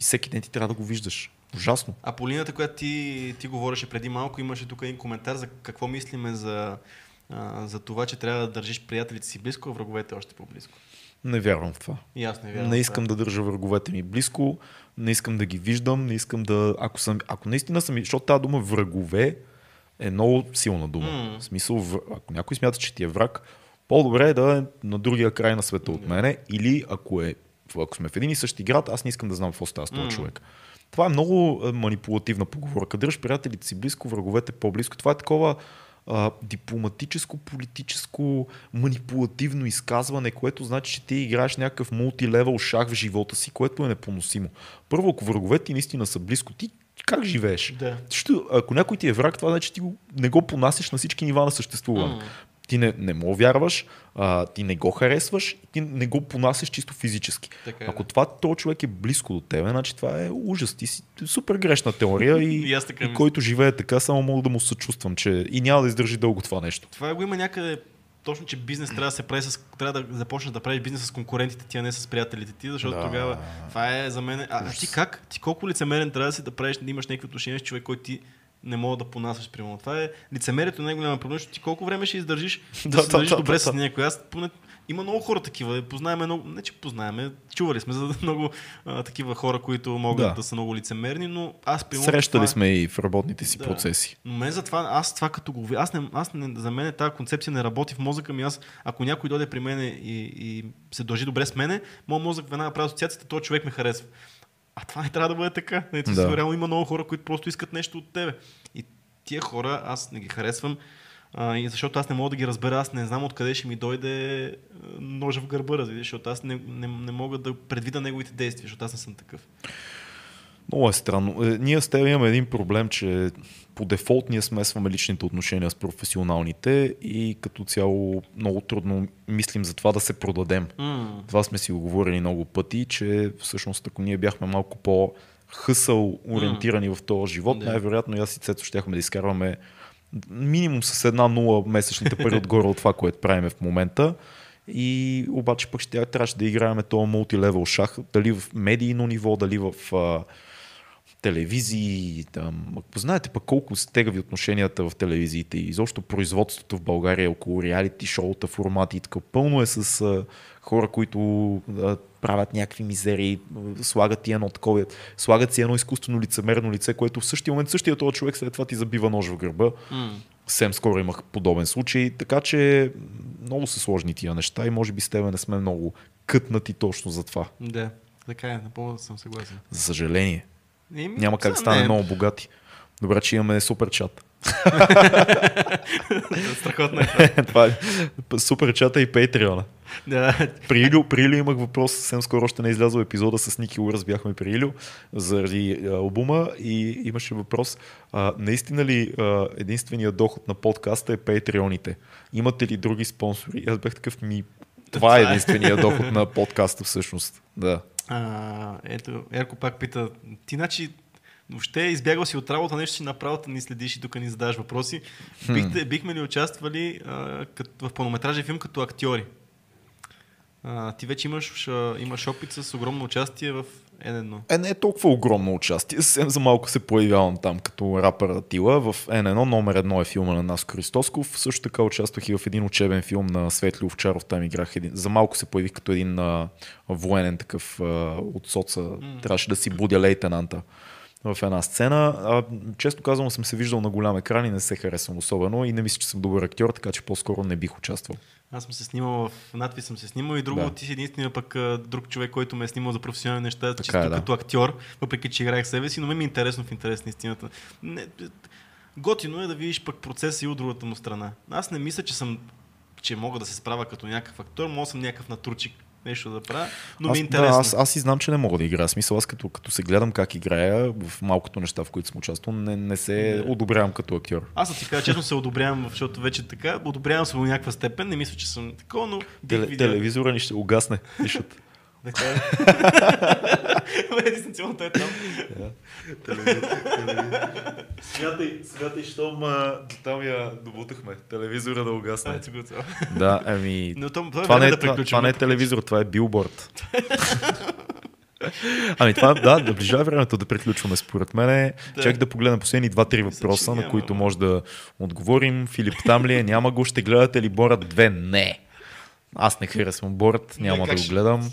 И всеки ден ти трябва да го виждаш. Ужасно. А по линията, която ти говореше преди малко, имаше тук един коментар за какво мислиме за това, че трябва да държиш приятелите си близко, а враговете още по-близко. Не вярвам в това. Не искам да държа враговете ми близко, не искам да ги виждам, не искам да... Ако наистина съм... Защото тази дума врагове е много силна дума. В смисъл, ако някой смята, че ти е враг, по-добре е да е на другия край на света от мене, или ако сме в един и същи град, аз не искам да знам какво става с този човек. Това е много манипулативна поговорка. Дръж приятелите си близко, враговете по-близко. Това е такова... дипломатическо, политическо, манипулативно изказване, което значи, че ти играеш някакъв мултилевел шах в живота си, което е непоносимо. Първо, ако враговете наистина са близко, ти как живееш? Да. Ако някой ти е враг, това значи, че ти не го понасяш на всички нива на съществуване. Ти не му вярваш, ти не го харесваш, ти не го понасяш чисто физически. Ако този човек е близко до тебе, значи това е ужас. Ти си супер грешна теория и който живее така, само мога да му съчувствам, че и няма да издържи дълго това нещо. Това го има някъде точно, че бизнес трябва да започнеш да правиш бизнес с конкурентите ти, а не с приятелите ти, защото тогава това е за мен... А ти как? Ти колко лицемерен трябва да си да правиш, да имаш някакви отношения с човек, който ти не мога да понасяш примерно. Това е лицемерието, най-голяма проблем, защото ти колко време ще издържиш да се държиш добре с някой. Има много хора такива, познаваме много, не че познаваме, чували сме за много такива хора, които могат да са много лицемерни, но аз примерно... Срещали сме и в работните си процеси. Но мен за това, за мен тази концепция не работи в мозъка ми. Ако някой дойде при мен и се държи добре с мене, моят мозък веднага прави асоциацията, този човек ме харесва. А това не трябва да бъде така. Реално има много хора, които просто искат нещо от тебе. И тия хора аз не ги харесвам, защото аз не мога да ги разбера, аз не знам откъде ще ми дойде ножа в гърба, защото аз не мога да предвида неговите действия, защото аз не съм такъв. Много е странно. Ние с теб имаме един проблем, че по дефолт ние смесваме личните отношения с професионалните и като цяло много трудно мислим за това да се продадем. Това сме си оговорили много пъти, че всъщност ако ние бяхме малко по-хъсъл ориентирани в този живот, най-вероятно и аз и Цецо щяхме да изкарваме минимум с 1-0 месечните пари отгоре от това, което правиме в момента. И обаче пък ще трябваше да играем този мултилевел шах, дали в медийно ниво, дали в телевизии. Там. Ако знаете пък колко стегави отношенията в телевизиите и изобщо производството в България около реалити шоута, формати и така, пълно е с хора, които правят някакви мизерии, слагат и едно такова, слагат си едно изкуствено лицемерно лице, което в същия момент същия този човек след това ти забива нож в гърба. Съвсем скоро имах подобен случай, така че много са сложни тия неща и може би с тебе не сме много кътнати точно за това. Да, така е, напълно съм съгласен. За съжаление. Няма как да стане много богати. Добре, че имаме супер чат. Страхотно е. Супер чата и Patreon. При Илю имах въпрос, съвсем скоро още не излязъл епизода с Ники Ураз, бяхме при Илю заради албума и имаше въпрос, наистина ли единственият доход на подкаста е Patreon-ите? Имате ли други спонсори? Аз бях такъв, това е единственият доход на подкаста всъщност. Да. Ето, Ерко пак пита, ти значи въобще избягал си от работа, нещо си направил, да ни следиш и тук ни задаваш въпроси. Бихме ли участвали в пълнометражен филм като актьори? Ти вече имаш опит с огромно участие в ННО. Не е толкова огромно участие. Съвсем за малко се появявам там като рапър Атила. В ННО номер 1 е филма на Наско Христосков. Също така участвах и в един учебен филм на Светли Овчаров. Там играх един. За малко се появих като един военен такъв от соца. Трябваше да си будя лейтенанта в една сцена. Често казвам, съм се виждал на голям екран и не се харесвам особено и не мисля, че съм добър актьор, така че по-скоро не бих участвал. Аз съм се снимал в надпис, съм се снимал и друго, да. Ти си единствения пък друг човек, който ме е снимал за професионални неща, така, чисто като актьор, въпреки че играех себе си, но ме е интересно в интерес на истината. Готино е да видиш пък процеса и от другата му страна. Аз не мисля, че мога да се справя като някакъв актьор, мога съм някакъв натурчик. Нещо да правя, но ми е интересно. Да, аз и знам, че не мога да играя. Смисъл, аз като се гледам как играя в малкото неща, в които съм участвал, не се одобрявам като актьор. Аз да ти кажа, честно се одобрявам, защото вече така, одобрявам се до някаква степен, не мисля, че съм такова, но... Телевизора ни ще угасне, пишат. Така е. Дистанционно той е там. Смятай, щом до там я добутахме. Телевизора да угасне. Да, ами... Това не е телевизор, това е билборд. Ами това, да, доближава времето да приключваме според мене. Чакай да погледна последни 2-3 въпроса, на които може да отговорим. Филип там ли е? Няма го. Ще гледате ли Борат 2? Не. Аз не харесвам Борат, няма да го гледам.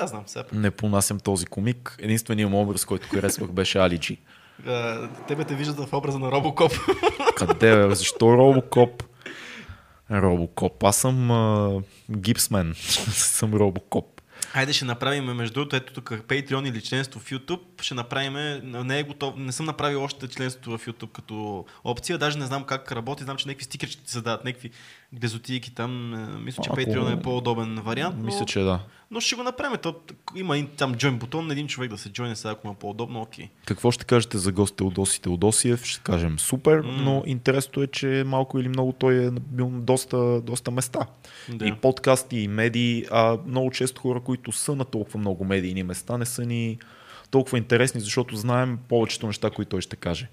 Аз знам сега. Не понасям този комик. Единственият му образ, който харесвах, беше Алиджи. Тебе те виждат в образа на Робокоп. Къде бе? Защо Робокоп? Робокоп. Аз съм гипсмен. Съм Робокоп. Хайде ще направим, между другото, ето тук Patreon или членство в YouTube. Ще направим, не е готов, не съм направил още членството в YouTube като опция. Даже не знам как работи, знам, че някакви стикери ще ти се дадат, някакви глезотийки там. Мисля, че Patreon е по-удобен вариант. Но, мисля, че да. Но ще го направим. Има там join бутон, един човек да се join сега, ако му е по-удобно, окей. Какво ще кажете за гост Теодоси Теодосиев? Ще кажем супер, но интересното е, че малко или много той е бил на доста места. Да. И подкасти, и медии, а много често хора, които са на толкова много медийни места, не са ни толкова интересни, защото знаем повечето неща, които той ще каже.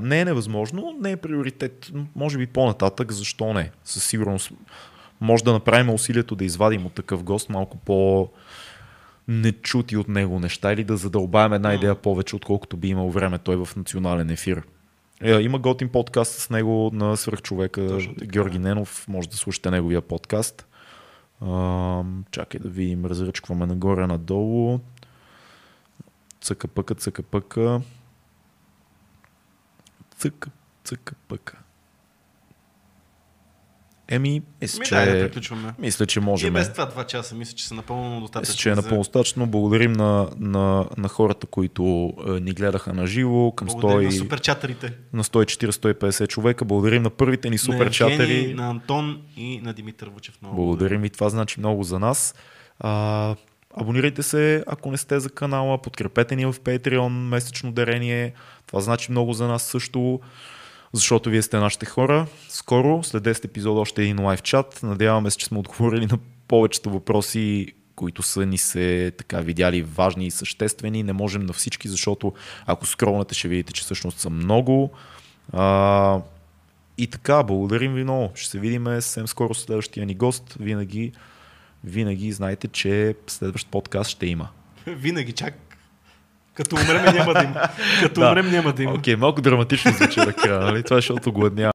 Не е невъзможно, не е приоритет. Може би по-нататък, защо не? Със сигурност може да направим усилието да извадим от такъв гост малко по-нечути от него неща или да задълбаем една идея повече, отколкото би имал време той в национален ефир. Има готин подкаст с него на Свръхчовека, Георги Ненов, може да слушате неговия подкаст. Чакай да видим, разръчкваме нагоре-надолу. Цъка-пъка. Мисля, че можем. И без това 2 часа, мисля, че са напълно достатъчно. Мисля, че е напълно достатъчно. Благодарим на хората, които ни гледаха на живо. Благодарим на суперчатарите. На 140-150 човека. Благодарим на първите ни суперчатари. На Евгений, на Антон и на Димитър Вучев. Благодарим и това значи много за нас. Абонирайте се, ако не сте за канала. Подкрепете ни в Patreon, месечно дарение. Това значи много за нас също. Защото вие сте нашите хора. Скоро, след 10 епизода, още един лайв чат. Надяваме се, че сме отговорили на повечето въпроси, които са ни се така видяли важни и съществени. Не можем на всички, защото ако скролнете, ще видите, че всъщност са много. И така, благодарим ви много. Ще се видим съвсем скоро с следващия ни гост. Винаги знаете, че следващ подкаст ще има. Винаги, чак. Като умрем няма да има. Окей, малко драматично звучи да края, нали? Това е защото гладня.